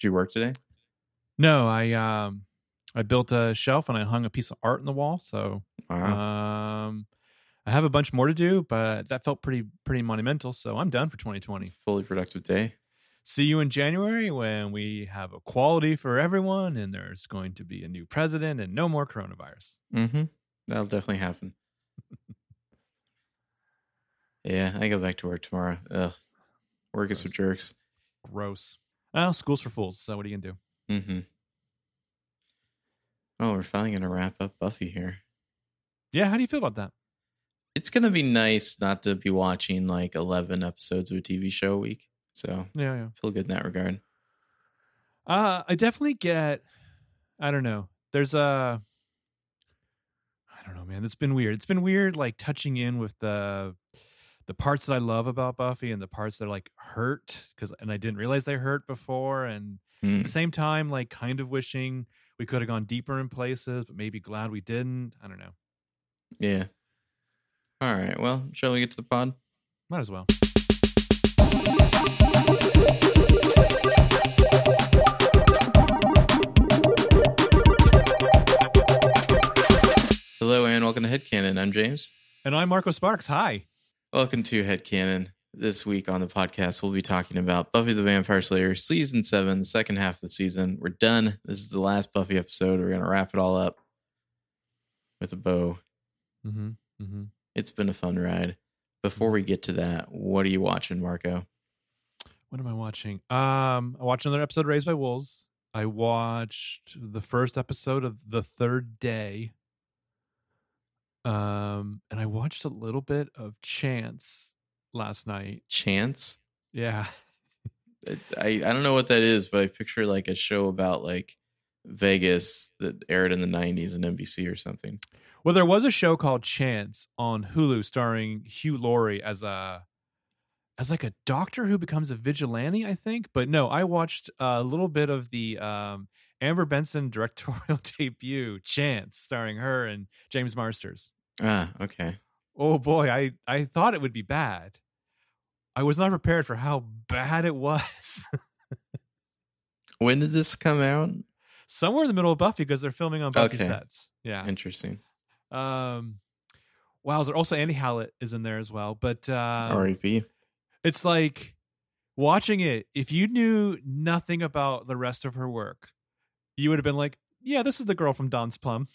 Did you work today? No, I built a shelf and I hung a piece of art in the wall. So wow. I have a bunch more to do, but that felt pretty monumental. So I'm done for 2020. Fully productive day. See you in January when we have equality for everyone and there's going to be a new president and no more coronavirus. Mm-hmm. That'll definitely happen. Yeah, I go back to work tomorrow. Ugh. Work is for jerks. Gross. Well, school's for fools, so what are you going to do? Mm-hmm. Oh, we're finally going to wrap up Buffy here. Yeah, how do you feel about that? It's going to be nice not to be watching like 11 episodes of a TV show a week. So yeah. Feel good in that regard. I definitely get, I don't know. There's a, I don't know, man. It's been weird. It's been weird, like touching in with the parts that I love about Buffy and the parts that are like hurt and I didn't realize they hurt before. And at the same time, like kind of wishing we could have gone deeper in places, but maybe glad we didn't. I don't know. Yeah. All right. Well, shall we get to the pod? Might as well. Hello and welcome to Headcanon. I'm James. And I'm Marco Sparks. Hi. Welcome to Headcanon. This week on the podcast, we'll be talking about Buffy the Vampire Slayer Season 7, the second half of the season. We're done. This is the last Buffy episode. We're going to wrap it all up with a bow. Mm-hmm. Mm-hmm. It's been a fun ride. Before we get to that, what are you watching, Marco? What am I watching? I watched another episode of Raised by Wolves. I watched the first episode of The Third Day. And I watched a little bit of Chance last night. Chance? Yeah. I don't know what that is, but I picture like a show about like Vegas that aired in the 90s on NBC or something. Well, there was a show called Chance on Hulu starring Hugh Laurie as a doctor who becomes a vigilante, I think. But no, I watched a little bit of the Amber Benson directorial debut, Chance, starring her and James Marsters. Ah, okay. Oh boy, I thought it would be bad. I was not prepared for how bad it was. When did this come out? Somewhere in the middle of Buffy because they're filming on Buffy sets. Yeah, interesting. Wowzer. Also, Andy Howlett is in there as well. But R.I.P. It's like watching it. If you knew nothing about the rest of her work, you would have been like, "Yeah, this is the girl from Don's Plum."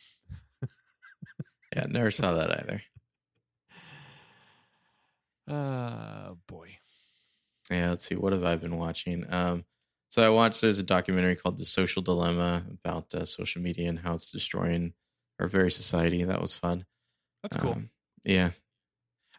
Yeah, never saw that either. Boy. Yeah, let's see. What have I been watching? So I watched. There's a documentary called "The Social Dilemma" about social media and how it's destroying our very society. That was fun. That's cool. Yeah.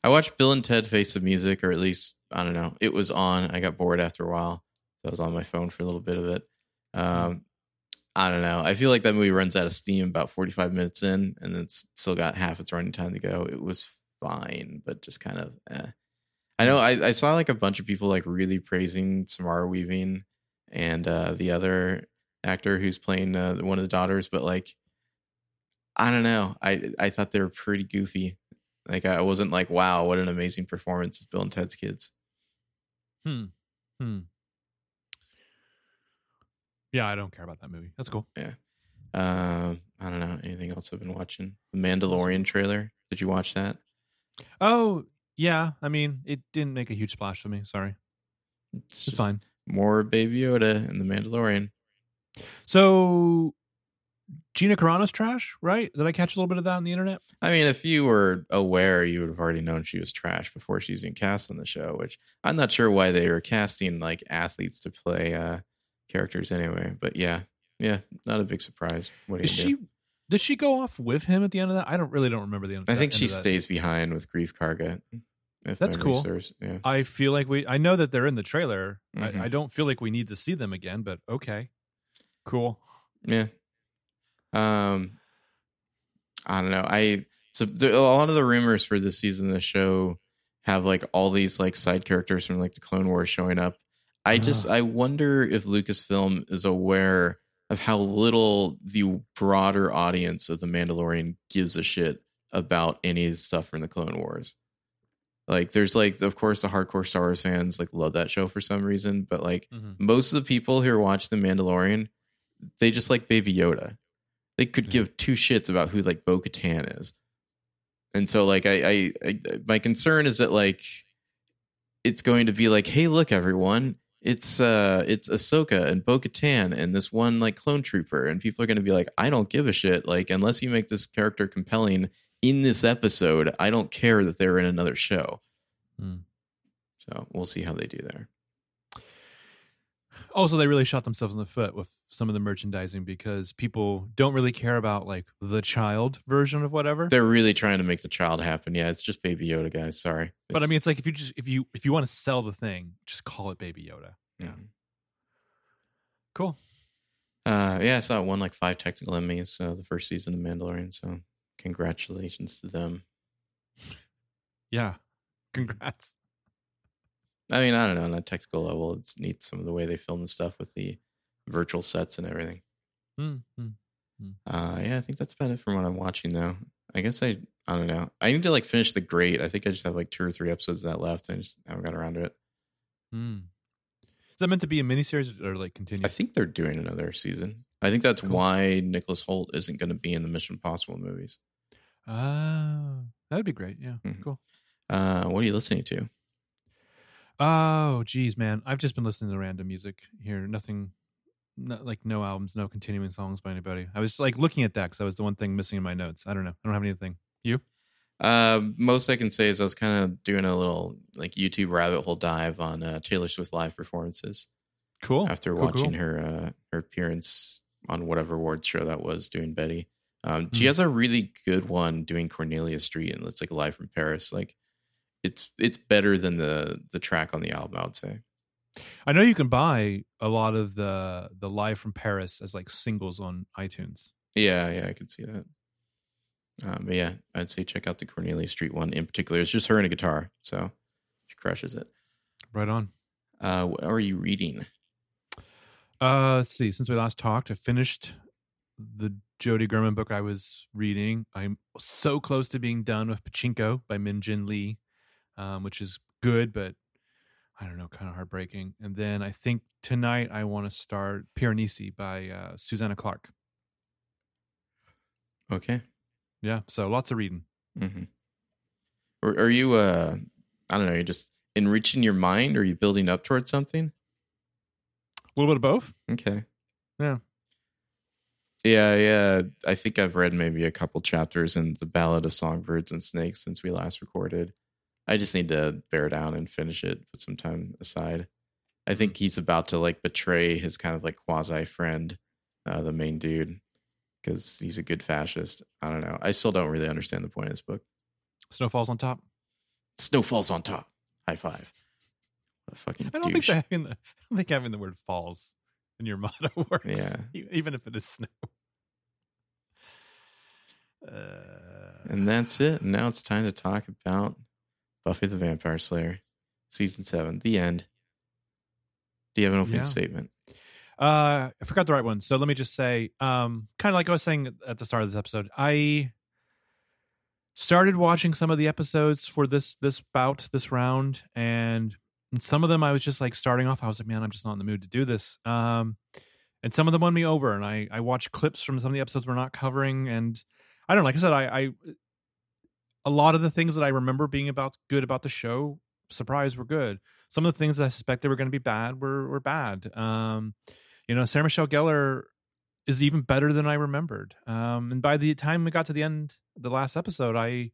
I watched Bill and Ted Face the Music, or at least, I don't know. It was on. I got bored after a while. So I was on my phone for a little bit of it. I don't know. I feel like that movie runs out of steam about 45 minutes in, and it's still got half its running time to go. It was fine, but just kind of, eh. I know I saw like a bunch of people like really praising Samara Weaving and the other actor who's playing one of the daughters, but like, I don't know. I thought they were pretty goofy. Like I wasn't like, wow, what an amazing performance is Bill and Ted's Kids. Yeah, I don't care about that movie. That's cool. Yeah. I don't know. Anything else I've been watching? The Mandalorian trailer. Did you watch that? Oh, yeah. I mean, it didn't make a huge splash for me. Sorry. It's just fine. More Baby Yoda and the Mandalorian. So... Gina Carano's trash, right? Did I catch a little bit of that on the internet? I mean, if you were aware, you would have already known she was trash before she's even cast on the show, which I'm not sure why they were casting like athletes to play characters anyway. But yeah, not a big surprise. What did she do? Did she go off with him at the end of that? I don't remember the end of that. I think she stays behind with Grief Karga. That's cool. Yeah. I feel like I know that they're in the trailer. Mm-hmm. I don't feel like we need to see them again, but okay. Cool. Yeah. I don't know. A lot of the rumors for this season of the show have like all these like side characters from like the Clone Wars showing up. I wonder if Lucasfilm is aware of how little the broader audience of The Mandalorian gives a shit about any of the stuff from the Clone Wars. Like, there's, like, of course, the hardcore Star Wars fans, like, love that show for some reason. But, like, most of the people who are watching The Mandalorian, they just like Baby Yoda. They could give two shits about who, like, Bo-Katan is. And so, like, I my concern is that, like, it's going to be like, hey, look, everyone, it's Ahsoka and Bo-Katan and this one, like, clone trooper. And people are going to be like, I don't give a shit. Like, unless you make this character compelling in this episode, I don't care that they're in another show. So we'll see how they do there. Also, they really shot themselves in the foot with some of the merchandising, because people don't really care about, like, the child version of whatever. They're really trying to make the child happen. Yeah, it's just Baby Yoda, guys. Sorry. But I mean, it's like, if you want to sell the thing, just call it Baby Yoda. Yeah. Cool. Yeah, I saw it won like 5 technical Emmys the first season of Mandalorian. So congratulations to them. Yeah. Congrats. I mean, I don't know. On a technical level, it's neat some of the way they film the stuff with the virtual sets and everything. Yeah, I think that's about it from what I'm watching, though. I guess I don't know. I need to, like, finish The Great. I think I just have, like, 2 or 3 episodes of that left. I just haven't got around to it. Is that meant to be a miniseries or, like, continue? I think they're doing another season. I think that's why Nicholas Hoult isn't going to be in the Mission Impossible movies. Oh, that would be great. Yeah, cool. What are you listening to? Oh, geez, man. I've just been listening to random music here. Nothing, like, no albums, no continuing songs by anybody. I was, like, looking at that because that was the one thing missing in my notes. I don't know. I don't have anything. You? Most I can say is I was kind of doing a little, like, YouTube rabbit hole dive on Taylor Swift live performances. Cool. After watching her appearance on whatever awards show that was doing Betty. She has a really good one doing Cornelia Street, and it's, like, live from Paris. Like, it's better than the track on the album, I would say. I know you can buy a lot of the Live from Paris as, like, singles on iTunes. Yeah, I could see that. But yeah, I'd say check out the Cornelia Street one in particular. It's just her and a guitar, so she crushes it. Right on. What are you reading? Let's see. Since we last talked, I finished the Jody Gurman book I was reading. I'm so close to being done with Pachinko by Min Jin Lee. Which is good, but I don't know, kind of heartbreaking. And then I think tonight I want to start Piranesi by Susanna Clark. Okay. Yeah, so lots of reading. Are you, I don't know, you're just enriching your mind, or are you building up towards something? A little bit of both. Okay. Yeah. Yeah. I think I've read maybe a couple chapters in The Ballad of Songbirds and Snakes since we last recorded. I just need to bear down and finish it, put some time aside. I think he's about to, like, betray his kind of, like, quasi-friend, the main dude, because he's a good fascist. I don't know. I still don't really understand the point of this book. Snow falls on top. High five. What a fucking douche. I don't think having the word falls in your motto works, yeah. Even if it is snow. And that's it. Now it's time to talk about Buffy the Vampire Slayer, Season 7, the end. Do you have an opening statement? I forgot the right one. So let me just say, kind of like I was saying at the start of this episode, I started watching some of the episodes for this bout, this round, and some of them I was just, like, starting off, I was like, man, I'm just not in the mood to do this. And some of them won me over, and I watched clips from some of the episodes we're not covering, and I don't know, like I said, I a lot of the things that I remember being good about the show, surprise, were good. Some of the things that I suspect they were going to be bad were bad. You know, Sarah Michelle Gellar is even better than I remembered. And by the time we got to the end, the last episode, I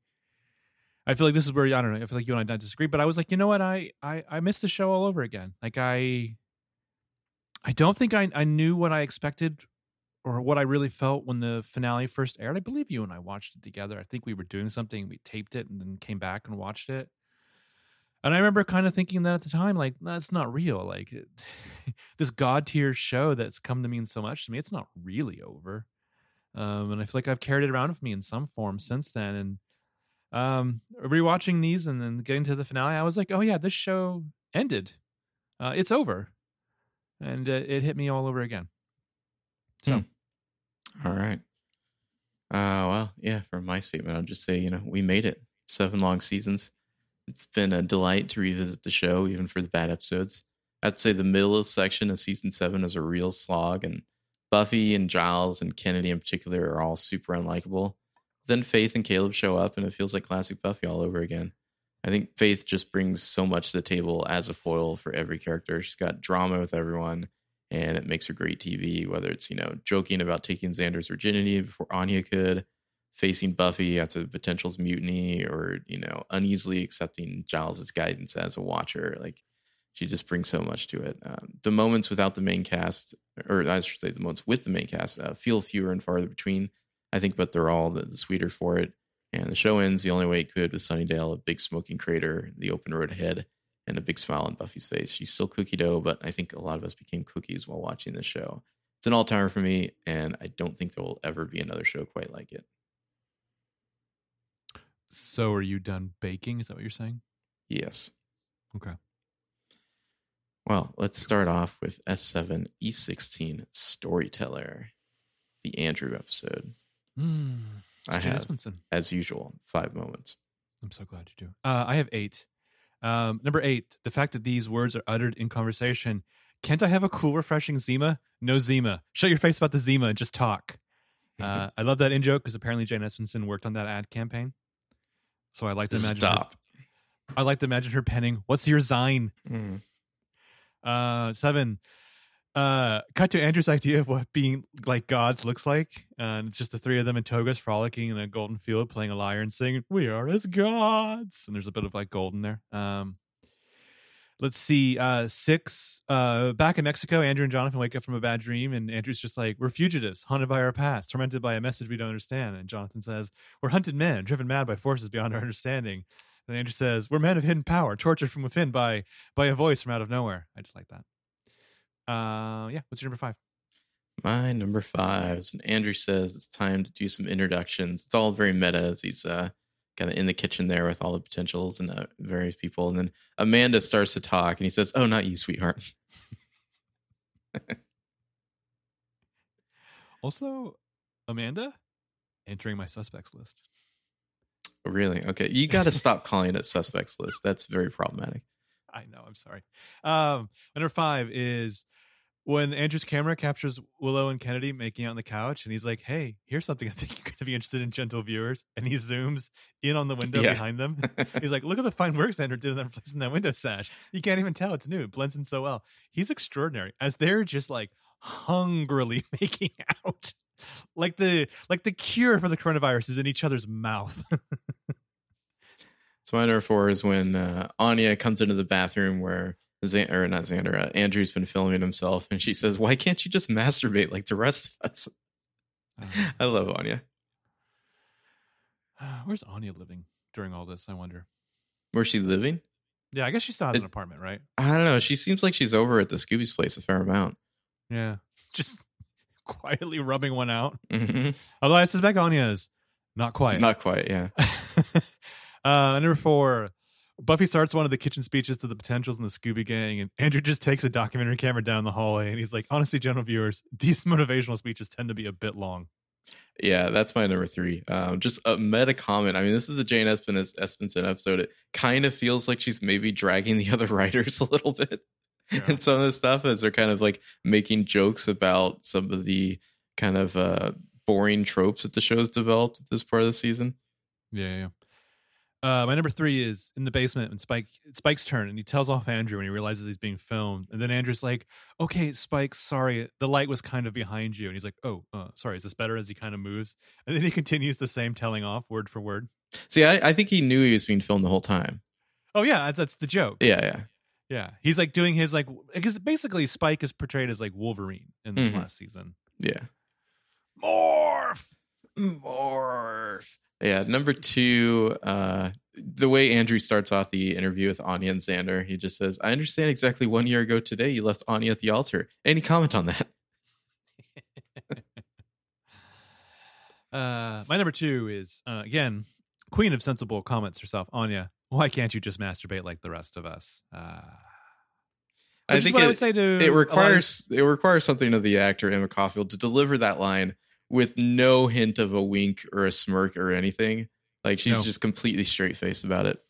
feel like this is where, I don't know, I feel like you and I don't disagree, but I was like, you know what, I missed the show all over again. Like, I don't think I knew what I expected or what I really felt when the finale first aired. I believe you and I watched it together. I think we were doing something. We taped it and then came back and watched it. And I remember kind of thinking that at the time, like, that's not real. Like, this God-tier show that's come to mean so much to me, it's not really over. And I feel like I've carried it around with me in some form since then. And rewatching these and then getting to the finale, I was like, oh yeah, this show ended. It's over. And it hit me all over again. So. All right. Well, yeah, for my statement, I'll just say, you know, we made it. 7 long seasons. It's been a delight to revisit the show, even for the bad episodes. I'd say the middle section of Season 7 is a real slog, and Buffy and Giles and Kennedy in particular are all super unlikable. Then Faith and Caleb show up, and it feels like classic Buffy all over again. I think Faith just brings so much to the table as a foil for every character. She's got drama with everyone, and it makes for great TV, whether it's, joking about taking Xander's virginity before Anya could, facing Buffy after the potential's mutiny, or, uneasily accepting Giles's guidance as a watcher. Like, she just brings so much to it. The moments without the main cast, or I should say the moments with the main cast, feel fewer and farther between, I think, but they're all the sweeter for it. And the show ends the only way it could with Sunnydale, a big smoking crater, the open road ahead, and a big smile on Buffy's face. She's still cookie dough, but I think a lot of us became cookies while watching this show. It's an all-timer for me, and I don't think there will ever be another show quite like it. So are you done baking? Is that what you're saying? Yes. Okay. Well, let's start off with S7 E16 Storyteller, the Andrew episode. I have, as usual, 5 moments. I'm so glad you do. I have 8. Number 8, the fact that these words are uttered in conversation. Can't I have a cool, refreshing Zima? No Zima. Shut your face about the Zima and just talk. I love that in-joke because apparently Jane Espenson worked on that ad campaign. So I like to imagine I like to imagine her penning, "What's your sign?" 7. Cut to Andrew's idea of what being like gods looks like. And it's just the three of them in togas frolicking in a golden field, playing a lyre and singing, "We are as gods." And there's a bit of like gold in there. Let's see. 6. Back in Mexico, Andrew and Jonathan wake up from a bad dream. And Andrew's just like, "We're fugitives, haunted by our past, tormented by a message we don't understand." And Jonathan says, "We're hunted men, driven mad by forces beyond our understanding." And Andrew says, "We're men of hidden power, tortured from within by a voice from out of nowhere." I just like that. What's your number 5? My number 5 is when Andrew says it's time to do some introductions. It's all very meta as he's kind of in the kitchen there with all the potentials and various people. And then Amanda starts to talk and he says, "Oh, not you, sweetheart." Also, Amanda entering my suspects list. Really? Okay. You got to stop calling it suspects list. That's very problematic. I know. I'm sorry. Number 5 is when Andrew's camera captures Willow and Kennedy making out on the couch, and he's like, "Hey, here's something I think you're going to be interested in, gentle viewers." And he zooms in on the window behind them. He's like, "Look at the fine works Andrew did in placing that window sash. You can't even tell it's new. It blends in so well." He's extraordinary as they're just like hungrily making out. Like the cure for the coronavirus is in each other's mouth. So my number 4 is when Anya comes into the bathroom where Andrew's been filming himself, and she says, "Why can't you just masturbate like the rest of us?" I love Anya. Where's Anya living during all this? I wonder. Where's she living? Yeah, I guess she still has an apartment, right? I don't know. She seems like she's over at the Scooby's place a fair amount. Yeah, just quietly rubbing one out. Mm-hmm. Although I suspect Anya is not quiet. Not quiet. Yeah. Number 4, Buffy starts one of the kitchen speeches to the potentials and the Scooby Gang, and Andrew just takes a documentary camera down the hallway, and he's like, "Honestly, gentle viewers, these motivational speeches tend to be a bit long." Yeah, that's my number 3. Just a meta comment. I mean, this is a Jane Espenson episode. It kind of feels like she's maybe dragging the other writers a little bit. Yeah. And some of the stuff is they're kind of like making jokes about some of the kind of boring tropes that the show's developed at this part of the season. Yeah. My number 3 is in the basement when Spike's turn, and he tells off Andrew when he realizes he's being filmed. And then Andrew's like, "Okay, Spike, sorry, the light was kind of behind you." And he's like, "Oh, sorry, is this better?" as he kind of moves. And then he continues the same telling off word for word. See, I think he knew he was being filmed the whole time. Oh, yeah, that's the joke. Yeah. He's like doing his like, because basically Spike is portrayed as like Wolverine in this last season. Yeah. Morph. Yeah, number 2, the way Andrew starts off the interview with Anya and Xander, he just says, "I understand exactly 1 year ago today you left Anya at the altar." Any comment on that? My number 2 is, again, queen of sensible comments herself, Anya. "Why can't you just masturbate like the rest of us?" I think I would say it requires something of the actor Emma Caulfield to deliver that line with no hint of a wink or a smirk or anything. Like, she's just completely straight-faced about it.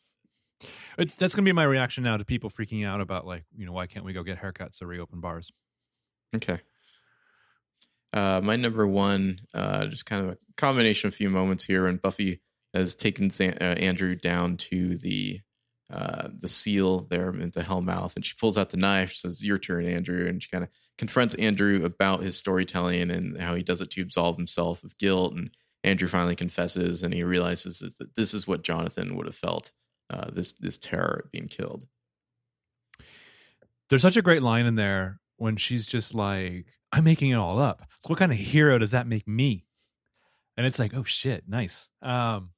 that's going to be my reaction now to people freaking out about, like, you know, why can't we go get haircuts or reopen bars? Okay. My number one, just kind of a combination of a few moments here, and Buffy has taken Andrew down to the seal there at the Hellmouth, and she pulls out the knife, says, "Your turn, Andrew," and she kind of confronts Andrew about his storytelling and how he does it to absolve himself of guilt. And Andrew finally confesses, and he realizes that this is what Jonathan would have felt, this terror at being killed. There's such a great line in there when she's just like, "I'm making it all up. So what kind of hero does that make me?" And it's like, oh shit, nice. My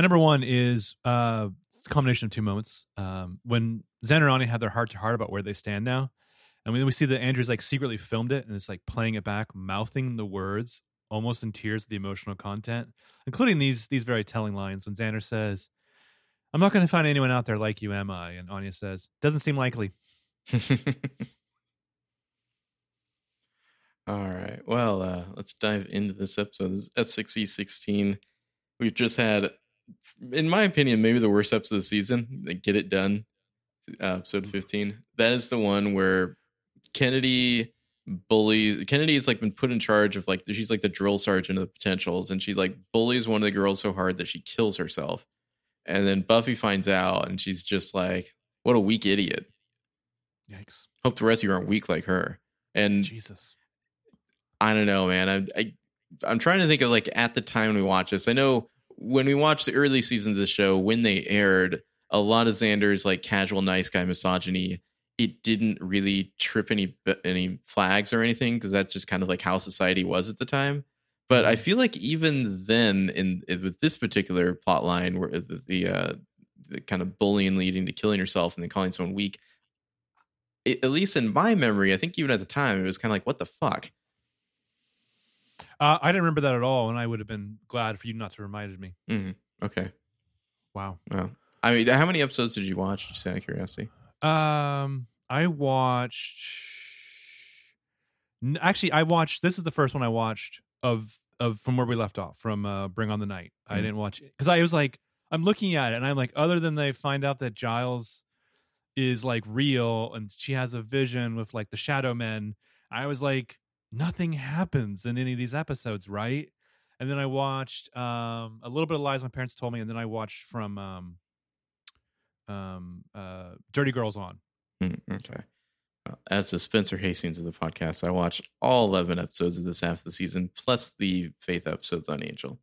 number one is it's a combination of 2 moments. When Xan and Ronnie had their heart-to-heart about where they stand now, and then we see that Andrew's like secretly filmed it, and it's like playing it back, mouthing the words, almost in tears of the emotional content, including these very telling lines when Xander says, "I'm not going to find anyone out there like you, am I?" And Anya says, "Doesn't seem likely." All right. Well, let's dive into this episode. This is S6E16. We've just had, in my opinion, maybe the worst episode of the season. They get it done. Episode 15. That is the one where Kennedy bullies. Kennedy has like been put in charge of, like, she's like the drill sergeant of the potentials, and she like bullies one of the girls so hard that she kills herself. And then Buffy finds out, and she's just like, "What a weak idiot." Yikes. Hope the rest of you aren't weak like her. And Jesus. I don't know, man. I'm trying to think of, like, at the time we watched this. I know when we watched the early season of the show, when they aired, a lot of Xander's like casual nice guy misogyny, it didn't really trip any flags or anything, because that's just kind of like how society was at the time. But I feel like even then, with this particular plot line, where the kind of bullying leading to killing herself and then calling someone weak, at least in my memory, I think even at the time, it was kind of like, what the fuck. I didn't remember that at all, and I would have been glad for you not to remind me. Mm-hmm. Okay. Wow. Wow. I mean, how many episodes did you watch, just out of curiosity? I watched. This is the first one I watched of from where we left off, from Bring on the Night. Mm-hmm. I didn't watch it because I was like, I'm looking at it, and I'm like, other than they find out that Giles is like real, and she has a vision with like the Shadow Men, I was like, nothing happens in any of these episodes, right? And then I watched a little bit of Lies My Parents Told Me, and then I watched from Dirty Girls on. Okay. Well, as the Spencer Hastings of the podcast, I watched all 11 episodes of this half of the season, plus the Faith episodes on Angel.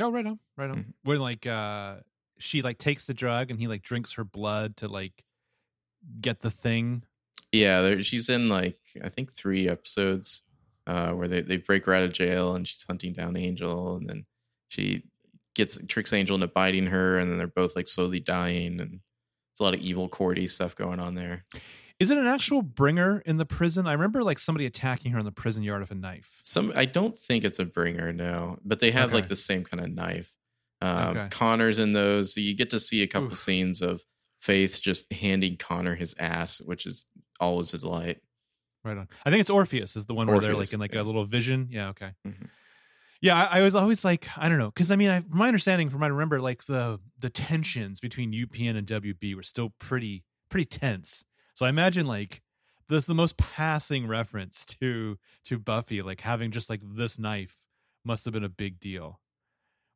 Oh, right on, right on. Mm-hmm. Where like she like takes the drug, and he like drinks her blood to like get the thing. Yeah, she's in like I think 3 episodes where they break her out of jail, and she's hunting down Angel, and then she tricks Angel into biting her, and then they're both like slowly dying, and it's a lot of evil Cordy stuff going on there. Is it an actual bringer in the prison? I remember like somebody attacking her in the prison yard with a knife. I don't think it's a bringer, no, but they have like the same kind of knife. Okay. Connor's in those. So you get to see a couple scenes of Faith just handing Connor his ass, which is always a delight. Right on. I think it's Orpheus is the one where they're like in like a little vision. Yeah. Okay. Mm-hmm. Yeah. I was always like, I don't know. Cause I mean, from my understanding, from what I remember, like the tensions between UPN and WB were still pretty tense. So I imagine like this is the most passing reference to Buffy, like having just like this knife must've been a big deal,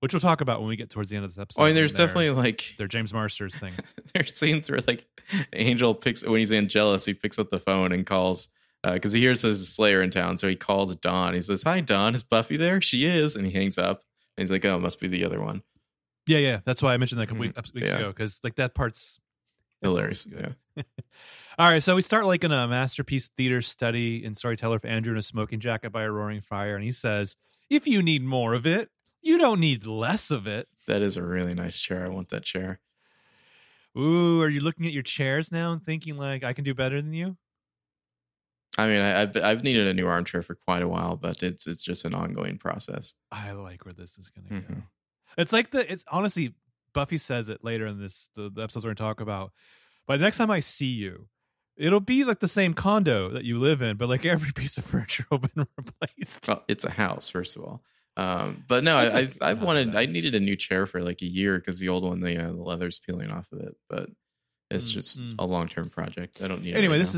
which we'll talk about when we get towards the end of this episode. Oh, and there's definitely like their James Marsters thing. There's scenes where like Angel picks, when he's jealous, he picks up the phone and calls because he hears there's a Slayer in town. So he calls Dawn. He says, "Hi, Dawn. Is Buffy there?" "She is." And he hangs up. And he's like, "Oh, it must be the other one." Yeah, yeah. That's why I mentioned that a couple weeks ago because like that part's hilarious. Yeah. All right. So we start like in a masterpiece theater study in Storyteller for Andrew in a smoking jacket by a roaring fire. And he says, "If you need more of it, you don't need less of it." That is a really nice chair. I want that chair. Ooh, are you looking at your chairs now and thinking like, I can do better than you? I mean, I've needed a new armchair for quite a while, but it's just an ongoing process. I like where this is going to go. It's like it's honestly, Buffy says it later in the episodes we're going to talk about. By the next time I see you, it'll be like the same condo that you live in, but like every piece of furniture will be replaced. Well, it's a house, first of all. But no, I needed a new chair for like a year because the old one, the leather's peeling off of it. But it's just a long-term project. I don't need it. Anyway, this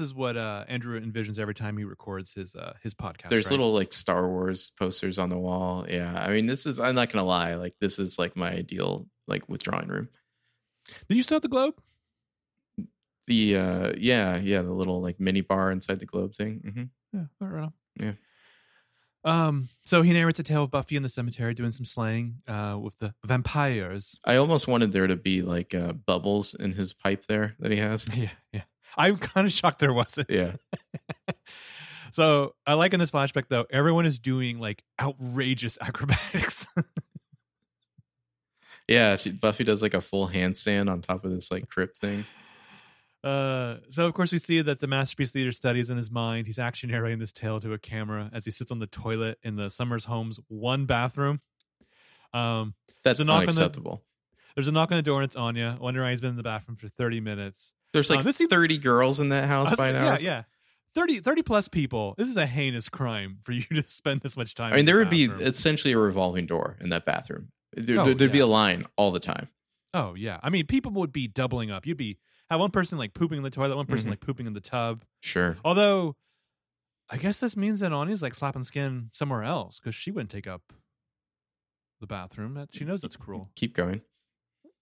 is what Andrew envisions every time he records his podcast. There's little like Star Wars posters on the wall. Yeah, I mean, I'm not gonna lie. Like, this is like my ideal like withdrawing room. Do you still have the globe? The the little like mini bar inside the globe thing. Mm-hmm. Yeah, all right. Yeah. So he narrates a tale of Buffy in the cemetery doing some slaying with the vampires. I almost wanted there to be like bubbles in his pipe there that he has. Yeah. I'm kind of shocked there wasn't. Yeah. So I like in this flashback though, everyone is doing like outrageous acrobatics. Yeah, Buffy does like a full handstand on top of this like crypt thing. So, of course, we see that the Masterpiece Leader studies in his mind. He's actually narrating this tale to a camera as he sits on the toilet in the Summers home's one bathroom. That's unacceptable. There's a knock on the door and it's Anya, wondering why he's been in the bathroom for 30 minutes. There's like 30 girls in that house by now. Yeah. 30 plus people. This is a heinous crime for you to spend this much time. I mean, there would be essentially a revolving door in that bathroom. There'd be a line all the time. Oh, yeah. I mean, people would be doubling up. You'd be... Have one person like pooping in the toilet, one person like pooping in the tub. Sure. Although, I guess this means that Anya's like slapping skin somewhere else because she wouldn't take up the bathroom. She knows that's cruel. Keep going.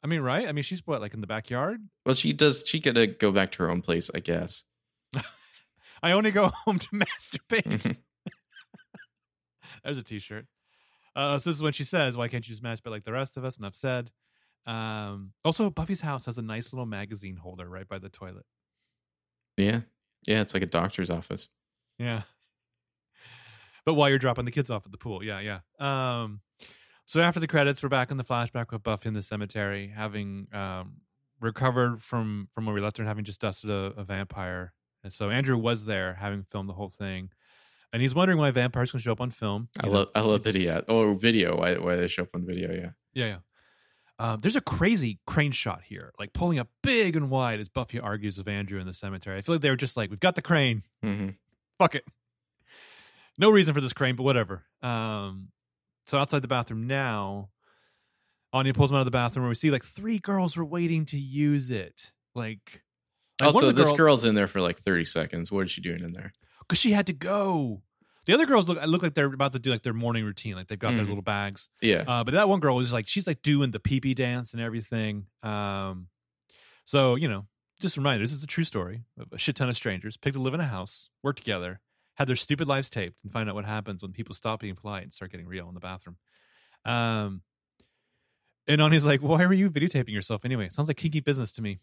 I mean, right? I mean, she's what, like in the backyard? Well, she does. She got to go back to her own place, I guess. I only go home to masturbate. There's a T-shirt. So this is when she says, "Why can't you just masturbate like the rest of us?" Enough said. Also, Buffy's house has a nice little magazine holder right by the toilet. Yeah, it's like a doctor's office. Yeah. But while you're dropping the kids off at the pool, yeah. So after the credits, we're back in the flashback with Buffy in the cemetery, having recovered from where we left her and having just dusted a vampire. And so Andrew was there, having filmed the whole thing, and he's wondering why vampires can show up on film. I love video or video. Why they show up on video? Yeah. There's a crazy crane shot here, like pulling up big and wide as Buffy argues with Andrew in the cemetery. I feel like they were just like, we've got the crane. Mm-hmm. Fuck it. No reason for this crane, but whatever. So outside the bathroom now, Anya pulls him out of the bathroom where we see like 3 girls were waiting to use it. Also, this girl's in there for like 30 seconds. What is she doing in there? Because she had to go. The other girls look like they're about to do like their morning routine, like they've got their little bags. Yeah. But that one girl was like, she's like doing the pee-pee dance and everything. So, just a reminder, this is a true story. A shit ton of strangers picked to live in a house, work together, had their stupid lives taped, and find out what happens when people stop being polite and start getting real in the bathroom. And Anya's like, why were you videotaping yourself anyway? It sounds like kinky business to me.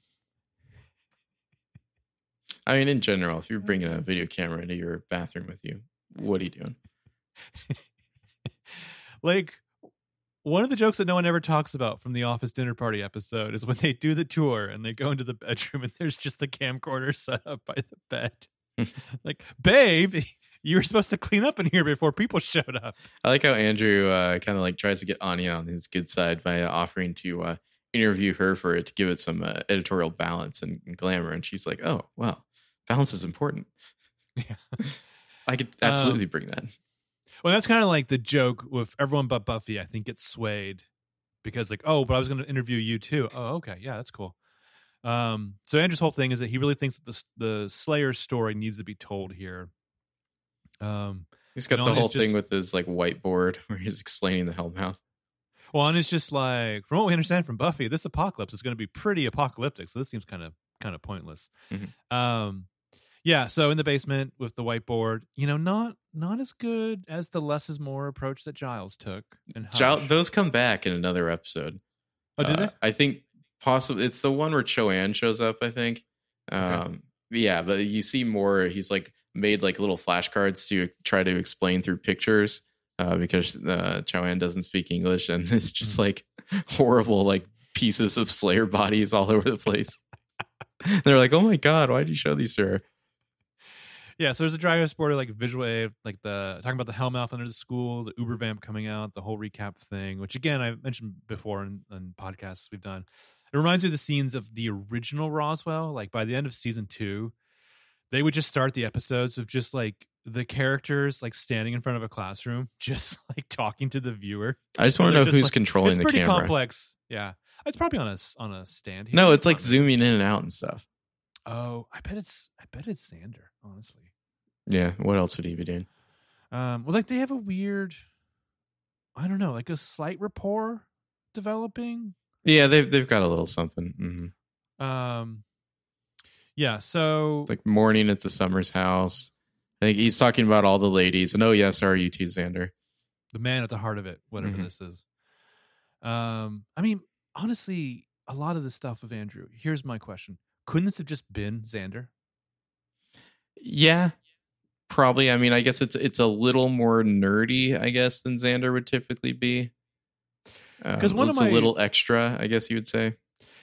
I mean, in general, if you're bringing a video camera into your bathroom with you, what are you doing? Like, one of the jokes that no one ever talks about from the Office Dinner Party episode is when they do the tour and they go into the bedroom and there's just the camcorder set up by the bed. Like, babe, you were supposed to clean up in here before people showed up. I like how Andrew kind of like tries to get Anya on his good side by offering to interview her for it to give it some editorial balance and glamour. And she's like, oh, wow, balance is important. Yeah. I could absolutely bring that. Well, that's kind of like the joke with everyone but Buffy, I think, gets swayed because like, oh, but I was going to interview you too. Oh, okay. Yeah, that's cool. So Andrew's whole thing is that he really thinks that the Slayer story needs to be told here. He's got the whole thing with his like whiteboard where he's explaining the Hellmouth. Well, and it's just like, from what we understand from Buffy, this apocalypse is going to be pretty apocalyptic. So this seems kind of pointless. Mm-hmm. Yeah, so in the basement with the whiteboard, not as good as the less is more approach that Giles took. And those come back in another episode. Oh, did they? I think possibly it's the one where Choanne shows up, I think. Okay. Yeah, but you see more. He's like made like little flashcards to try to explain through pictures because Choanne doesn't speak English, and it's just like horrible like pieces of Slayer bodies all over the place. They're like, oh my God, why did you show these to her? Yeah, so there's a driver spoiler, like visual aid, like the talking about the Hellmouth under the school, the Uber vamp coming out, the whole recap thing, which again I mentioned before in podcasts we've done. It reminds me of the scenes of the original Roswell. Like by the end of season 2, they would just start the episodes with just like the characters like standing in front of a classroom, just like talking to the viewer. I just want to know who's like, controlling the camera. It's pretty complex. Yeah. It's probably on a stand here. No, it's like zooming in and out and stuff. Oh, I bet it's Xander, honestly. Yeah. What else would he be doing? Well, like they have a weird, I don't know, like a slight rapport developing. Yeah, they've got a little something. Mm-hmm. Yeah. So it's like morning at the Summers house. I think he's talking about all the ladies, and oh yes, are you too, Xander? The man at the heart of it, whatever mm-hmm. this is. I mean, honestly, a lot of the stuff of Andrew. Here's my question: couldn't this have just been Xander? Yeah. Probably. I mean, I guess it's a little more nerdy, I guess, than Xander would typically be. Because a little extra, I guess you would say.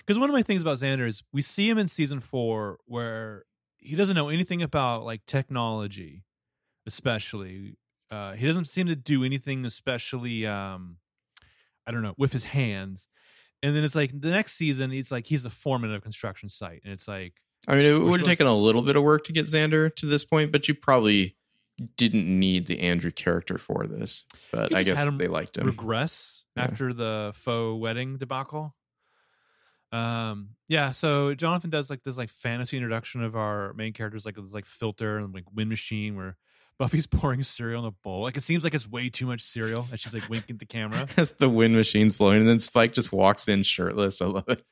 Because one of my things about Xander is we see him in season 4 where he doesn't know anything about like technology, especially. He doesn't seem to do anything, especially I don't know, with his hands. And then it's like the next season, it's like he's a foreman of a construction site, and it's like. I mean, it would have taken a little bit of work to get Xander to this point, but you probably didn't need the Andrew character for this. But I guess they liked him. Regress after the faux wedding debacle. Yeah. So Jonathan does like this like fantasy introduction of our main characters, like this like filter and like wind machine where Buffy's pouring cereal in a bowl. Like it seems like it's way too much cereal, and she's like winking at the camera as the wind machine's blowing, and then Spike just walks in shirtless. I love it.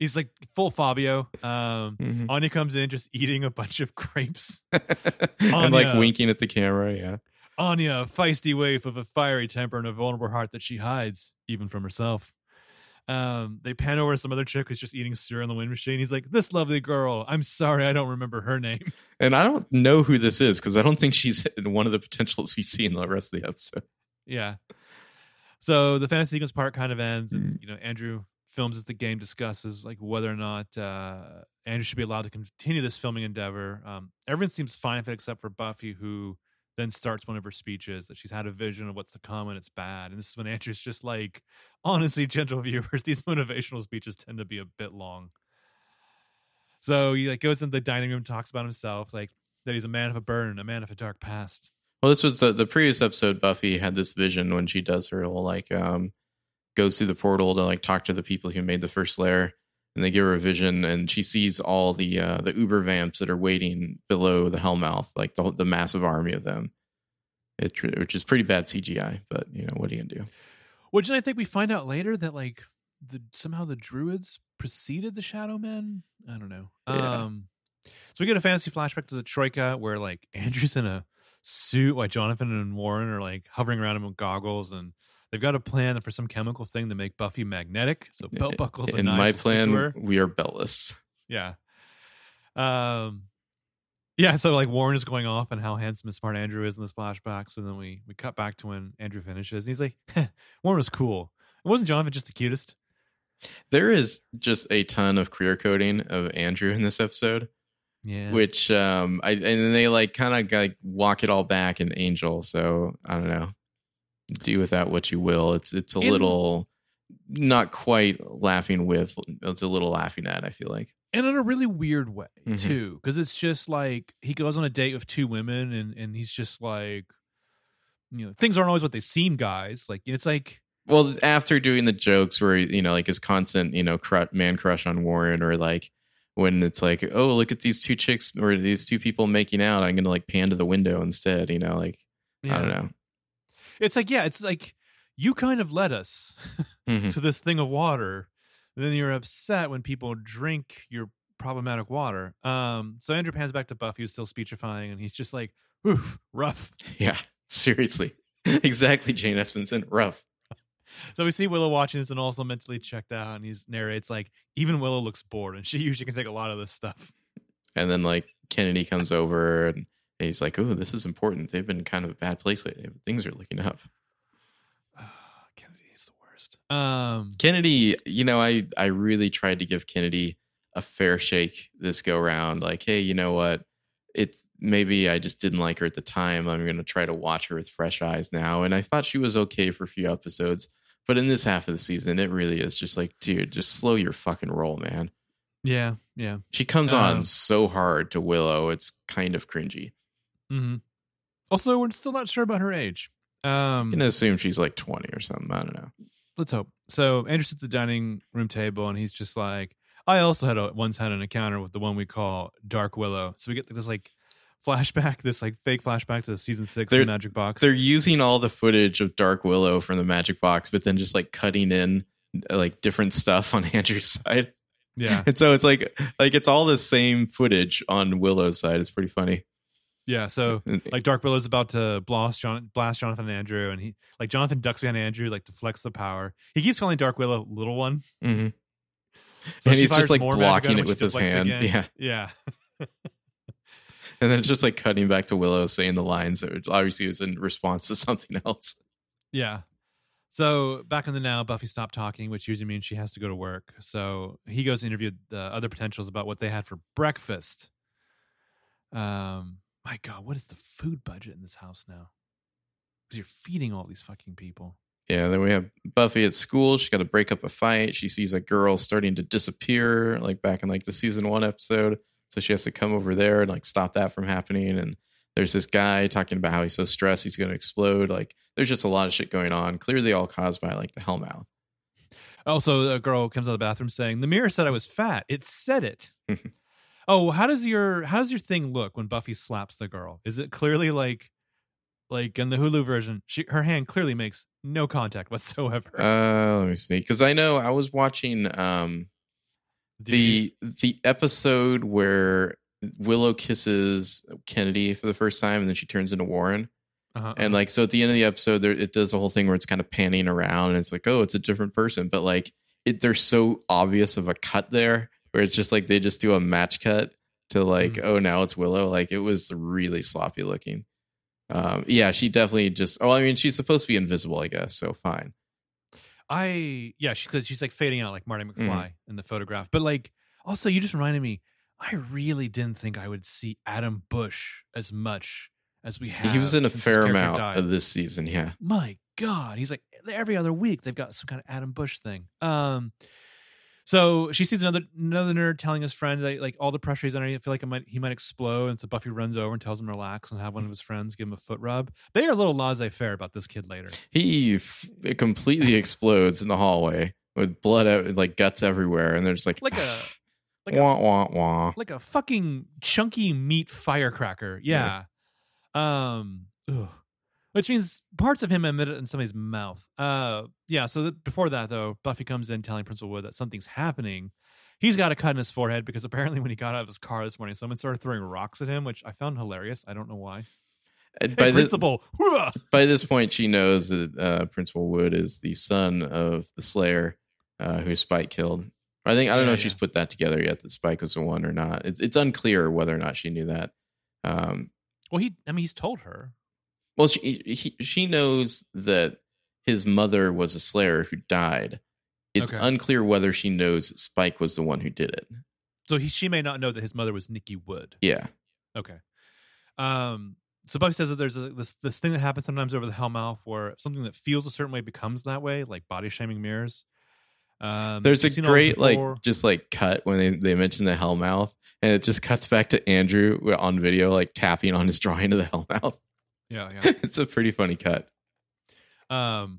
He's like full Fabio. Mm-hmm. Anya comes in just eating a bunch of grapes. And like winking at the camera, yeah. Anya, a feisty waif of a fiery temper and a vulnerable heart that she hides, even from herself. They pan over some other chick who's just eating cereal in the wind machine. He's like, this lovely girl. I'm sorry, I don't remember her name. And I don't know who this is because I don't think she's one of the potentials we see in the rest of the episode. Yeah. So the fantasy sequence part kind of ends and, you know, Andrew films as the game discusses like whether or not Andrew should be allowed to continue this filming endeavor. Everyone seems fine with it except for Buffy, who then starts one of her speeches that she's had a vision of what's to come and it's bad. And this is when Andrew's just like, honestly, gentle viewers, these motivational speeches tend to be a bit long. So he like goes into the dining room, talks about himself, like that he's a man of a burden, a man of a dark past. Well, this was the previous episode. Buffy had this vision when she does her little like goes through the portal to like talk to the people who made the first lair, and they give her a vision, and she sees all the Uber vamps that are waiting below the Hellmouth, like the massive army of them, which is pretty bad CGI, but you know, what are you gonna do? Which I think we find out later that like somehow the druids preceded the Shadow Men. I don't know. Yeah. So we get a fantasy flashback to the Troika where like Andrew's in a suit while Jonathan and Warren are like hovering around him with goggles, and they've got a plan for some chemical thing to make Buffy magnetic. So belt buckles and knives. In my plan, we are beltless. Yeah. Yeah, so like Warren is going off on how handsome and smart Andrew is in this flashback. So then we cut back to when Andrew finishes. And he's like, Warren was cool. And wasn't Jonathan just the cutest? There is just a ton of queer coding of Andrew in this episode. Yeah. Which, and then they like kind of like walk it all back in Angel. So I don't know. Do with that what you will. It's a little not quite laughing with. It's a little laughing at, I feel like. And in a really weird way, mm-hmm. too. Because it's just like he goes on a date with 2 women and he's just like, you know, things aren't always what they seem, guys. Like, it's like. Well, after doing the jokes where, you know, like his constant, you know, man crush on Warren, or like when it's like, oh, look at these 2 chicks or these 2 people making out. I'm going to like pan to the window instead, you know, like, yeah. I don't know. It's like, yeah, it's like you kind of led us mm-hmm. to this thing of water. And then you're upset when people drink your problematic water. So Andrew pans back to Buffy, who's still speechifying, and he's just like, oof, rough. Yeah, seriously. Exactly, Jane Espenson, rough. So we see Willow watching this and also mentally checked out, and he narrates like, even Willow looks bored, and she usually can take a lot of this stuff. And then like Kennedy comes over and he's like, oh, this is important. They've been kind of a bad place lately. Things are looking up. Kennedy is the worst. Kennedy, you know, I really tried to give Kennedy a fair shake this go round. Like, hey, you know what? It's maybe I just didn't like her at the time. I'm going to try to watch her with fresh eyes now. And I thought she was okay for a few episodes. But in this half of the season, it really is just like, dude, just slow your fucking roll, man. Yeah, yeah. She comes on so hard to Willow. It's kind of cringy. Mm-hmm. Also, we're still not sure about her age. You can assume she's like 20 or something. I don't know. Let's hope. So Andrew sits at the dining room table, and he's just like, I also once had an encounter with the one we call Dark Willow. So we get this like flashback, this like fake flashback to season 6 of the Magic Box. They're using all the footage of Dark Willow from the Magic Box, but then just like cutting in like different stuff on Andrew's side. Yeah. And so it's like it's all the same footage on Willow's side. It's pretty funny. Yeah, so like Dark Willow's about to blast Jonathan and Andrew, and he like Jonathan ducks behind Andrew like deflects the power. He keeps calling Dark Willow little one, mm-hmm. So and he's just like blocking it with his hand. Again. Yeah. And then it's just like cutting back to Willow saying the lines that obviously was in response to something else. Yeah. So back in the now, Buffy stopped talking, which usually means she has to go to work. So he goes to interview the other potentials about what they had for breakfast. My God, what is the food budget in this house now? Because you're feeding all these fucking people. Yeah, then we have Buffy at school. She's got to break up a fight. She sees a girl starting to disappear, like back in like the season 1 episode. So she has to come over there and like stop that from happening. And there's this guy talking about how he's so stressed he's going to explode. Like there's just a lot of shit going on. Clearly all caused by like the Hellmouth. Also, a girl comes out of the bathroom saying, "The mirror said I was fat. It said it." Oh, how does your thing look when Buffy slaps the girl? Is it clearly like in the Hulu version, her hand clearly makes no contact whatsoever? Let me see, because I know I was watching the episode where Willow kisses Kennedy for the first time, and then she turns into Warren. Uh-huh. And like so, at the end of the episode, it does the whole thing where it's kind of panning around, and it's like, oh, it's a different person, but like there's so obvious of a cut there. Where it's just like they just do a match cut to like, oh, now it's Willow. Like it was really sloppy looking. Yeah, she definitely just. Oh, I mean, she's supposed to be invisible, I guess. So fine. Because she's like fading out like Marty McFly in the photograph. But like, also, you just reminded me. I really didn't think I would see Adam Bush as much as we have. He was in a fair amount of this season. Yeah. My God, he's like every other week they've got some kind of Adam Bush thing. So she sees another nerd telling his friend that, like all the pressure he's under, I feel like he might explode. And so Buffy runs over and tells him to relax and have one of his friends give him a foot rub. They are a little laissez-faire about this kid later. He completely explodes in the hallway with blood, like guts everywhere, and they're just like a wah wah wah, like a fucking chunky meat firecracker. Yeah. Which means parts of him emit it in somebody's mouth. So before that, though, Buffy comes in telling Principal Wood that something's happening. He's got a cut in his forehead because apparently when he got out of his car this morning, someone started throwing rocks at him, which I found hilarious. I don't know why. Hey, Principal! By this point, she knows that Principal Wood is the son of the Slayer who Spike killed. I don't know if she's put that together yet, that Spike was the one or not. It's unclear whether or not she knew that. He's told her. Well, she knows that his mother was a Slayer who died. It's unclear whether she knows that Spike was the one who did it. So she may not know that his mother was Nikki Wood. Yeah. Okay. So Buffy says that there's this thing that happens sometimes over the Hellmouth where something that feels a certain way becomes that way, like body shaming mirrors. There's a great cut when they mention the Hellmouth, and it just cuts back to Andrew on video like tapping on his drawing of the Hellmouth. Yeah. It's a pretty funny cut. Buffy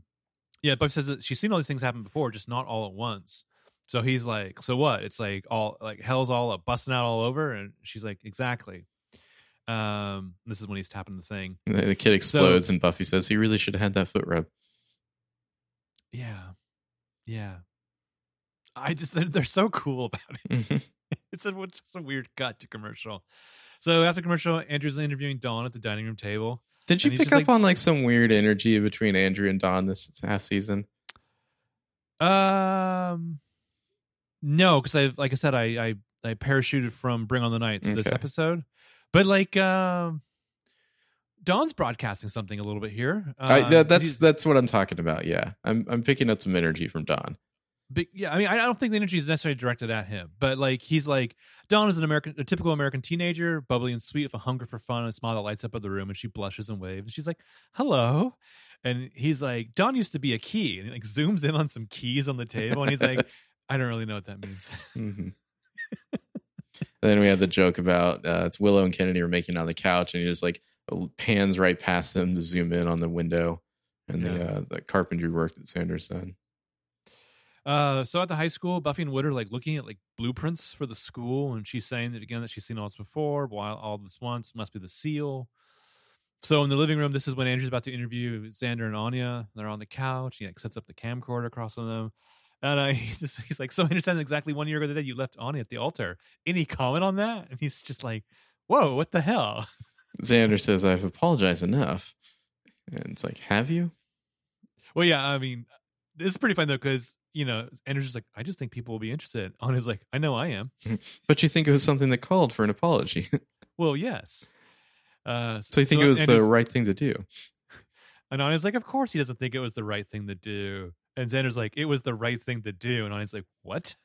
says that she's seen all these things happen before, just not all at once. So he's like, "So what?" It's like all like hell's all up, busting out all over, and she's like, "Exactly." This is when he's tapping the thing. The kid explodes, and Buffy says he really should have had that foot rub. Yeah. They're so cool about it. Mm-hmm. It's just a weird cut to commercial. So after commercial, Andrew's interviewing Dawn at the dining room table. Did you pick up on like some weird energy between Andrew and Dawn this half season? No, because I parachuted from Bring on the Night to this episode, but like Dawn's broadcasting something a little bit here. That's what I'm talking about. Yeah, I'm picking up some energy from Dawn. But yeah, I mean, I don't think the energy is necessarily directed at him, but like he's like, Dawn is a typical American teenager, bubbly and sweet, with a hunger for fun and a smile that lights up the room, and she blushes and waves, and she's like, "Hello," and he's like, "Dawn used to be a key," and he like zooms in on some keys on the table, and he's like, "I don't really know what that means." Mm-hmm. Then we have the joke about it's Willow and Kennedy are making out on the couch, and he's like, pans right past them to zoom in on the window and the carpentry work that Sanders done. So at the high school, Buffy and Wood are like looking at like blueprints for the school, and she's saying that again that she's seen all this before. While all this once must be the seal. So in the living room, this is when Andrew's about to interview Xander and Anya. They're on the couch. He like sets up the camcorder across from them. And he's like, so I understand exactly 1 year ago today you left Anya at the altar. Any comment on that? And he's just like, whoa, what the hell? Xander says, I've apologized enough. And it's like, have you? Well, yeah, I mean, this is pretty fun, though, because, you know, Andrew's just like, I just think people will be interested. Anya's like, I know I am. But you think it was something that called for an apology. Well, yes. So you think it was Andrew's, the right thing to do? And Anya's like, of course he doesn't think it was the right thing to do. And Xander's like, it was the right thing to do. And Anya's like, what?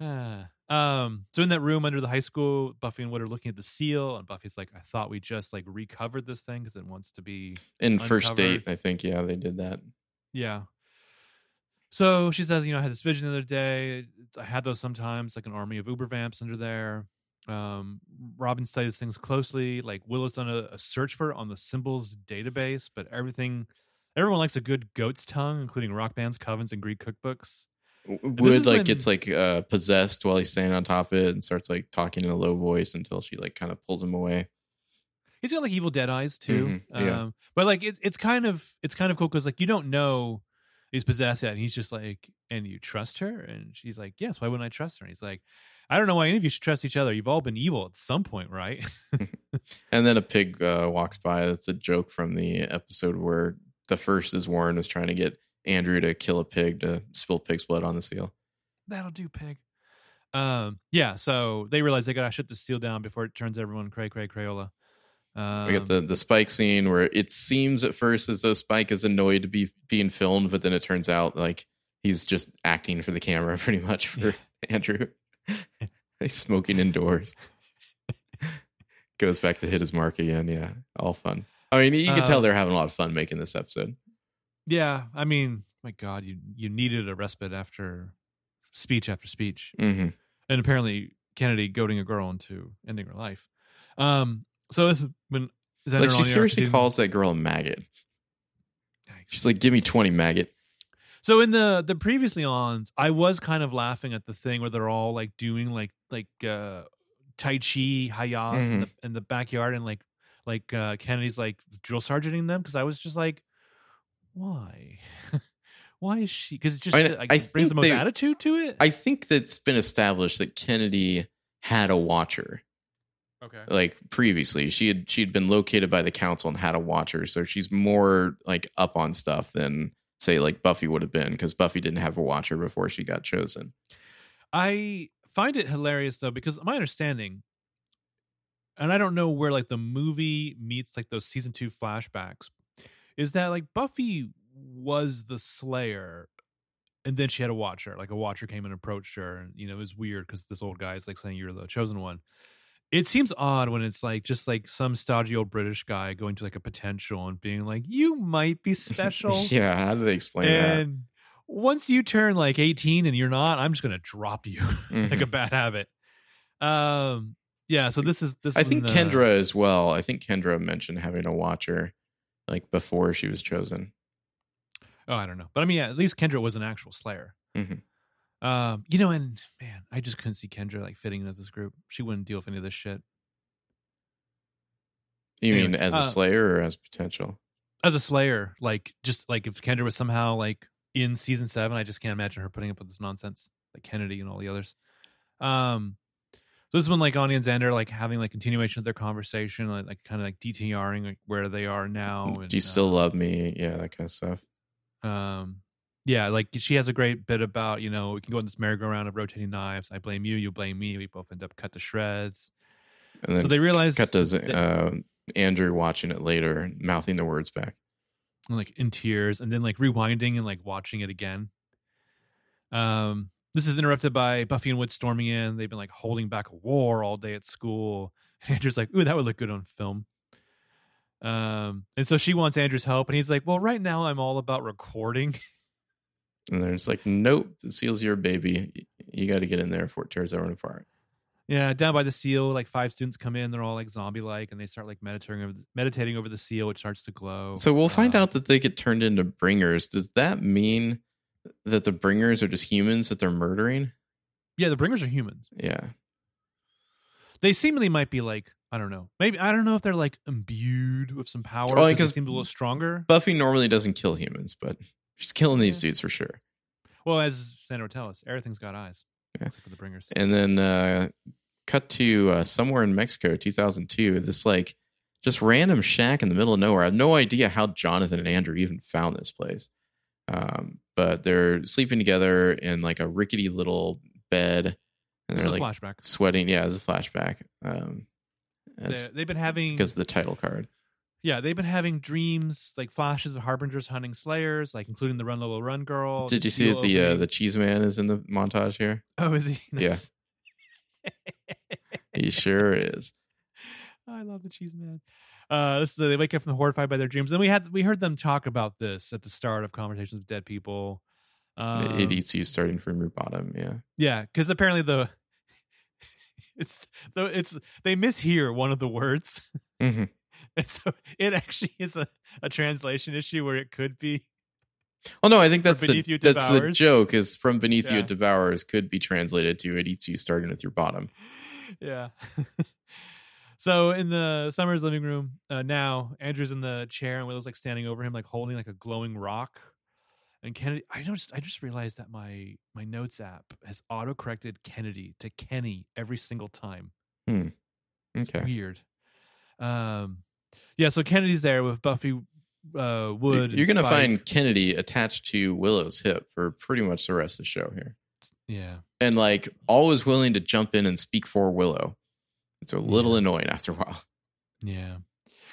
So in that room under the high school, Buffy and Wood are looking at the seal. And Buffy's like, I thought we just like recovered this thing because it wants to be in uncovered. First date, I think. Yeah, they did that. Yeah. So she says, you know, I had this vision the other day. I had those sometimes, like an army of Uber vamps under there. Robin studies things closely. Like Willow's done a search for it on the symbols database, but everyone likes a good goat's tongue, including rock bands, covens, and Greek cookbooks. Wood like gets like possessed while he's standing on top of it and starts like talking in a low voice until she like kind of pulls him away. He's got like evil dead eyes too. Mm-hmm, yeah. But like it's kind of cool because like you don't know he's possessed yet, and he's just like, and you trust her, and she's like, yes, why wouldn't I trust her? And he's like, I don't know why any of you should trust each other. You've all been evil at some point, right? And then a pig walks by. That's a joke from the episode where the first is Warren was trying to get Andrew to kill a pig to spill pig's blood on the seal. That'll do, pig. Yeah, so they realize they got to shut the seal down before it turns everyone cray-cray-crayola. We got the Spike scene where it seems at first as though Spike is annoyed to be being filmed, but then it turns out like he's just acting for the camera pretty much for Andrew. He's smoking indoors. Goes back to hit his mark again. Yeah, all fun. I mean, you can tell they're having a lot of fun making this episode. Yeah, I mean, my God, you needed a respite after speech. Mm-hmm. And apparently Kennedy goading a girl into ending her life. So this is when Xander like she seriously calls that girl a maggot. She's like, "Give me 20, maggot." So in the previously ons, I was kind of laughing at the thing where they're all like doing like tai chi hayas mm-hmm. in the backyard, and like Kennedy's like drill sergeanting them, because I was just like, why? Why is she? Because it just it brings the most attitude to it. I think that's been established that Kennedy had a watcher. Okay. Like previously, she'd been located by the council and had a watcher, so she's more like up on stuff than say like Buffy would have been, because Buffy didn't have a watcher before she got chosen. I find it hilarious though, because my understanding, and I don't know where like the movie meets like those season 2 flashbacks, is that like Buffy was the Slayer, and then she had a watcher. Like a watcher came and approached her, and you know it was weird because this old guy is like saying you're the chosen one. It seems odd when it's like just like some stodgy old British guy going to like a potential and being like, you might be special. Yeah, how do they explain that? And once you turn like 18 and you're not, I'm just going to drop you mm-hmm. like a bad habit. Yeah, so this is I think Kendra as well. I think Kendra mentioned having a watcher like before she was chosen. Oh, I don't know. But I mean, yeah, at least Kendra was an actual Slayer. Mm-hmm. You know, and man, I just couldn't see Kendra like fitting into this group. She wouldn't deal with any of this shit. You mean as a Slayer or as potential? As a Slayer, like just like if Kendra was somehow like in season 7, I just can't imagine her putting up with this nonsense, like Kennedy and all the others. So this is when like Anya and Xander like having like continuation of their conversation, like kind of like DTRing like where they are now. And, do you still love me? Yeah, that kind of stuff. Yeah, like she has a great bit about, you know, we can go on this merry-go-round of rotating knives. I blame you, you blame me. We both end up cut to shreds. And then so they realize... Cut to Andrew watching it later, mouthing the words back. And, like, in tears. And then, like, rewinding and, like, watching it again. This is interrupted by Buffy and Wood storming in. They've been, like, holding back a war all day at school. And Andrew's like, ooh, that would look good on film. And so she wants Andrew's help. And he's like, well, right now I'm all about recording. And they're just like, nope, the seal's your baby. You got to get in there before it tears everyone apart. Yeah, down by the seal, like 5 students come in. They're all like zombie-like, and they start like meditating over the seal, which starts to glow. So we'll find out that they get turned into bringers. Does that mean that the bringers are just humans that they're murdering? Yeah, the bringers are humans. Yeah, they seemingly might be like, I don't know. Maybe I don't know if they're like imbued with some power. Well, because they seem a little stronger. Buffy normally doesn't kill humans, but she's killing these dudes for sure. Well, as Sandra would tell us, everything's got eyes. Yeah. Except for the bringers. And then cut to somewhere in Mexico, 2002. This like just random shack in the middle of nowhere. I have no idea how Jonathan and Andrew even found this place. But they're sleeping together in like a rickety little bed, and they're like flashback. Sweating. Yeah, it's a flashback. They've been having, because of the title card. Yeah, they've been having dreams, like flashes of harbingers hunting slayers, like including the Run Lola Run girl. Did you see that the cheese man is in the montage here? Oh, is he? Nice. Yeah, he sure is. I love the cheese man. So they wake up from horrified by their dreams. Then we heard them talk about this at the start of Conversations with Dead People. It eats you starting from your bottom. Yeah. Yeah, because apparently they mishear one of the words. Mm-hmm. And so it actually is a translation issue where it could be. Oh no, I think that's the joke is from Beneath You It Devours could be translated to it eats you starting with your bottom. Yeah. So in the Summers living room now, Andrew's in the chair and Willow's like standing over him, like holding like a glowing rock. And Kennedy, I just realized that my notes app has auto corrected Kennedy to Kenny every single time. Hmm. Okay. It's weird. Yeah, so Kennedy's there with Buffy Wood. You're going to find Kennedy attached to Willow's hip for pretty much the rest of the show here. Yeah. And like always willing to jump in and speak for Willow. It's a little annoying after a while. Yeah.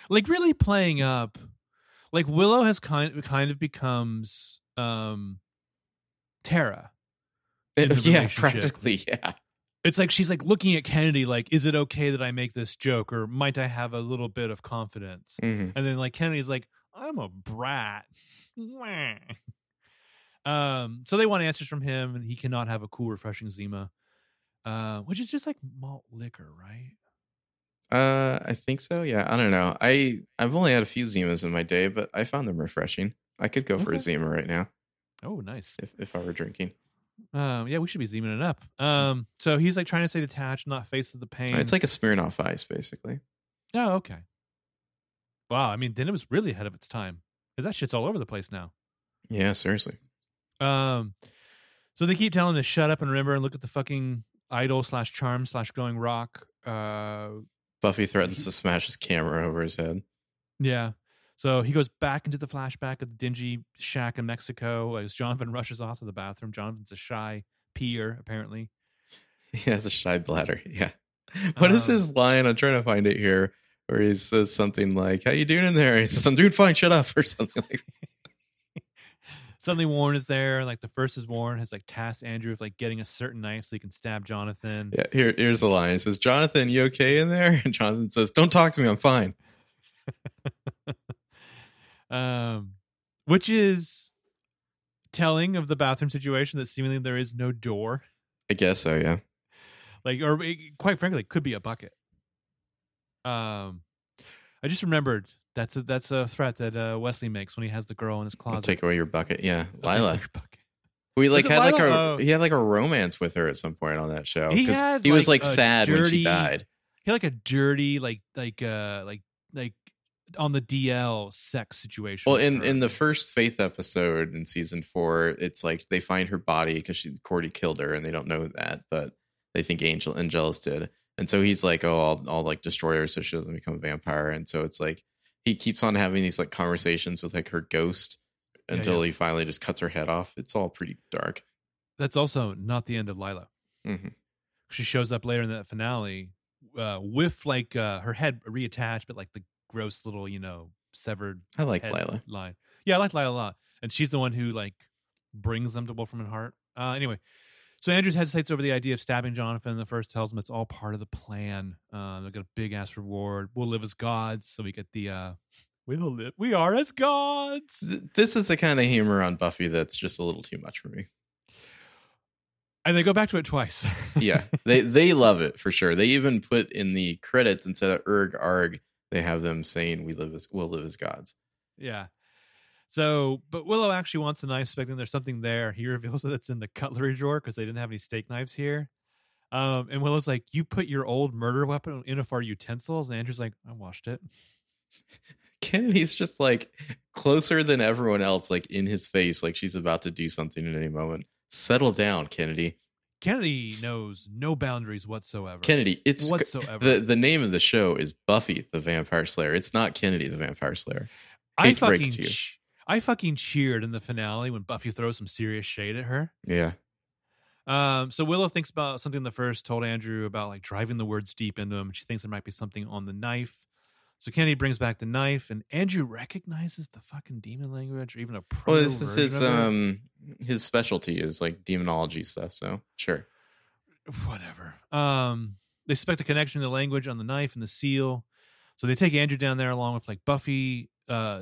Like really playing up. Like Willow has kind of becomes Tara. Yeah, practically. Yeah. It's like she's like looking at Kennedy like, is it okay that I make this joke, or might I have a little bit of confidence? Mm-hmm. And then like Kennedy's like, I'm a brat. So they want answers from him, and he cannot have a cool, refreshing Zima, which is just like malt liquor, right? I think so. Yeah, I don't know. I've only had a few Zimas in my day, but I found them refreshing. I could go for a Zima right now. Oh, nice. If I were drinking. Yeah, we should be Zeeming it up. So he's like trying to stay detached, not face the pain. It's like a Smirnoff Ice, basically. Oh, okay. Wow, I mean, then it was really ahead of its time, because that shit's all over the place now. Yeah, seriously. So they keep telling him to shut up and remember and look at the fucking idol / charm / glowing rock. Buffy threatens to smash his camera over his head. Yeah. So he goes back into the flashback of the dingy shack in Mexico as Jonathan rushes off to the bathroom. Jonathan's a shy peer, apparently. He has a shy bladder, yeah. What is his line? I'm trying to find it here. Where he says something like, how you doing in there? He says, I'm doing fine, shut up, or something like that. Suddenly Warren is there. Like the first is Warren has like tasked Andrew with like getting a certain knife so he can stab Jonathan. Yeah, here's the line. It says, Jonathan, you okay in there? And Jonathan says, don't talk to me, I'm fine. Which is telling of the bathroom situation that seemingly there is no door. I guess so, yeah. Like, or quite frankly, it could be a bucket. I just remembered that's a threat that Wesley makes when he has the girl in his closet. I'll take away your bucket, yeah, Lila. We like had Lila? Like a he had like a romance with her at some point on that show. He was like sad dirty, when she died. He had like a dirty like on the DL sex situation. Well, in the first Faith episode in season 4, it's like they find her body because Cordy killed her, and they don't know that, but they think Angelus did. And so he's like, oh, I'll like destroy her so she doesn't become a vampire. And so it's like he keeps on having these like conversations with like her ghost until he finally just cuts her head off. It's all pretty dark. That's also not the end of Lila. Mm-hmm. She shows up later in that finale with like her head reattached, but like the gross little, severed. I liked Lila. Line. Yeah, I liked Lila a lot. And she's the one who like brings them to Wolfram and Hart. Anyway, so Andrews hesitates over the idea of stabbing Jonathan. The first tells him it's all part of the plan. They'll get a big ass reward. We'll live as gods. So we get the we are as gods. This is the kind of humor on Buffy that's just a little too much for me. And they go back to it twice. Yeah, they love it for sure. They even put in the credits instead of erg arg, they have them saying we'll live as gods. Yeah. So, but Willow actually wants the knife, suspecting there's something there. He reveals that it's in the cutlery drawer because they didn't have any steak knives here. And Willow's like, "You put your old murder weapon in of our utensils," and Andrew's like, "I washed it." Kennedy's just like closer than everyone else, like in his face, like she's about to do something at any moment. Settle down, Kennedy. Kennedy knows no boundaries whatsoever. Kennedy, it's whatsoever. The name of the show is Buffy the Vampire Slayer. It's not Kennedy the Vampire Slayer. I fucking cheered in the finale when Buffy throws some serious shade at her. Yeah. So Willow thinks about something the first told Andrew about like driving the words deep into him. She thinks there might be something on the knife. So Kennedy brings back the knife, and Andrew recognizes the fucking demon language, or even a proto. Well, this is his specialty is like demonology stuff. So sure, whatever. They suspect a connection to the language on the knife and the seal. So they take Andrew down there along with like Buffy,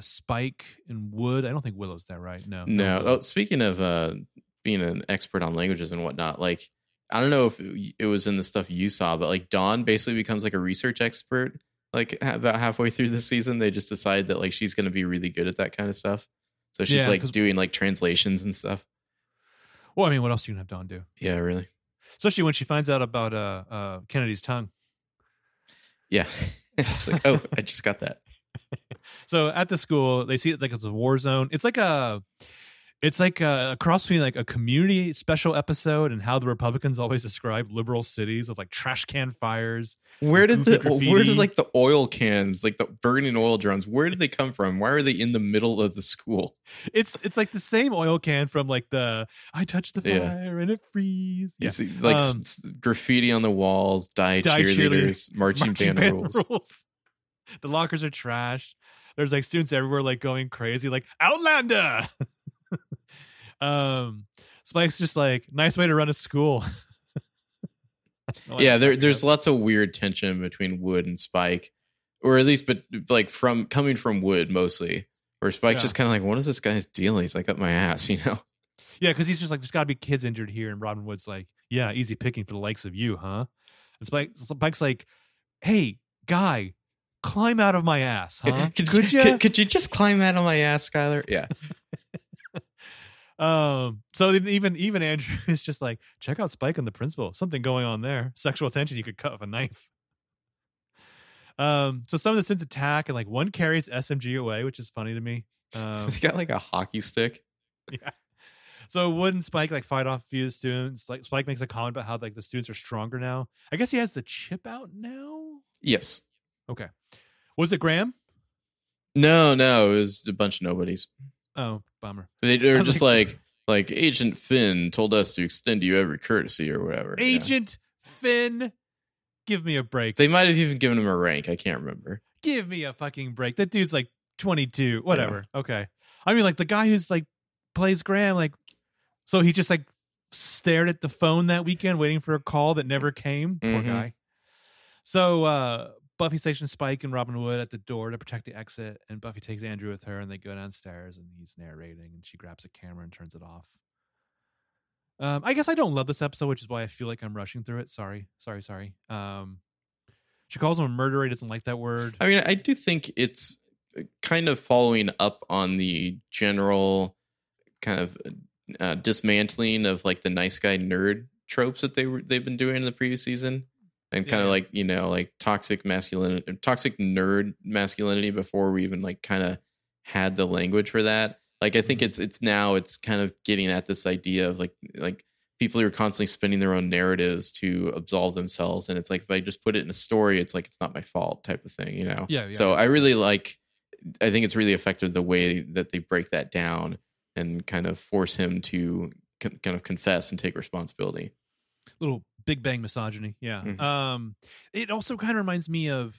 Spike, and Wood. I don't think Willow's there, right? No. Oh, speaking of being an expert on languages and whatnot, like I don't know if it was in the stuff you saw, but like Dawn basically becomes like a research expert. Like about halfway through the season, they just decide that like she's going to be really good at that kind of stuff. So she's like doing like translations and stuff. Well, I mean, what else do you have Dawn do? Yeah, really. Especially when she finds out about Kennedy's tongue. Yeah. She's like, oh, I just got that. So at the school, they see it like it's a war zone. It's like a cross between like a community special episode and how the Republicans always describe liberal cities of like trash can fires. Where did like the oil cans, like the burning oil drums, where did they come from? Why are they in the middle of the school? It's like the same oil can from like the I touched the fire and it freeze. Yeah. You see, like graffiti on the walls, die cheerleaders, marching band rules. The lockers are trashed. There's like students everywhere like going crazy, like Outlander. Spike's just like, nice way to run a school. there's lots of weird tension between Wood and Spike, or at least, but like coming from Wood mostly, where Spike's just kind of like, what is this guy's deal? He's like up my ass, you know? Yeah, because he's just like, there's got to be kids injured here, and Robin Wood's like, yeah, easy picking for the likes of you, huh? And Spike's like, hey, guy, climb out of my ass, huh? Could you just climb out of my ass, Skylar? Yeah. So even Andrew is just like, check out Spike and the principal. Something going on there. Sexual tension you could cut with a knife. So some of the students attack, and like one carries SMG away, which is funny to me. They got like a hockey stick. Yeah. So Wood and Spike like fight off a few students. Like Spike makes a comment about how like the students are stronger now. I guess he has the chip out now. Yes. Okay. Was it Graham? No, it was a bunch of nobodies. Oh, bummer. They're just like Agent Finn told us to extend to you every courtesy or whatever. Agent Finn, give me a break. They might have even given him a rank. I can't remember. Give me a fucking break. That dude's like 22, whatever. Yeah. Okay. I mean, like the guy who's like plays Graham, like, so he just like stared at the phone that weekend waiting for a call that never came. Poor guy. So, Buffy stations Spike and Robin Wood at the door to protect the exit, and Buffy takes Andrew with her, and they go downstairs, and he's narrating, and she grabs a camera and turns it off. I guess I don't love this episode, which is why I feel like I'm rushing through it. Sorry. She calls him a murderer. He doesn't like that word. I mean, I do think it's kind of following up on the general kind of dismantling of like the nice guy nerd tropes that they've been doing in the previous season. And kind of like, you know, like toxic masculinity, toxic nerd masculinity before we even like kind of had the language for that. Like, I think it's now kind of getting at this idea of like people who are constantly spinning their own narratives to absolve themselves. And it's like, if I just put it in a story, it's like, it's not my fault type of thing, you know? Yeah. So I think it's really effective the way that they break that down and kind of force him to kind of confess and take responsibility. Little Big Bang misogyny. Yeah. Mm-hmm. It also kind of reminds me of,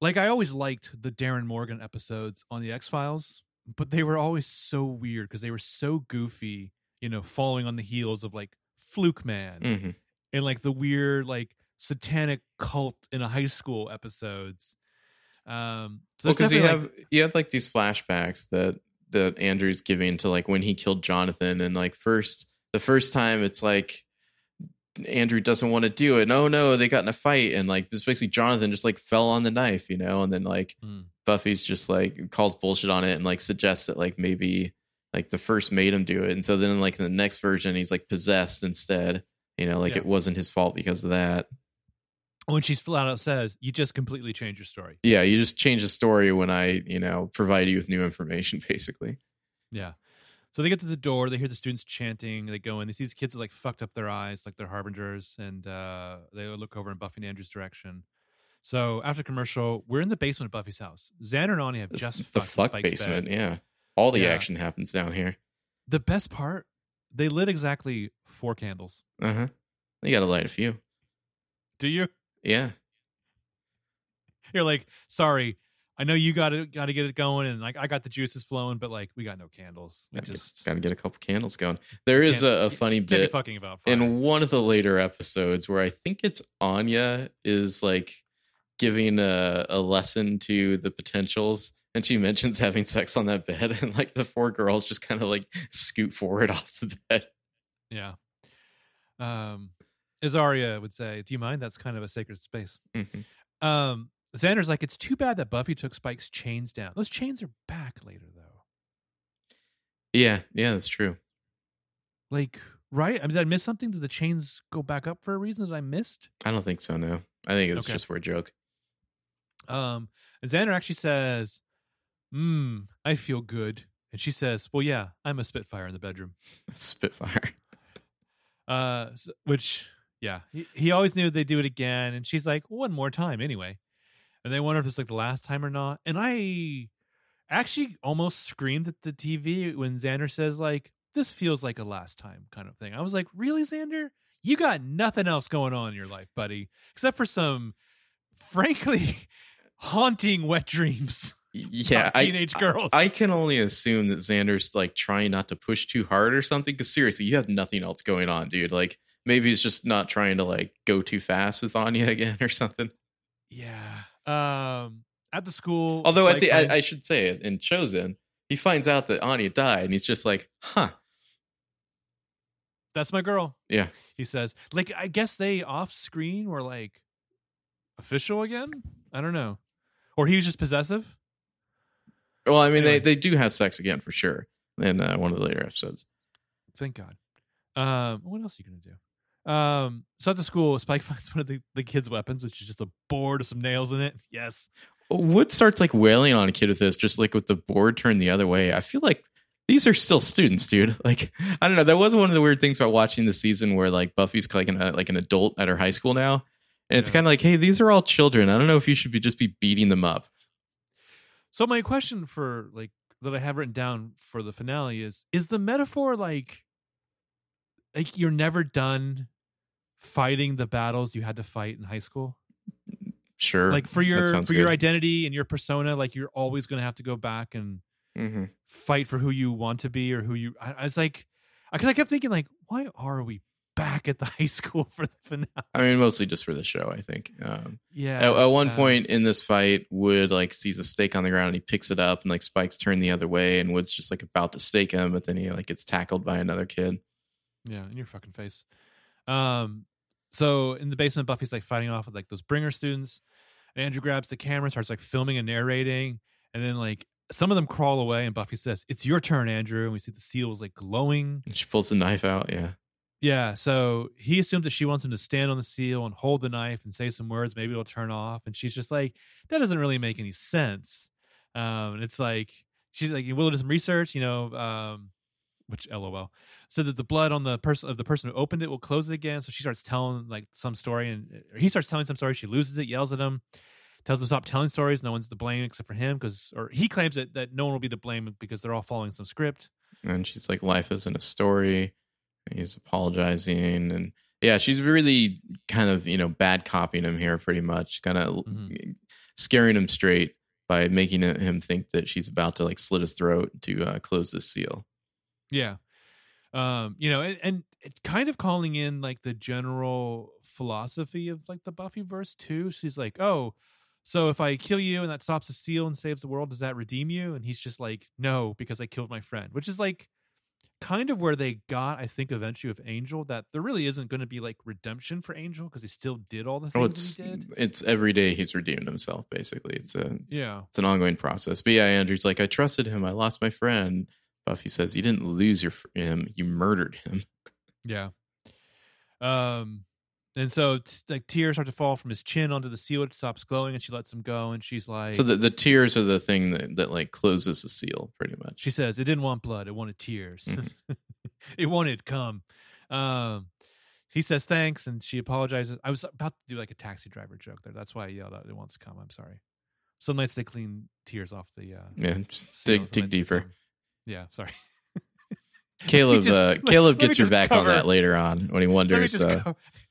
like, I always liked the Darren Morgan episodes on the X-Files, but they were always so weird because they were so goofy, you know, following on the heels of like Fluke Man and like the weird, like satanic cult in a high school episodes. So because you have like these flashbacks that Andrew's giving to like when he killed Jonathan, and like the first time it's like, Andrew doesn't want to do it. And, oh no, they got in a fight. And like, it's basically Jonathan just like fell on the knife, you know? And then like Buffy's just like calls bullshit on it and like suggests that like maybe like the first made him do it. And so then like in the next version, he's like possessed instead, you know, like it wasn't his fault because of that. When she's flat out says, you just completely change your story. Yeah. You just change the story when I, you know, provide you with new information, basically. Yeah. So they get to the door, they hear the students chanting, they go in, they see these kids that, like, fucked up their eyes, like they're harbingers, and they look over in Buffy and Andrew's direction. So after commercial, we're in the basement of Buffy's house. Xander and Anya have just fucked Spike's bed. The fuck basement, yeah. All the action happens down here. The best part, they lit exactly 4 candles. Uh-huh. They gotta light a few. Do you? Yeah. You're like, sorry, I know you got to get it going, and like I got the juices flowing, but like we got no candles. We just got to get a couple candles going. There is a funny bit fucking about fire in one of the later episodes where I think it's Anya is like giving a lesson to the potentials, and she mentions having sex on that bed, and like the 4 girls just kind of like scoot forward off the bed. Yeah. As Arya would say, do you mind? That's kind of a sacred space. Mm-hmm. Xander's like, it's too bad that Buffy took Spike's chains down. Those chains are back later, though. Yeah, that's true. Like, right? I mean, did I miss something? Did the chains go back up for a reason that I missed? I don't think so, no. I think it's just for a joke. Xander actually says, I feel good. And she says, well, yeah, I'm a Spitfire in the bedroom. Spitfire. He always knew they'd do it again. And she's like, one more time anyway. And they wonder if it's like the last time or not. And I actually almost screamed at the TV when Xander says, like, this feels like a last time kind of thing. I was like, really, Xander? You got nothing else going on in your life, buddy, except for some, frankly, haunting wet dreams. Yeah. Teenage girls. I can only assume that Xander's like trying not to push too hard or something, because seriously, you have nothing else going on, dude. Like, maybe he's just not trying to like go too fast with Anya again or something. Yeah. At the school, although at the I should say it, in Chosen he finds out that Anya died and he's just like, huh, that's my girl. Yeah, he says, like, I guess they off screen were like official again, I don't know, or he was just possessive. Well, I mean, anyway, they do have sex again for sure in one of the later episodes, thank God. What else are you gonna do? So at the school, Spike finds one of the kids' weapons, which is just a board with some nails in it. Yes. Wood starts like wailing on a kid with this, just like with the board turned the other way. I feel like these are still students, dude. Like, I don't know. That was one of the weird things about watching this season where like Buffy's like an adult at her high school now. And it's kind of like, hey, these are all children. I don't know if you should just be beating them up. So my question for like that I have written down for the finale is the metaphor like you're never done fighting the battles you had to fight in high school? Sure. Like for your identity and your persona, like you're always going to have to go back and fight for who you want to be or who you... I was like... Because I kept thinking like, why are we back at the high school for the finale? I mean, mostly just for the show, I think. At one point in this fight, Wood like sees a stake on the ground and he picks it up and like Spike's turned the other way and Wood's just like about to stake him, but then he like gets tackled by another kid. Yeah, in your fucking face. So in the basement, Buffy's like fighting off with like those Bringer students. And Andrew grabs the camera, starts like filming and narrating. And then like some of them crawl away and Buffy says, it's your turn, Andrew. And we see the seals like glowing. And she pulls the knife out, yeah. Yeah, so he assumes that she wants him to stand on the seal and hold the knife and say some words. Maybe it'll turn off. And she's just like, that doesn't really make any sense. And it's like, she's like, we'll do some research, you know, which LOL, so that the blood on the person of the person who opened it will close it again. So she starts telling like some story and he starts telling some story. She loses it, yells at him, tells him stop telling stories. No one's to blame except for him or he claims that no one will be to blame because they're all following some script. And she's like, life isn't a story. And he's apologizing. And yeah, she's really kind of, you know, bad copying him here pretty much, kind of scaring him straight by making him think that she's about to like slit his throat to close this seal. Yeah. You know, and kind of calling in like the general philosophy of like the Buffyverse too. She's like, oh, so if I kill you and that stops the seal and saves the world, does that redeem you? And he's just like, no, because I killed my friend, which is like kind of where they got, I think, eventually with Angel, that there really isn't going to be like redemption for Angel because he still did all the things he did. It's every day he's redeemed himself, basically. It's an ongoing process. But yeah, Andrew's like, I trusted him. I lost my friend. Buffy says, you didn't lose him. You murdered him. Yeah. And so like tears start to fall from his chin onto the seal. It stops glowing and she lets him go. And she's like... So the tears are the thing that like closes the seal pretty much. She says, it didn't want blood. It wanted tears. Mm-hmm. It wanted cum. He says thanks and she apologizes. I was about to do like a taxi driver joke there. That's why I yelled out, it wants cum. I'm sorry. Some nights they clean tears off the... just dig deeper. Yeah, sorry. Caleb gets your back on that later on when he wonders.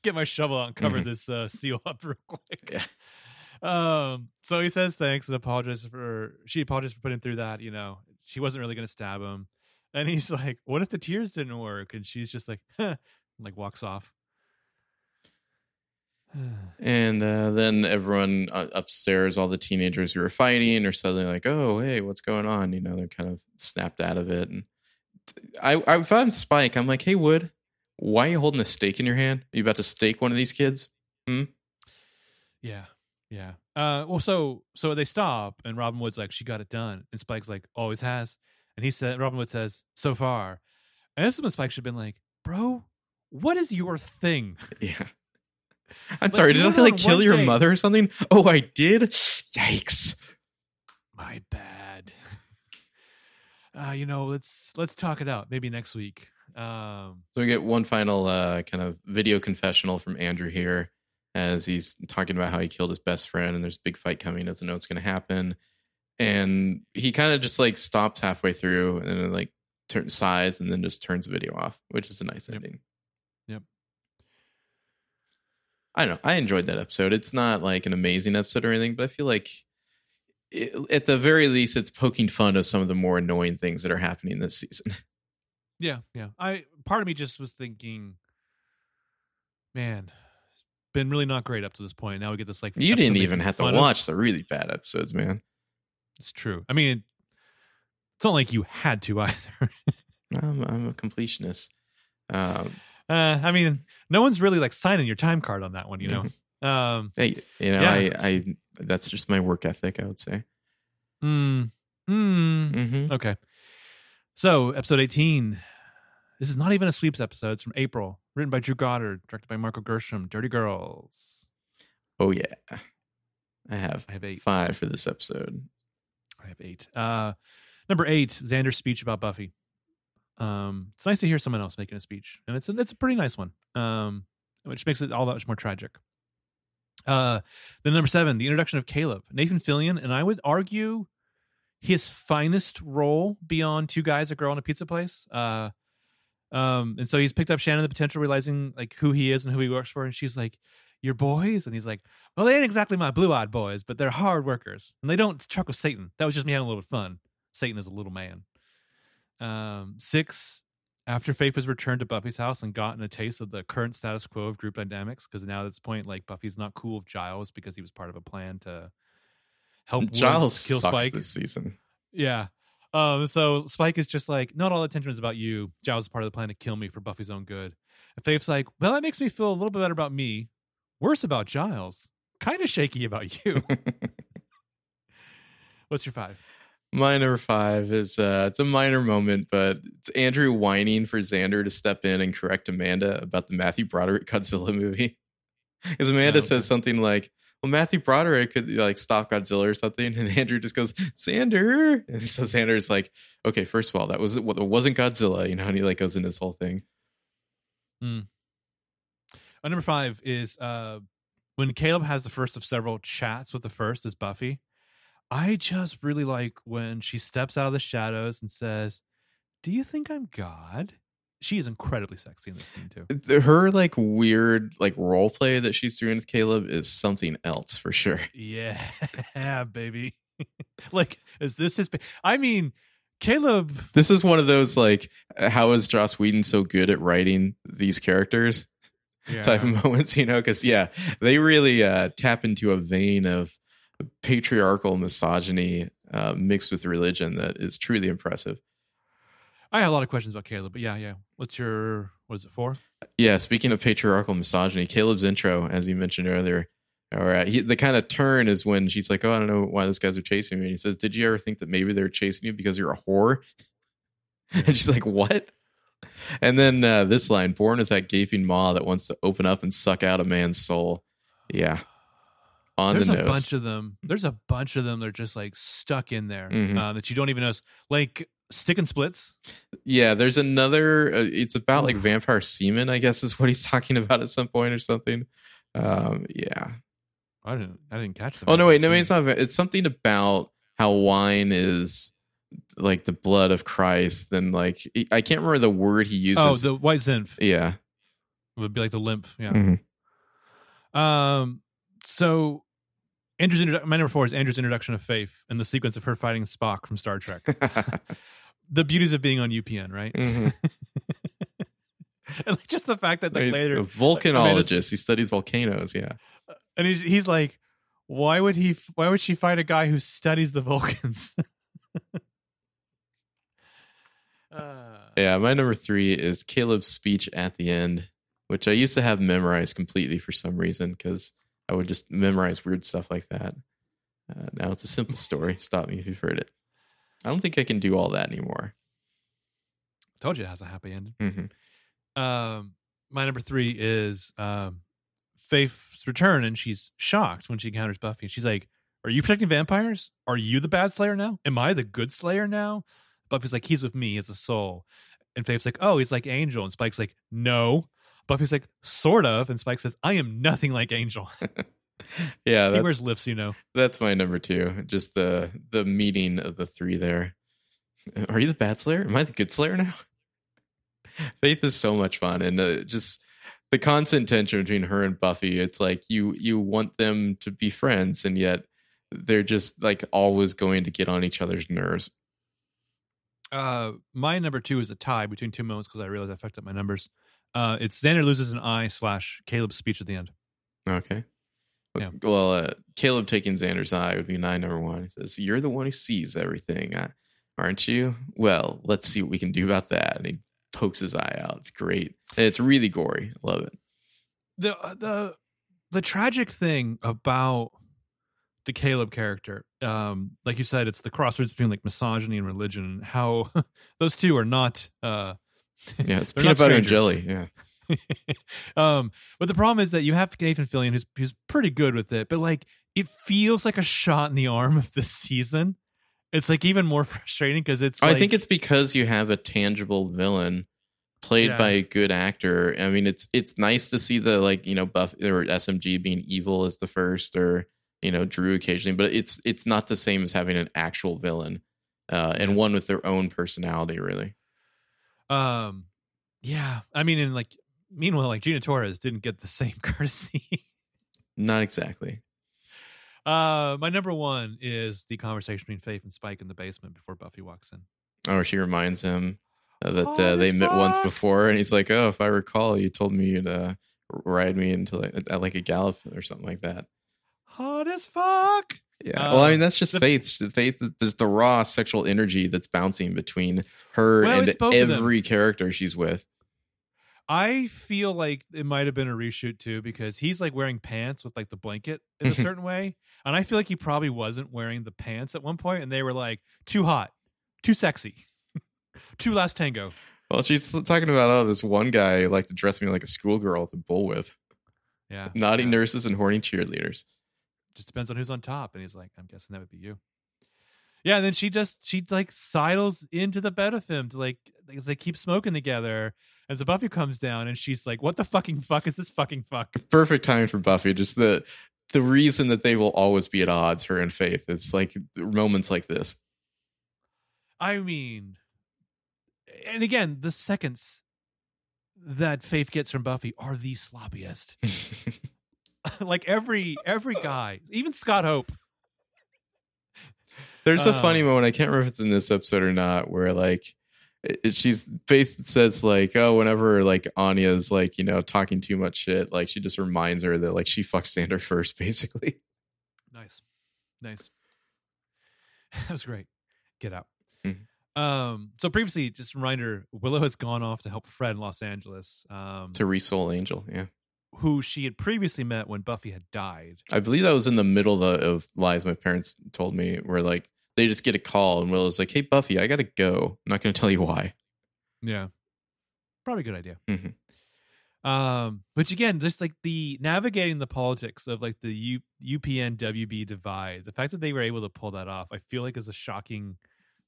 Get my shovel out and cover this seal up real quick. Yeah. So he says thanks and she apologizes for putting him through that. You know, she wasn't really going to stab him. And he's like, "What if the tears didn't work?" And she's just like, huh, and like walks off. And then everyone upstairs, all the teenagers who were fighting, are suddenly like, "Oh, hey, what's going on?" You know, they're kind of snapped out of it. And if I'm Spike, I'm like, "Hey, Wood, why are you holding a stake in your hand? Are you about to stake one of these kids?" Hmm? Yeah. Well, so they stop, and Robin Wood's like, "She got it done," and Spike's like, "Always has." And he said, Robin Wood says, "So far," and this is when Spike should have been like, "Bro, what is your thing?" Yeah. I'm sorry, did I like kill your mother or something? Oh, I did? Yikes. My bad. Let's talk it out. Maybe next week. So we get one final kind of video confessional from Andrew here as he's talking about how he killed his best friend and there's a big fight coming. He doesn't know what's going to happen. And he kind of just like stops halfway through and like sighs and then just turns the video off, which is a nice ending. Yep. I don't know. I enjoyed that episode. It's not like an amazing episode or anything, but I feel like at the very least, it's poking fun of some of the more annoying things that are happening this season. Yeah. Part of me just was thinking, man, it's been really not great up to this point. Now we get this like... You didn't even have to watch the really bad episodes, man. It's true. I mean, it's not like you had to either. I'm a completionist. I mean, no one's really like signing your time card on that one, you know? Mm-hmm. Yeah. I that's just my work ethic, I would say. Mm-hmm. Okay. So episode 18, this is not even a sweeps episode. It's from April, written by Drew Goddard, directed by Marco Gershom, Dirty Girls. Oh yeah. I have 5 for this episode. I have 8. Number 8, Xander's speech about Buffy. It's nice to hear someone else making a speech, and it's a pretty nice one, which makes it all that much more tragic. Then number 7, the introduction of Caleb, Nathan Fillion, and I would argue his finest role beyond Two Guys, a Girl, and a Pizza Place. And so he's picked up Shannon, the potential, realizing like who he is and who he works for, and she's like, "Your boys?" And he's like, "Well, they ain't exactly my blue-eyed boys, but they're hard workers, and they don't truck with Satan. That was just me having a little bit of fun. Satan is a little man." 6, after Faith has returned to Buffy's house and gotten a taste of the current status quo of group dynamics, because now at this point, like, Buffy's not cool with Giles because he was part of a plan to help Giles kill Spike this season. Yeah. So Spike is just like, "Not all attention is about you. Giles is part of the plan to kill me for Buffy's own good." And Faith's like, "Well, that makes me feel a little bit better about me. Worse about Giles. Kind of shaky about you." What's your 5? My number 5 is it's a minor moment, but it's Andrew whining for Xander to step in and correct Amanda about the Matthew Broderick Godzilla movie. Because Amanda says something like, "Well, Matthew Broderick could like stop Godzilla" or something, and Andrew just goes, "Xander," and so Xander is like, "Okay, first of all, that wasn't Godzilla," you know, and he like goes in this whole thing. Number 5 is when Caleb has the first of several chats with the first as Buffy. I just really like when she steps out of the shadows and says, "Do you think I'm God?" She is incredibly sexy in this scene too. Her like weird like role play that she's doing with Caleb is something else for sure. Yeah, baby. Like, is this his? I mean, Caleb. This is one of those like, how is Joss Whedon so good at writing these characters? Yeah. Type of moments, you know? Because yeah, they really tap into a vein of patriarchal misogyny mixed with religion that is truly impressive. I have a lot of questions about Caleb, but yeah. What's your, what is it for? Yeah, speaking of patriarchal misogyny, Caleb's intro, as you mentioned earlier, or the kind of turn is when she's like, oh, I don't know why those guys are chasing me. And he says, did you ever think that maybe they're chasing you because you're a whore? And she's like, what? And then this line, born with that gaping maw that wants to open up and suck out a man's soul. Yeah. On there's the nose. There's a bunch of them. They're just like stuck in there that you don't even notice. Like Stick and Splits. Yeah. There's another, it's about like vampire semen, I guess is what he's talking about at some point or something. Yeah. I didn't catch that. Oh, no, wait. No, it's not. It's something about how wine is like the blood of Christ. Then, like, I can't remember the word he uses. Oh, the white zinf. Yeah. It would be like the lymph. Yeah. Mm-hmm. So, my number 4 is Andrew's introduction of Faith and the sequence of her fighting Spock from Star Trek. The beauties of being on UPN, right? Mm-hmm. And like just the fact that like, later, a volcanologist, he studies volcanoes. Yeah, and he's like, why would she fight a guy who studies the Vulcans? Yeah, my number 3 is Caleb's speech at the end, which I used to have memorized completely for some reason because I would just memorize weird stuff like that. Now it's a simple story. Stop me if you've heard it. I don't think I can do all that anymore. I told you it has a happy ending. Mm-hmm. My number 3 is Faith's return, and she's shocked when she encounters Buffy. She's like, are you protecting vampires? Are you the bad slayer now? Am I the good slayer now? Buffy's like, he's with me as a soul. And Faith's like, oh, he's like Angel. And Spike's like, no. Buffy's like, sort of. And Spike says, I am nothing like Angel. Yeah. He wears lifts, you know. That's my number 2. Just the meeting of the 3 there. Are you the bad slayer? Am I the good slayer now? Faith is so much fun. And just the constant tension between her and Buffy. It's like you want them to be friends. And yet they're just like always going to get on each other's nerves. My number 2 is a tie between 2 moments because I realized I fucked up my numbers. It's Xander loses an eye / Caleb's speech at the end. Okay. Yeah. Well, Caleb taking Xander's eye would be my number 1. He says, you're the one who sees everything, aren't you? Well, let's see what we can do about that. And he pokes his eye out. It's great. And it's really gory. Love it. The tragic thing about the Caleb character, like you said, it's the crossroads between like misogyny and religion, and how those 2 are not yeah, it's peanut butter and jelly. Yeah. But the problem is that you have Nathan Fillion, who's pretty good with it, but like it feels like a shot in the arm of this season. It's like even more frustrating because it's I think it's because you have a tangible villain played by a good actor. I mean, it's nice to see the like, you know, Buffy or SMG being evil as the first, or you know, Drew occasionally, but it's not the same as having an actual villain and one with their own personality, really. Yeah, I mean, and like, meanwhile, like Gina Torres didn't get the same courtesy. Not exactly. My number 1 is the conversation between Faith and Spike in the basement before Buffy walks in. Oh, she reminds him that they met once before, and he's like, "Oh, if I recall, you told me you'd ride me until at like a gallop or something like that." Hot as fuck. Yeah. Well, I mean, that's just Faith, the raw sexual energy that's bouncing between her and every character she's with. I feel like it might have been a reshoot too, because he's like wearing pants with like the blanket in a certain way. And I feel like he probably wasn't wearing the pants at one point, and they were like too hot, too sexy, too last tango. Well, she's talking about, oh, this one guy liked to dress me like a schoolgirl with a bullwhip. Yeah. Naughty nurses and horny cheerleaders. Just depends on who's on top. And he's like, I'm guessing that would be you. Yeah. And then she like sidles into the bed with him to like, as they keep smoking together. And so Buffy comes down and she's like, what the fucking fuck is this fucking fuck? Perfect time for Buffy. Just the reason that they will always be at odds, her and Faith. It's like moments like this. I mean, and again, the seconds that Faith gets from Buffy are the sloppiest. Like every guy, even Scott Hope. There's a funny moment, I can't remember if it's in this episode or not, where like Faith says like, oh, whenever like Anya's like, you know, talking too much shit, like she just reminds her that like she fucked Xander first, basically. Nice. That was great. Get out. Mm-hmm. So previously, just a reminder, Willow has gone off to help Fred in Los Angeles. To re-soul Angel, yeah. Who she had previously met when Buffy had died. I believe that was in the middle of lies my parents told me, where like they just get a call and Willow's like, hey, Buffy, I gotta go. I'm not gonna tell you why. Yeah. Probably a good idea. Mm-hmm. Which again, just like the navigating the politics of like the UPN-WB divide, the fact that they were able to pull that off, I feel like is a shocking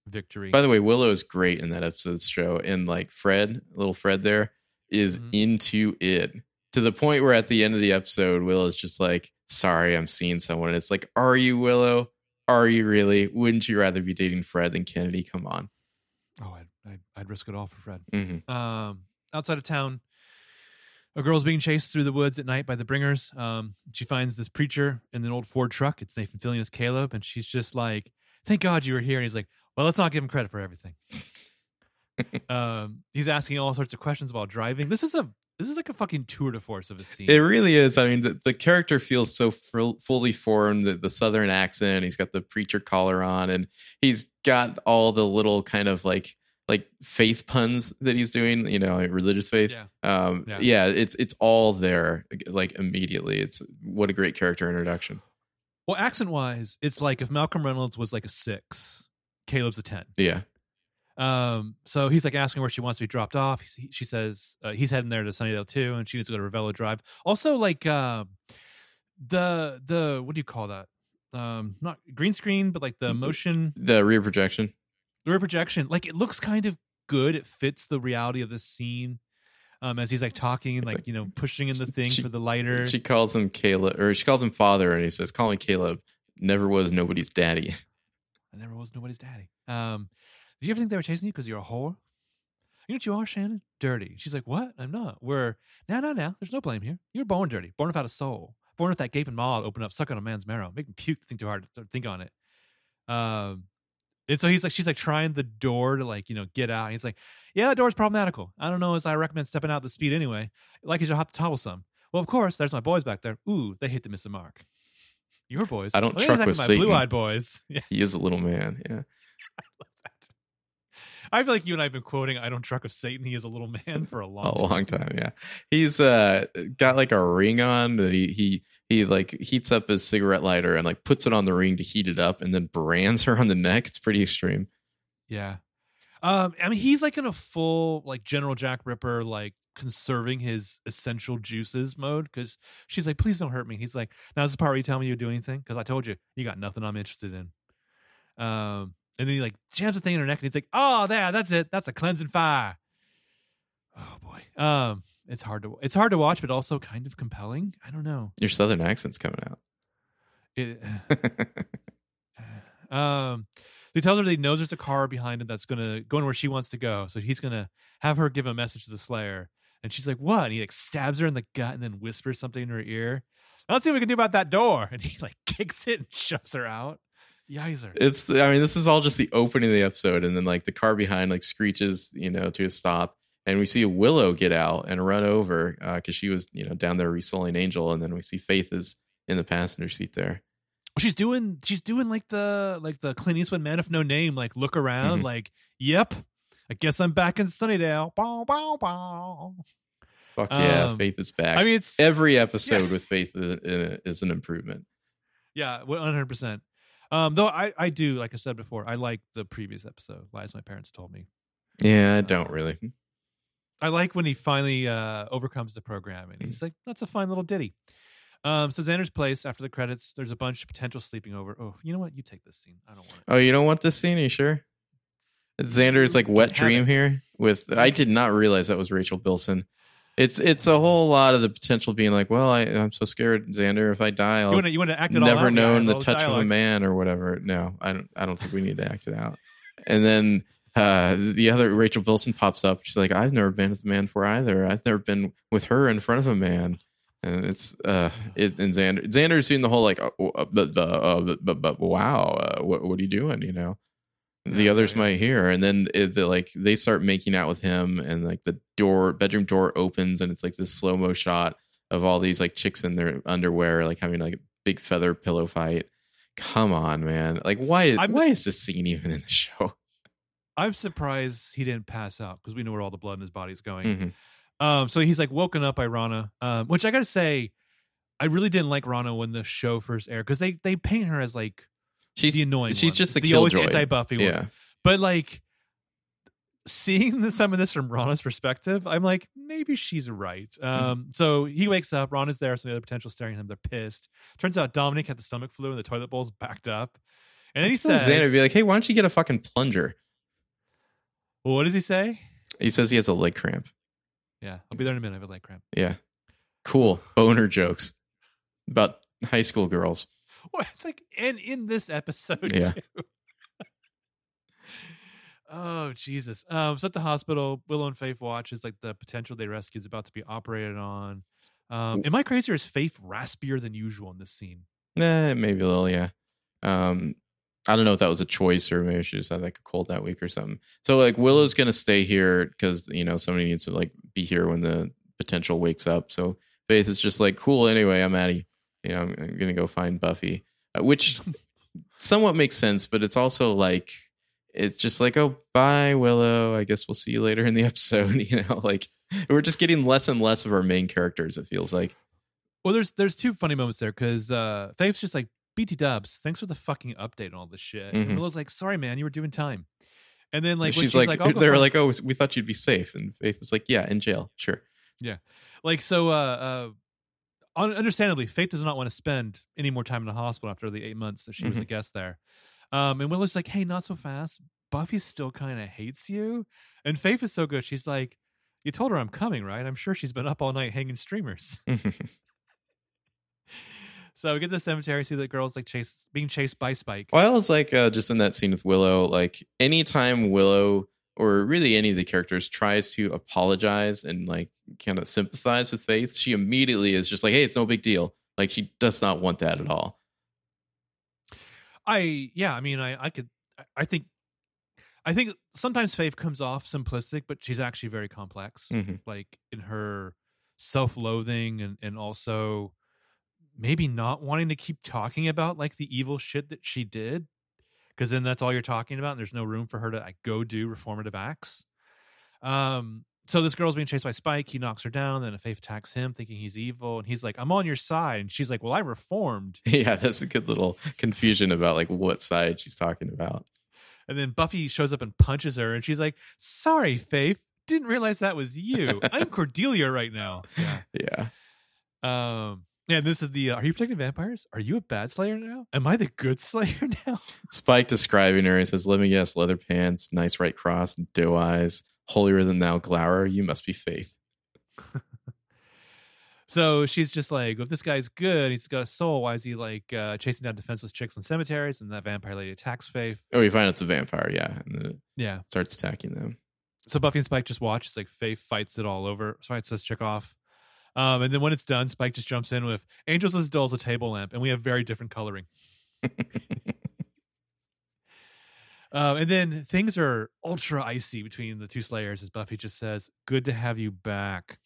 victory. By the way, Willow is great in that episode's show, and like Fred, little Fred there, is mm-hmm. into it. To the point where at the end of the episode, Willow is just like, sorry, I'm seeing someone. And it's like, are you, Willow? Are you really? Wouldn't you rather be dating Fred than Kennedy? Come on. Oh, I'd risk it all for Fred. Mm-hmm. Outside of town, a girl's being chased through the woods at night by the Bringers. She finds this preacher in an old Ford truck. It's Nathan Fillion's Caleb. And she's just like, thank God you were here. And he's like, well, let's not give him credit for everything. He's asking all sorts of questions while driving. This is like a fucking tour de force of a scene. It really is. I mean, the character feels so fully formed. The Southern accent. He's got the preacher collar on, and he's got all the little kind of like faith puns that he's doing. You know, like religious faith. Yeah. Yeah. It's all there. Like immediately. It's what a great character introduction. Well, accent wise, it's like if Malcolm Reynolds was like a 6, Caleb's a 10. Yeah. So he's like asking where she wants to be dropped off. She says he's heading there to Sunnydale too, and she needs to go to Ravello Drive. Also, like the what do you call that? Not green screen, but like the motion, the rear projection. The rear projection, like it looks kind of good. It fits the reality of this scene. As he's like talking and like you know pushing in the thing for the lighter. She calls him Caleb, or she calls him father, and he says, "Call me Caleb. Never was nobody's daddy. I never was nobody's daddy." Did you ever think they were chasing you because you're a whore? You know what you are, Shannon? Dirty. She's like, what? I'm not. No. There's no blame here. You're born dirty. Born without a soul. Born with that gaping maw to open up, suck on a man's marrow. Make him puke, think too hard, think on it. And so she's like trying the door to like, you know, get out. And he's like, yeah, that door's problematical. I don't know as I recommend stepping out the speed anyway. Like as you'll have to towel some. Well, of course, there's my boys back there. Ooh, they hate to miss the mark. Your boys. I don't truck with my Satan. Blue-eyed boys. Yeah. He is a little man, yeah. I feel like you and I have been quoting I Don't Truck with Satan. He is a little man for a long time, yeah. He's got like a ring on that he like heats up his cigarette lighter and like puts it on the ring to heat it up and then brands her on the neck. It's pretty extreme. Yeah. I mean, he's like in a full like General Jack Ripper like conserving his essential juices mode because she's like, please don't hurt me. He's like, now this is the part where you tell me you would do anything because I told you, you got nothing I'm interested in. And then he like jams the thing in her neck and he's like, oh, there, that's it. That's a cleansing fire. Oh boy. It's hard to watch, but also kind of compelling. I don't know. Your Southern accent's coming out. He tells her that he knows there's a car behind him that's gonna go where she wants to go. So he's gonna have her give a message to the Slayer. And she's like, what? And he like stabs her in the gut and then whispers something in her ear. Let's see what we can do about that door. And he like kicks it and shoves her out. Yizer. This is all just the opening of the episode, and then like the car behind like screeches, you know, to a stop, and we see Willow get out and run over because she was, you know, down there resoling Angel, and then we see Faith is in the passenger seat there. She's doing like the Clint Eastwood Man of No Name, like look around, mm-hmm. like yep, I guess I'm back in Sunnydale. Bow, bow, bow. Fuck yeah, Faith is back. I mean, it's every episode with Faith is an improvement. Yeah, 100%. Though I do, like I said before, I like the previous episode, Lies My Parents Told Me. Yeah, I don't really. I like when he finally overcomes the program, and he's like, that's a fine little ditty. So Xander's place, after the credits, there's a bunch of potential sleeping over. Oh, you know what? You take this scene. I don't want it. Oh, you don't want this scene? Are you sure? Xander's like wet dream here. I did not realize that was Rachel Bilson. It's a whole lot of the potential being like, well, I'm so scared, Xander. If I die, I'll you want to act it never all out, known the touch dialogue of a man or whatever. No, I don't think we need to act it out. And then the other Rachel Bilson pops up. She's like, I've never been with a man before either. I've never been with her in front of a man. And it's and Xander's seen the whole like, wow, what are you doing? You know. The others might hear, and then they start making out with him, and like the bedroom door opens, and it's like this slow mo shot of all these like chicks in their underwear, like having like a big feather pillow fight. Come on, man! Like why is this scene even in the show? I'm surprised he didn't pass out because we know where all the blood in his body's going. Mm-hmm. So he's like woken up by Rana, which I gotta say, I really didn't like Rana when the show first aired because they paint her as like she's the annoying. She's one. Just the always anti-Buffy one. Yeah. But like seeing some of this from Rana's perspective, I'm like, maybe she's right. So he wakes up. Rana's there. Some of the other potential staring at him. They're pissed. Turns out Dominic had the stomach flu and the toilet bowl's backed up. And then he says, "Xander be like, hey, why don't you get a fucking plunger?" Well, what does he say? He says he has a leg cramp. Yeah, I'll be there in a minute. I have a leg cramp. Yeah, cool boner jokes about high school girls. Well, it's like, and in this episode, yeah. Too. Oh Jesus! So at the hospital, Willow and Faith watch as like the potential they rescued is about to be operated on. Am I crazy or is Faith raspier than usual in this scene? Maybe a little, yeah. I don't know if that was a choice or maybe she just had like a cold that week or something. So like Willow's going to stay here because, you know, somebody needs to like be here when the potential wakes up. So Faith is just like, cool. Anyway, I'm out of, you know, I'm going to go find Buffy, which somewhat makes sense, but it's also like, it's just like, oh, bye Willow. I guess we'll see you later in the episode. You know, like we're just getting less and less of our main characters. It feels like, well, there's two funny moments there. Cause Faith's just like, BT Dubs, thanks for the fucking update and all this shit. Mm-hmm. And Willow's like, sorry, man, you were doing time. And then like she's like they were like, oh, we thought you'd be safe. And Faith is like, yeah, in jail. Sure. Yeah. Like, so understandably, Faith does not want to spend any more time in the hospital after the 8 months that she was a guest there. And Willow's like, hey, not so fast. Buffy still kind of hates you. And Faith is so good. She's like, you told her I'm coming, right? I'm sure she's been up all night hanging streamers. So we get to the cemetery, see the girl's like being chased by Spike. Well, I was like, just in that scene with Willow, like anytime Willow or really any of the characters tries to apologize and like kind of sympathize with Faith, she immediately is just like, hey, it's no big deal. Like she does not want that at all. I think sometimes Faith comes off simplistic, but she's actually very complex, like in her self-loathing and also maybe not wanting to keep talking about like the evil shit that she did, because then that's all you're talking about and there's no room for her to like, go do reformative acts. So this girl's being chased by Spike. He knocks her down, then Faith attacks him thinking he's evil, and he's like, I'm on your side. And she's like, well, I reformed. Yeah, that's a good little confusion about like what side she's talking about. And then Buffy shows up and punches her and she's like, sorry, Faith, didn't realize that was you. I'm Cordelia right now. Yeah. Yeah, this is the, are you protecting vampires? Are you a bad slayer now? Am I the good slayer now? Spike describing her, he says, let me guess, leather pants, nice right cross, doe eyes, holier than thou glower, you must be Faith. So she's just like, if this guy's good, he's got a soul, why is he like chasing down defenseless chicks in cemeteries? And that vampire lady attacks Faith. Oh, you find it's a vampire, yeah. And then it starts attacking them. So Buffy and Spike just watch, it's like Faith fights it all over, fights this chick off. And then when it's done, Spike just jumps in with "Angels as dull as a table lamp," and we have very different coloring. And then things are ultra icy between the two slayers, as Buffy just says, "Good to have you back."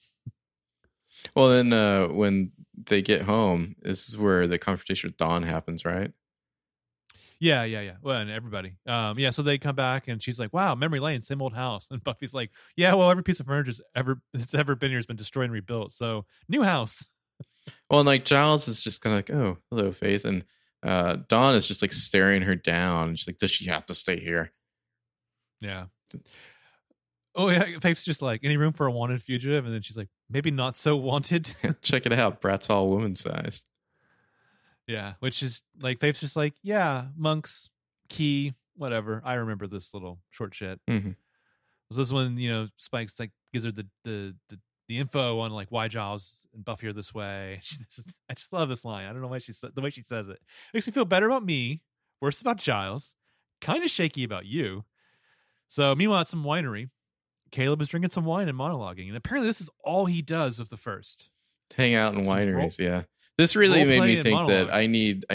Well, then when they get home, this is where the confrontation with Dawn happens, right? Yeah. Well, and everybody. So they come back, and she's like, wow, memory lane, same old house. And Buffy's like, yeah, well, every piece of furniture that's ever been here has been destroyed and rebuilt. So, new house. Well, and like Giles is just kind of like, oh, hello, Faith. And Dawn is just like staring her down. She's like, does she have to stay here? Yeah. Oh, yeah. Faith's just like, any room for a wanted fugitive? And then she's like, maybe not so wanted. Check it out. Brat's all woman-sized. Yeah, which is like Faith's just like, yeah, monks, key, whatever. I remember this little short shit. So this one, you know, Spike's like gives her the info on like why Giles and Buffy are this way. I just love this line. I don't know why the way she says it. Makes me feel better about me, worse about Giles, kind of shaky about you. So meanwhile, at some winery, Caleb is drinking some wine and monologuing, and apparently this is all he does with the first. Hang out in wineries, yeah. This really made me think that I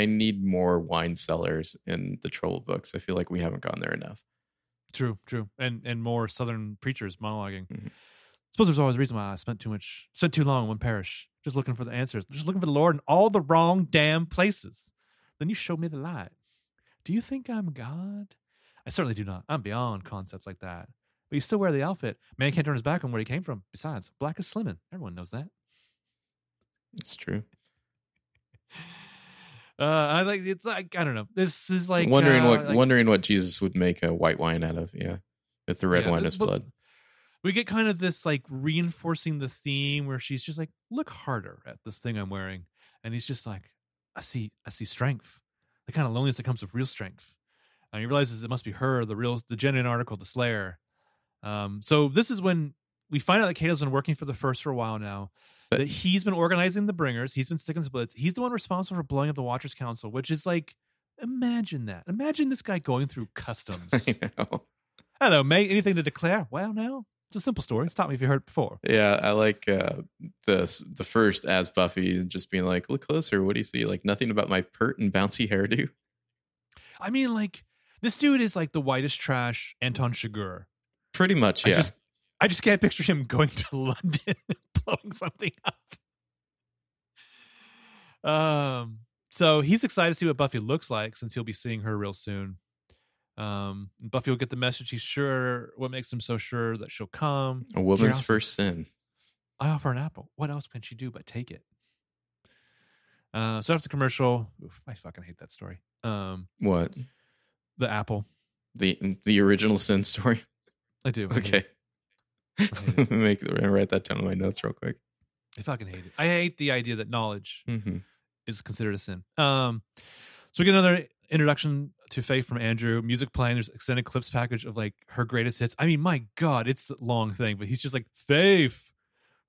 need more wine cellars in the Troll books. I feel like we haven't gone there enough. True. And more Southern preachers monologuing. I suppose there's always a reason why I spent too long in one parish, just looking for the answers, just looking for the Lord in all the wrong damn places. Then you showed me the light. Do you think I'm God? I certainly do not. I'm beyond concepts like that. But you still wear the outfit. Man can't turn his back on where he came from. Besides, black is slimming. Everyone knows that. It's true. I like. It's like, I don't know. This is like wondering what Jesus would make a white wine out of. Yeah, if the red wine is blood. We get kind of this like reinforcing the theme where she's just like, look harder at this thing I'm wearing, and he's just like, I see strength, the kind of loneliness that comes with real strength, and he realizes it must be her, the genuine article, the Slayer. So this is when we find out that Cato's been working for the First for a while now. That he's been organizing the Bringers. He's been sticking splits. He's the one responsible for blowing up the Watchers Council, which is like, imagine that. Imagine this guy going through customs. I don't know, May. Anything to declare? Well, no. It's a simple story. Stop me if you heard it before. Yeah, I like the first as Buffy just being like, look closer. What do you see? Like, nothing about my pert and bouncy hairdo. I mean, like, this dude is like the whitest trash Anton Chigurh. Pretty much, yeah. I just can't picture him going to London and blowing something up. So he's excited to see what Buffy looks like since he'll be seeing her real soon. Buffy will get the message. He's sure. What makes him so sure that she'll come? A woman's first sin. I offer an apple. What else can she do but take it? So after the commercial, I fucking hate that story. What? The apple. The original sin story. I do. Okay. Write that down in my notes real quick. I fucking hate it. I hate the idea that knowledge is considered a sin. So we get another introduction to Faith from Andrew. Music playing. There's extended clips package of like her greatest hits. I mean, my God, it's a long thing, but he's just like, Faith.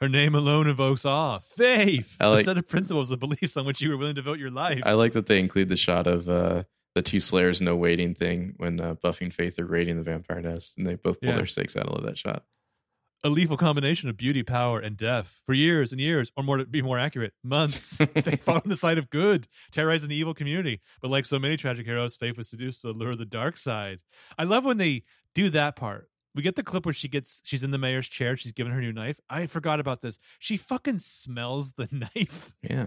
Her name alone invokes awe. Faith. A set of principles and beliefs on which you were willing to devote your life. I like that they include the shot of the two Slayers no waiting thing when Buffy and Faith are raiding the vampire nest, and they both pull their stakes out of that shot. A lethal combination of beauty, power, and death. For years and years, or more to be more accurate, months, Faith fought on the side of good, terrorizing the evil community. But like so many tragic heroes, Faith was seduced to allure the dark side. I love when they do that part. We get the clip where she's in the mayor's chair. She's given her new knife. I forgot about this. She fucking smells the knife. Yeah.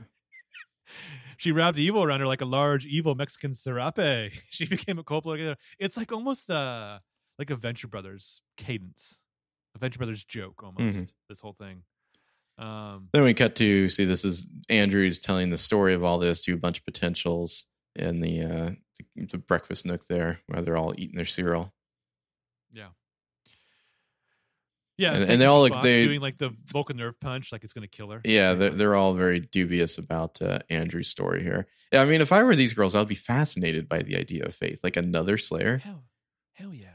She wrapped evil around her like a large evil Mexican serape. She became a Coppola. It's like almost like a Venture Brothers cadence. A Venture Brothers joke almost, this whole thing. Then we cut to see this is Andrew's telling the story of all this to a bunch of potentials in the breakfast nook there where they're all eating their cereal. Yeah. Yeah. And they all like they're doing like the Vulcan nerve punch, like it's going to kill her. Yeah. They're all very dubious about Andrew's story here. Yeah, I mean, if I were these girls, I'd be fascinated by the idea of Faith, like another Slayer. Hell yeah.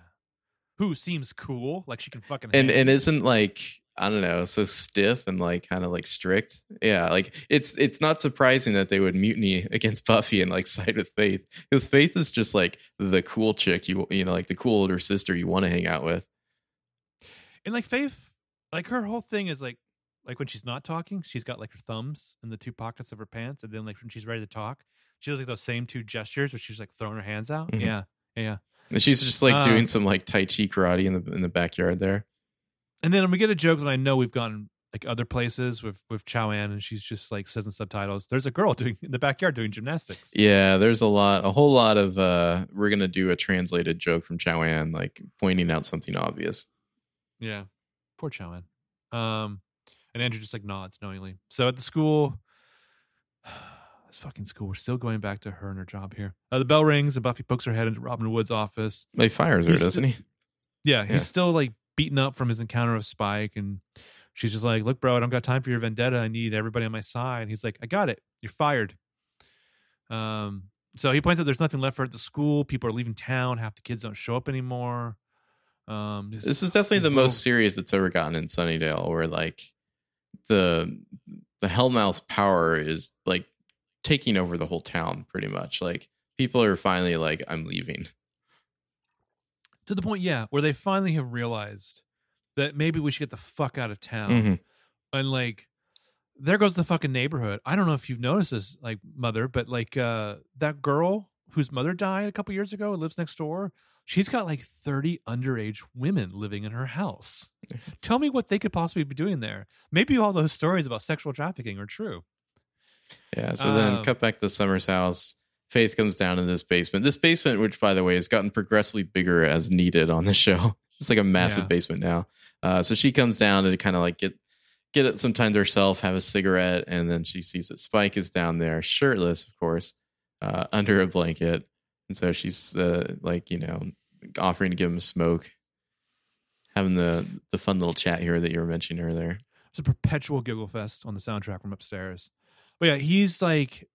Who seems cool, like she can fucking and isn't like, I don't know, so stiff and like kind of like strict. Yeah, like it's not surprising that they would mutiny against Buffy and like side with Faith, because Faith is just like the cool chick, you know, like the cool older sister you want to hang out with. And like Faith, like her whole thing is like when she's not talking, she's got like her thumbs in the two pockets of her pants, and then like when she's ready to talk, she does like those same two gestures where she's like throwing her hands out. Mm-hmm. Yeah. And she's just like doing some like Tai Chi karate in the backyard there. And then we get a joke that I know we've gotten like other places with Chowan, and she's just like says in subtitles, there's a girl doing in the backyard doing gymnastics. Yeah, there's a whole lot of we're going to do a translated joke from Chowan, like pointing out something obvious. Yeah, poor Chowan. And Andrew just like nods knowingly. So at the school... This fucking school. We're still going back to her and her job here. The bell rings and Buffy pokes her head into Robin Wood's office. He fires her, doesn't he? Yeah, he's still like beaten up from his encounter with Spike, and she's just like, "Look, bro, I don't got time for your vendetta. I need everybody on my side." And he's like, "I got it. You're fired." So he points out there's nothing left for at the school. People are leaving town. Half the kids don't show up anymore. This is definitely the most serious that's ever gotten in Sunnydale, where like the Hellmouth's power is like taking over the whole town pretty much. Like people are finally like, I'm leaving, to the point where they finally have realized that maybe we should get the fuck out of town. And like there goes the fucking neighborhood. I don't know if you've noticed this, like mother, but like that girl whose mother died a couple years ago and lives next door, she's got like 30 underage women living in her house. Tell me what they could possibly be doing there. Maybe all those stories about sexual trafficking are true. Yeah, so then cut back to Summer's house. Faith comes down in this basement. This basement, which, by the way, has gotten progressively bigger as needed on the show. It's like a massive basement now. So she comes down to kind of like get it sometime to herself, have a cigarette, and then she sees that Spike is down there, shirtless, of course, under a blanket. And so she's like, you know, offering to give him a smoke, having the fun little chat here that you were mentioning earlier. It's a perpetual giggle fest on the soundtrack from upstairs. But yeah, he's like,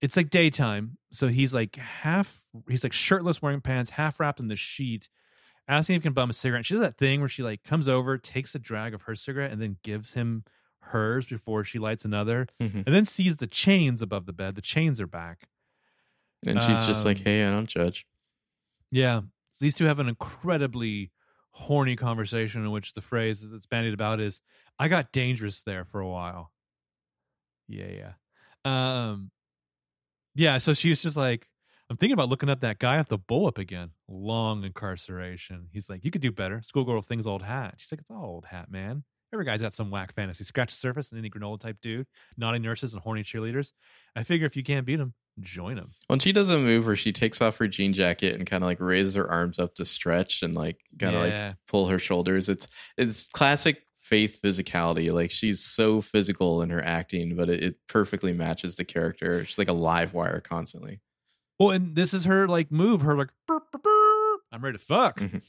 it's like daytime. So he's like shirtless, wearing pants, half wrapped in the sheet, asking if he can bum a cigarette. And she does that thing where she like comes over, takes a drag of her cigarette, and then gives him hers before she lights another, and then sees the chains above the bed. The chains are back. And she's just like, hey, I don't judge. Yeah. So these two have an incredibly horny conversation in which the phrase that's bandied about is, I got dangerous there for a while. Yeah, so she's just like, I'm thinking about looking up that guy off the Bullwhip again. Long incarceration. He's like, you could do better. Schoolgirl thing's old hat. She's like, it's all old hat, man. Every guy's got some whack fantasy. Scratch the surface and any granola type dude. Naughty nurses and horny cheerleaders. I figure if you can't beat them, join them. When she does a move where she takes off her jean jacket and kind of like raises her arms up to stretch and like kind of like pull her shoulders. It's classic Faith physicality. Like, she's so physical in her acting, but it perfectly matches the character. She's like a live wire constantly. Well, and this is her like move, her like, burp, burp, burp, I'm ready to fuck. And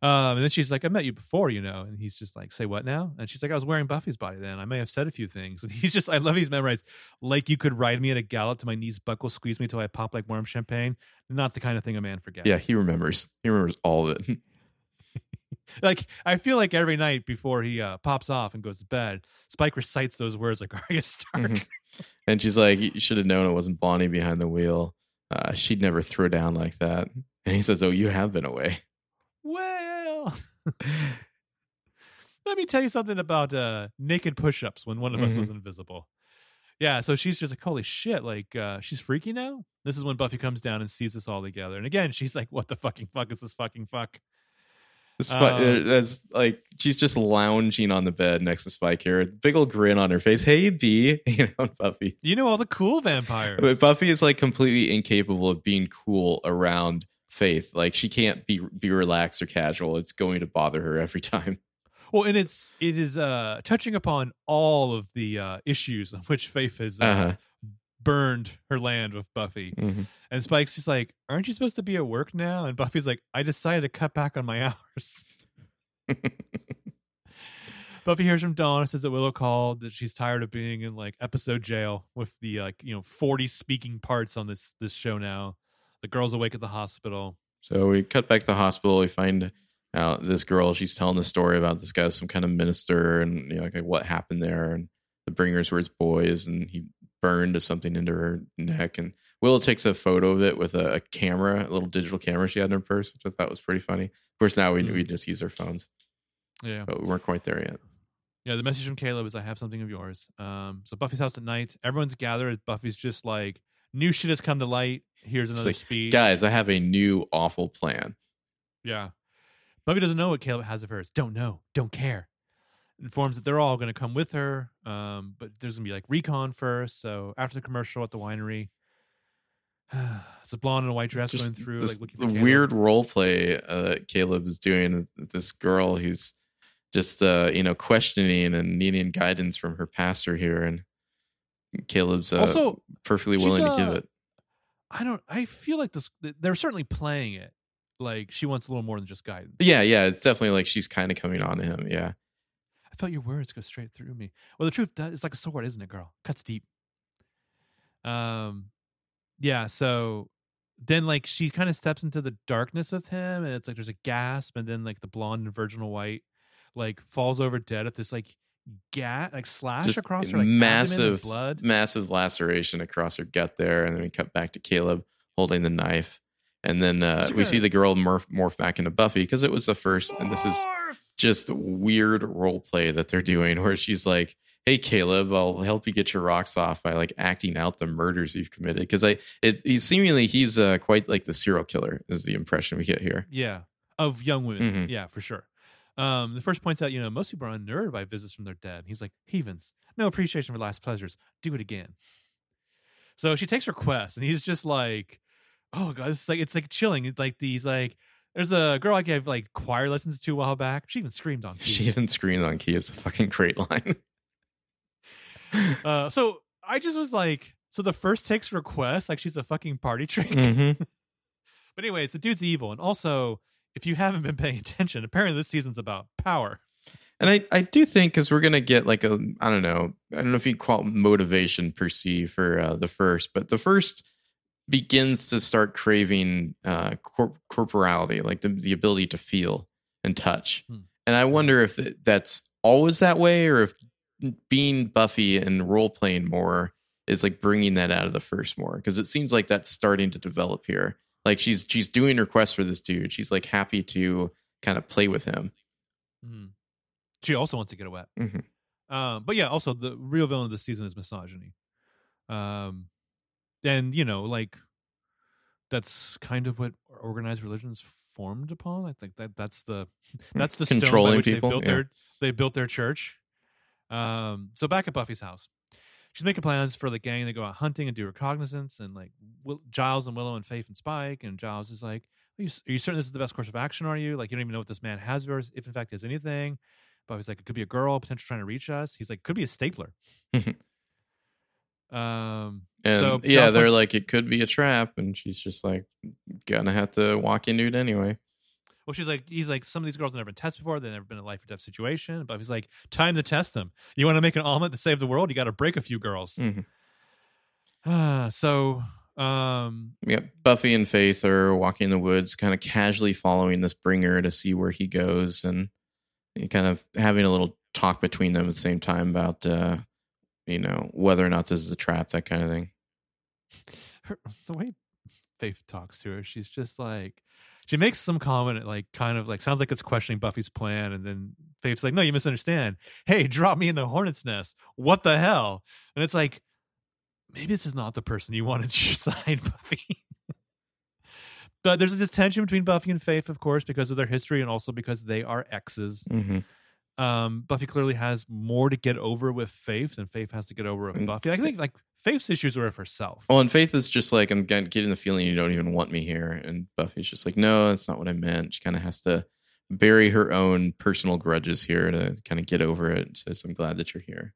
then she's like, I met you before, you know. And he's just like, say what now? And she's like, I was wearing Buffy's body then. I may have said a few things. And he's just, I love he's memorized. Like, you could ride me at a gallop to my knees buckle, squeeze me till I pop like warm champagne. Not the kind of thing a man forgets. Yeah, he remembers. He remembers all of it. Like, I feel like every night before he pops off and goes to bed, Spike recites those words like Arya Stark. And she's like, you should have known it wasn't Bonnie behind the wheel. She'd never throw down like that. And he says, oh, you have been away. Well, let me tell you something about naked push-ups when one of us was invisible. Yeah, so she's just like, holy shit, like, she's freaky now? This is when Buffy comes down and sees this all together. And again, she's like, what the fucking fuck is this fucking fuck? That's like, she's just lounging on the bed next to Spike here, big old grin on her face. Hey, B, you know, Buffy. You know all the cool vampires. But Buffy is like completely incapable of being cool around Faith. Like, she can't be relaxed or casual. It's going to bother her every time. Well, and it is touching upon all of the issues on which Faith has burned her land with Buffy. And Spike's just like, aren't you supposed to be at work now? And Buffy's like, I decided to cut back on my hours. Buffy hears from Dawn, says that Willow called, that she's tired of being in like episode jail with the 40 speaking parts on this show now. The girl's awake at the hospital. So we cut back to the hospital. We find out this girl, she's telling the story about this guy, some kind of minister, and you know, like what happened there, and the bringers were his boys, and he burned something into her neck. And Willow takes a photo of it with a camera, a little digital camera she had in her purse, which I thought was pretty funny. Of course, now we just use our phones. Yeah, but we weren't quite there yet. Yeah, the message from Caleb is, I have something of yours. So Buffy's house at night. Everyone's gathered. Buffy's just like, new shit has come to light. Here's another speed. Guys, I have a new awful plan. Yeah. Buffy doesn't know what Caleb has of hers. Don't know. Don't care. Informs that they're all going to come with her. But there's going to be like recon first. So after the commercial at the winery, it's a blonde in a white dress just going through. This, like, looking for the Caleb. Weird role play Caleb is doing with this girl who's just, questioning and needing guidance from her pastor here. And Caleb's also perfectly willing to give it. I feel like this, they're certainly playing it like she wants a little more than just guidance. Yeah, it's definitely like she's kind of coming on to him. Yeah, I felt your words go straight through me. Well, the truth does, it's like a sword, isn't it, girl? Cuts deep. Yeah, so then like she kind of steps into the darkness with him, and it's like there's a gasp, and then like the blonde and virginal white like falls over dead at this like gut, like slash just across her, like massive laceration across her gut there. And then we cut back to Caleb holding the knife, and then we see the girl morph back into Buffy, because it was the first morph! And this is just weird role play that they're doing, where she's like, hey Caleb, I'll help you get your rocks off by like acting out the murders you've committed, because he's quite like the serial killer is the impression we get here, yeah, of young women. Yeah, for sure. The first points out, most people are unnerved by visits from their dead. He's like, heathens, no appreciation for life's pleasures. Do it again. So she takes her quest, and he's just like, oh god, it's like chilling. It's like these like. There's a girl I gave like choir lessons to a while back. She even screamed on key. It's a fucking great line. So I just was like, so the first takes request, like she's a fucking party trick. Mm-hmm. But anyways, the dude's evil. And also, if you haven't been paying attention, apparently this season's about power. And I do think because we're going to get like a, I don't know if you call it motivation per se for the first, but the first begins to start craving corporality, like the ability to feel and touch. And I wonder if that's always that way, or if being Buffy and role playing more is like bringing that out of the first more, because it seems like that's starting to develop here. Like she's doing her quest for this dude. She's like happy to kind of play with him. Mm. She also wants to get wet. Mm-hmm. But yeah, also the real villain of this season is misogyny. And, you know, like, that's kind of what organized religion's formed upon. I think that's the controlling stone by which people, they built their church. So back at Buffy's house, she's making plans for the gang. They go out hunting and do recognizance, and like Giles and Willow and Faith and Spike. And Giles is like, are you certain this is the best course of action? Are you like, you don't even know what this man has, or if in fact he has anything. Buffy's like, it could be a girl potentially trying to reach us. He's like, could be a stapler. And so yeah, they're like, it could be a trap, and she's just like, gonna have to walk into it anyway. Well, she's like, he's like, some of these girls have never been tested before, they've never been in a life or death situation. But he's like, time to test them. You want to make an omelet to save the world, you got to break a few girls. Mm-hmm. Yeah, Buffy and Faith are walking in the woods, kind of casually following this bringer to see where he goes, and kind of having a little talk between them at the same time about you know, whether or not this is a trap, that kind of thing. The way Faith talks to her, she's just like, she makes some comment, like, kind of like, sounds like it's questioning Buffy's plan. And then Faith's like, no, you misunderstand. Hey, drop me in the hornet's nest. What the hell? And it's like, maybe this is not the person you wanted to sign, Buffy. But there's this tension between Buffy and Faith, of course, because of their history and also because they are exes. Mm-hmm. Buffy clearly has more to get over with Faith than Faith has to get over with Buffy. I think like Faith's issues are with herself. Oh, and Faith is just like, I'm getting the feeling you don't even want me here. And Buffy's just like, no, that's not what I meant. She kind of has to bury her own personal grudges here to kind of get over it. She says, I'm glad that you're here.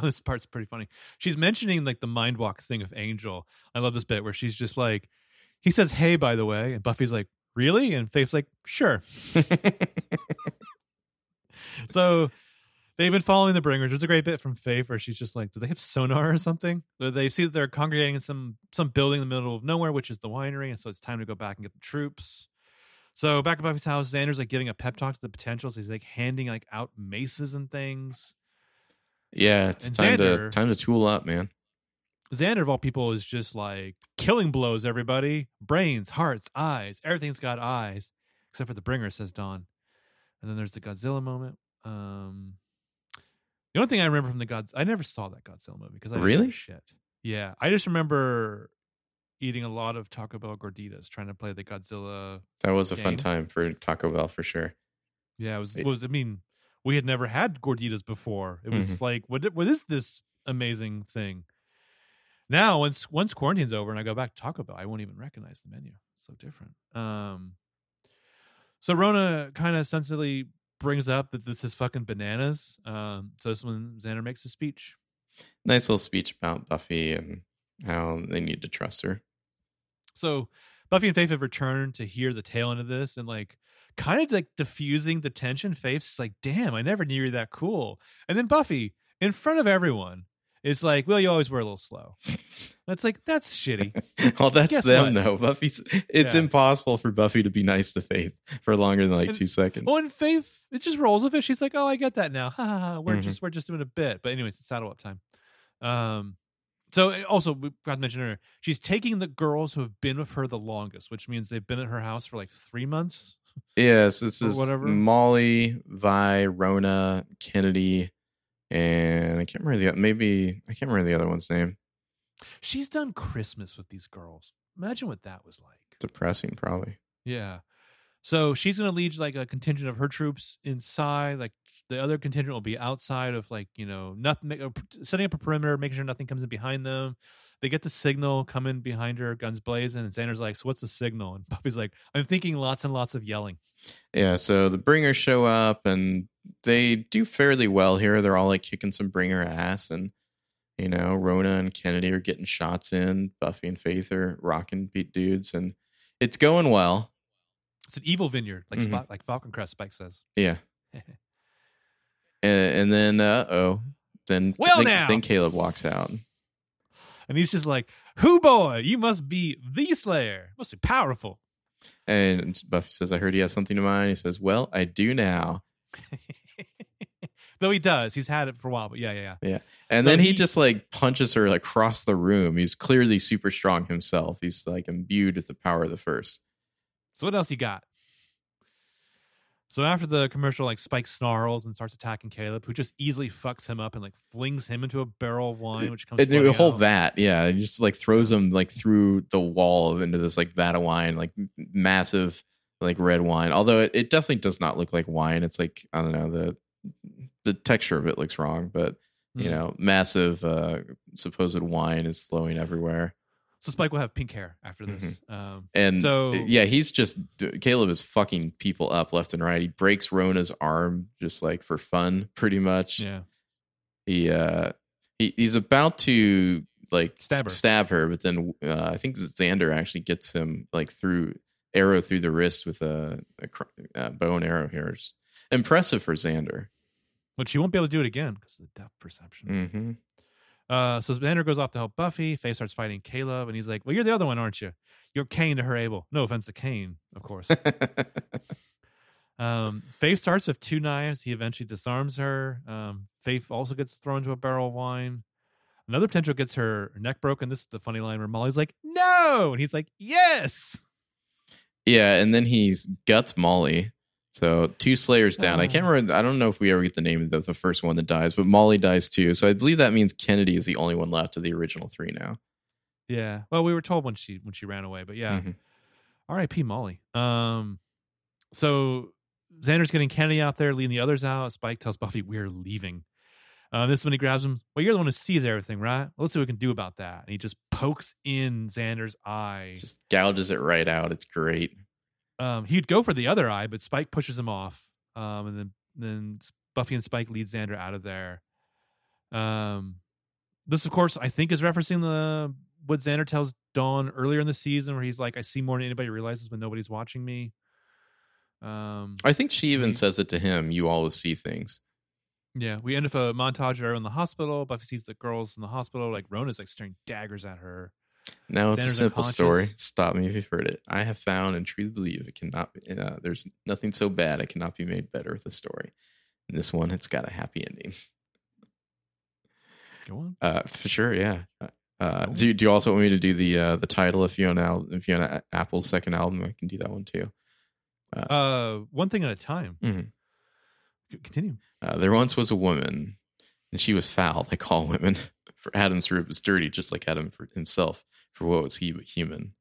Oh, this part's pretty funny. She's mentioning like the mind walk thing of Angel. I love this bit where she's just like, he says, hey, by the way. And Buffy's like, really? And Faith's like, sure. So they've been following the bringers. There's a great bit from Faith where she's just like, do they have sonar or something? So they see that they're congregating in some building in the middle of nowhere, which is the winery. And so it's time to go back and get the troops. So back at Buffy's house, Xander's like giving a pep talk to the potentials. He's like handing like out maces and things. Yeah, it's time to tool up, man. Xander, of all people, is just like killing blows, everybody. Brains, hearts, eyes. Everything's got eyes. Except for the bringer, says Dawn. And then there's the Godzilla moment. The only thing I remember from the Godzilla, I never saw that Godzilla movie because I really shit. Yeah, I just remember eating a lot of Taco Bell gorditas, trying to play the Godzilla. That was a game. Fun time for Taco Bell for sure. Yeah, it was. I mean, we had never had gorditas before. It was like, what is this amazing thing? Now, once quarantine's over and I go back to Taco Bell, I won't even recognize the menu. It's so different. So Rona kind of sensibly brings up that this is fucking bananas. So this is when Xander makes a speech. Nice little speech about Buffy and how they need to trust her. So Buffy and Faith have returned to hear the tail end of this and like kind of like diffusing the tension. Faith's like, damn, I never knew you were that cool. And then Buffy, in front of everyone, is like, well, you always were a little slow. That's like, that's shitty. Well, that's guess them, what? Though. It's impossible for Buffy to be nice to Faith for longer than like 2 seconds. Well, and Faith, it just rolls with it. She's like, oh, I get that now. Ha ha ha. We're just doing a bit. But anyways, it's saddle up time. So also, we forgot to mention her. She's taking the girls who have been with her the longest, which means they've been at her house for like 3 months. Yes, this is whatever. Molly, Vi, Rona, Kennedy, and I can't remember the other one's name. She's done Christmas with these girls. Imagine what that was like. Depressing, probably. Yeah. So she's going to lead like a contingent of her troops inside, like the other contingent will be outside of, like, you know, nothing, setting up a perimeter, making sure nothing comes in behind them. They get the signal, come in behind her, guns blazing, and Xander's like, "So what's the signal?" And Buffy's like, "I'm thinking lots and lots of yelling." Yeah, so the Bringers show up, and they do fairly well here. They're all, like, kicking some Bringer ass, and, you know, Rona and Kennedy are getting shots in. Buffy and Faith are rocking beat dudes, and it's going well. It's an evil vineyard, like Spock, like Falconcrest, Spike says. Yeah. And then, then Caleb walks out. And he's just like, "Hoo boy, you must be the Slayer. Must be powerful." And Buffy says, "I heard he has something to mind." He says, "Well, I do now." Though he does. He's had it for a while, but yeah. And so then he just, like, punches her, like, across the room. He's clearly super strong himself. He's, like, imbued with the power of the First. So what else you got? So after the commercial, like, Spike snarls and starts attacking Caleb, who just easily fucks him up and, like, flings him into a barrel of wine, which comes the whole vat, yeah, and just, like, throws him, like, through the wall into this, like, vat of wine, like, massive, like, red wine. Although it definitely does not look like wine. It's like, I don't know, the texture of it looks wrong, but you know, massive supposed wine is flowing everywhere. So Spike will have pink hair after this. He's just, Caleb is fucking people up left and right. He breaks Rona's arm just, like, for fun, pretty much. Yeah. He's about to, like, stab her, but then I think Xander actually gets him, like, through the wrist with a bow and arrow here. It's impressive for Xander. But she won't be able to do it again because of the depth perception. Mm-hmm. So Xander goes off to help Buffy. Faye starts fighting Caleb, and he's like, "Well, you're the other one, aren't you? You're Cain to her Abel." No offense to Cain, of course. Faye starts with two knives. He eventually disarms her. Faye also gets thrown into a barrel of wine. Another potential gets her neck broken. This is the funny line where Molly's like, "No!" And he's like, "Yes!" Yeah, and then he guts Molly. So two Slayers down. I can't remember. I don't know if we ever get the name of the first one that dies, but Molly dies too. So I believe that means Kennedy is the only one left of the original three now. Yeah. Well, we were told when she ran away, but yeah. Mm-hmm. R.I.P. Molly. So Xander's getting Kennedy out there, leading the others out. Spike tells Buffy, "We're leaving." This is when he grabs him. "Well, you're the one who sees everything, right? Well, let's see what we can do about that." And he just pokes in Xander's eye. Just gouges it right out. It's great. He'd go for the other eye, but Spike pushes him off. And then Buffy and Spike lead Xander out of there. This, of course, I think is referencing what Xander tells Dawn earlier in the season, where he's like, "I see more than anybody realizes when nobody's watching me." I think she even says it to him. "You always see things." Yeah, we end up a montage of everyone in the hospital. Buffy sees the girls in the hospital. Like, Rona's, like, staring daggers at her. Now it's a simple story. Stop me if you've heard it. I have found and truly believe it cannot be, there's nothing so bad it cannot be made better with a story. And this one, it's got a happy ending. Go on. For sure, yeah. Do you also want me to do the title of Fiona Apple's second album? I can do that one too. One thing at a time. Mm-hmm. Continue. There once was a woman, and she was foul, like all women. For Adam's root was dirty, just like Adam for himself. For what was he but human?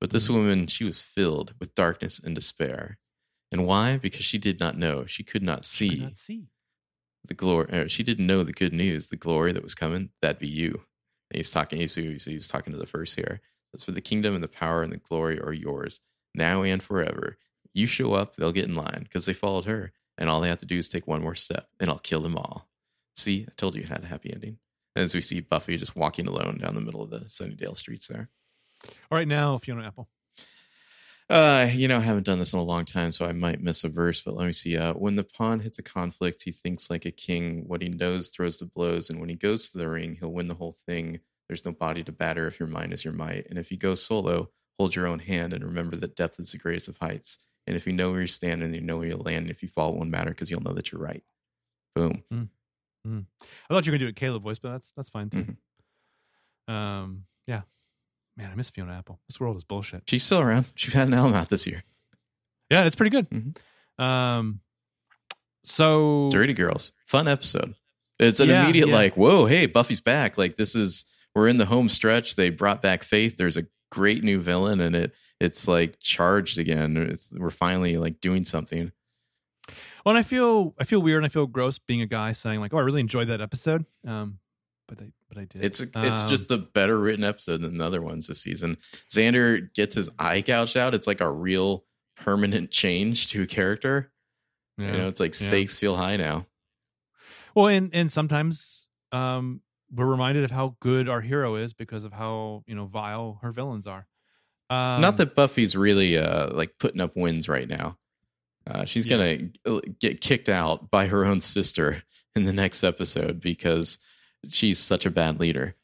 But this woman, she was filled with darkness and despair. And why? Because she did not know. She could not see. The glory. She didn't know the good news, the glory that was coming. That'd be you. And he's talking to the First here. "That's for the kingdom and the power and the glory are yours, now and forever. You show up, they'll get in line because they followed her. And all they have to do is take one more step, and I'll kill them all." See, I told you it had a happy ending. As we see Buffy just walking alone down the middle of the Sunnydale streets there. All right, now, Fiona Apple. I haven't done this in a long time, so I might miss a verse, but let me see. When the pawn hits a conflict, he thinks like a king. What he knows throws the blows, and when he goes to the ring, he'll win the whole thing. There's no body to batter if your mind is your might. And if you go solo, hold your own hand and remember that depth is the greatest of heights. And if you know where you're standing, you know where you'll land. And if you fall, it won't matter because you'll know that you're right. Boom. Mm. I thought you were going to do it Caleb voice, but that's fine too. Mm-hmm. Yeah. Man, I miss Fiona Apple. This world is bullshit. She's still around. She had an album out this year. Yeah, it's pretty good. Mm-hmm. So Dirty Girls. Fun episode. It's an immediate like, whoa, hey, Buffy's back. Like, we're in the home stretch. They brought back Faith. There's a great new villain, and it's like charged again. We're finally like doing something. Well, and I feel weird and I feel gross being a guy saying like, oh, I really enjoyed that episode. But I did. It's just the better written episode than the other ones this season. Xander gets his eye gouged out. It's like a real permanent change to character. Yeah. You know, it's like stakes feel high now. Well, and sometimes we're reminded of how good our hero is because of how, you know, vile her villains are. Not that Buffy's really like putting up wins right now. She's gonna get kicked out by her own sister in the next episode because she's such a bad leader,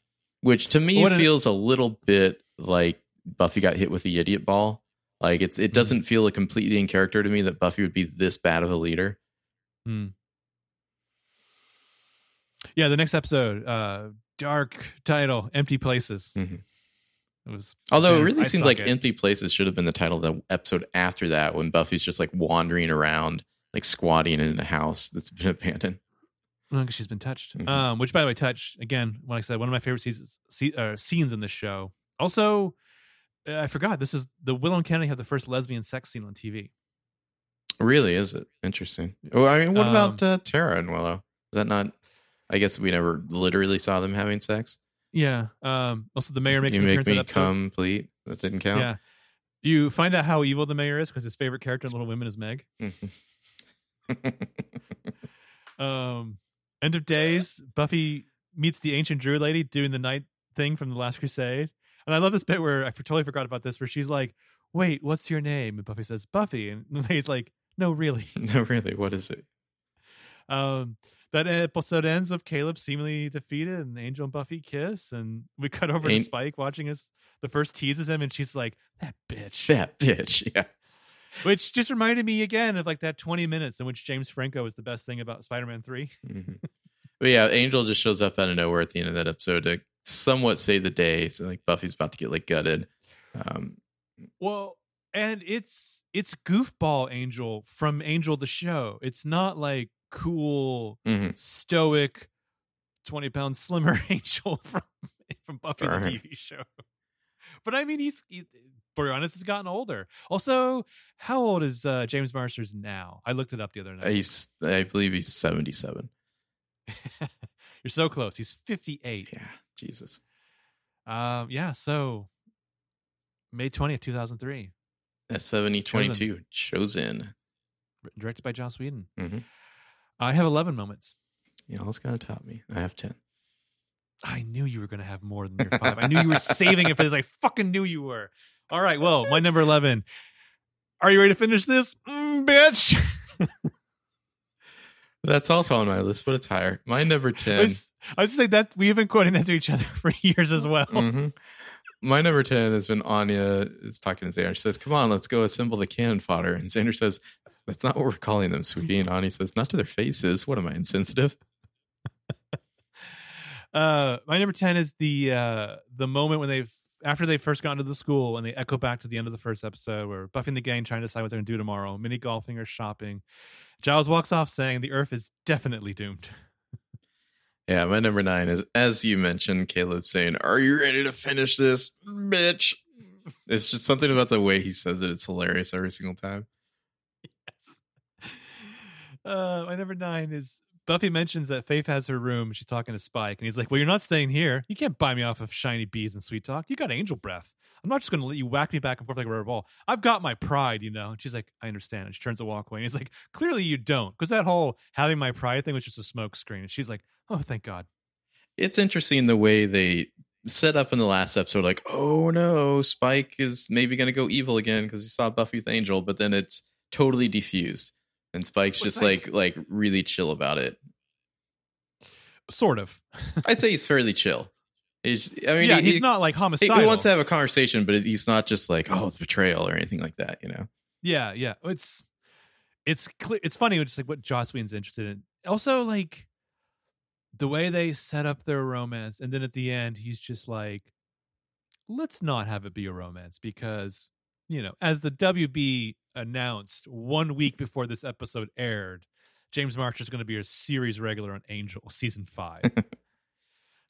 which to me feels a little bit like Buffy got hit with the idiot ball. Like it doesn't feel completely in character to me that Buffy would be this bad of a leader. Mm. Yeah, the next episode, dark title, Empty Places. Mm-hmm. Although it really seemed like Empty Places should have been the title of the episode after that, when Buffy's just like wandering around, like squatting in a house that's been abandoned. Well, because she's been touched. Mm-hmm. Which, by the way, touch again. Like I said, one of my favorite scenes in this show. Also, I forgot this is the Willow and Kennedy have the first lesbian sex scene on TV. Really, is it interesting? Well, I mean, what about Tara and Willow? Is that not? I guess we never literally saw them having sex. Yeah. Also, the mayor makes an appearance in that episode. You make me complete. That didn't count. Yeah. You find out how evil the mayor is because his favorite character in Little Women is Meg. End of Days. Buffy meets the ancient druid lady doing the night thing from The Last Crusade. And I love this bit where I totally forgot about this, where she's like, wait, what's your name? And Buffy says, Buffy. And the lady's like, no, really. No, really. What is it? That episode ends with Caleb seemingly defeated and Angel and Buffy kiss, and we cut over to Spike watching us. The first teases him, and she's like, that bitch, yeah. Which just reminded me again of like that 20 minutes in which James Franco is the best thing about Spider-Man 3. Mm-hmm. But yeah, Angel just shows up out of nowhere at the end of that episode to somewhat save the day. So like Buffy's about to get like gutted. Well, and it's goofball Angel from Angel the show. It's not like cool, stoic, 20 pounds slimmer Angel from Buffy the TV show. But I mean, Boreanaz has gotten older. Also, how old is James Marsters now? I looked it up the other night. I believe he's 77. You're so close. He's 58. Yeah, Jesus. Yeah. So, May 20th, 2003. That's 7022. Chosen. Directed by Joss Whedon. Mm-hmm. I have 11 moments. Y'all's got to top me. I have 10. I knew you were going to have more than your 5. I knew you were saving it for this. I fucking knew you were. All right. Well, my number 11. Are you ready to finish this? Bitch. That's also on my list, but it's higher. My number 10. I was just saying that we've been quoting that to each other for years as well. Mm-hmm. My number 10 has been Anya is talking to Xander. She says, come on, let's go assemble the cannon fodder. And Xander says, that's not what we're calling them, sweetie. And Ani says, not to their faces. What am I, insensitive? My number 10 is the moment when after they first got into the school and they echo back to the end of the first episode where Buffy and the gang trying to decide what they're going to do tomorrow, mini golfing or shopping. Giles walks off saying the earth is definitely doomed. Yeah, my number 9 is, as you mentioned, Caleb saying, are you ready to finish this, bitch? It's just something about the way he says it. It's hilarious every single time. My number 9 is Buffy mentions that Faith has her room. She's talking to Spike, and he's like, well, you're not staying here. You can't buy me off of shiny beads and sweet talk. You got angel breath. I'm not just going to let you whack me back and forth like a rubber ball. I've got my pride, you know? And she's like, I understand. And she turns to walk away. And he's like, clearly you don't. Because that whole having my pride thing was just a smoke screen. And she's like, oh, thank God. It's interesting the way they set up in the last episode, like, oh no, Spike is maybe going to go evil again because he saw Buffy with Angel, but then it's totally diffused. And Spike's just like really chill about it. Sort of. I'd say he's fairly chill. He's not like homicidal. He wants to have a conversation, but he's not just like, oh, it's betrayal or anything like that, you know? Yeah, yeah. It's clear. It's funny, just like what Joss Whedon's interested in. Also, like the way they set up their romance, and then at the end, he's just like, let's not have it be a romance because, you know, as the WB announced 1 week before this episode aired, James Marsters is going to be a series regular on Angel season 5.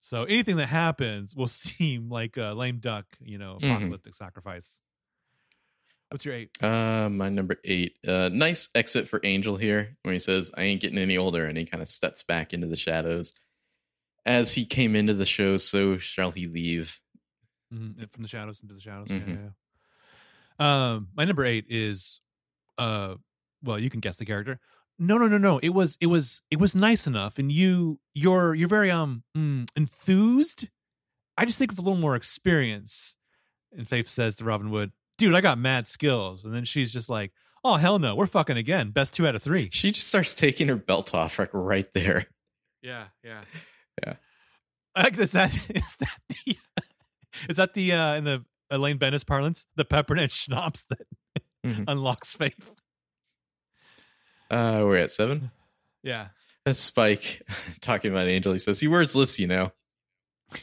So anything that happens will seem like a lame duck, you know, apocalyptic sacrifice. What's your 8? My number 8. Nice exit for Angel here when he says, I ain't getting any older, and he kind of steps back into the shadows. As he came into the show, so shall he leave. Mm-hmm. From the shadows into the shadows. Mm-hmm. Yeah. My number 8 is, well, you can guess the character. No. It was nice enough, and you're very enthused. I just think of a little more experience. And Faith says to Robin Wood, dude, I got mad skills. And then she's just like, oh, hell no. We're fucking again. Best 2 out of 3. She just starts taking her belt off like right there. Yeah. I like this. Is that the in the Elaine Bennis parlance, the peppermint schnapps that unlocks Faith? We're at 7. Yeah. That's Spike talking about Angel. He says, he words lists, you know.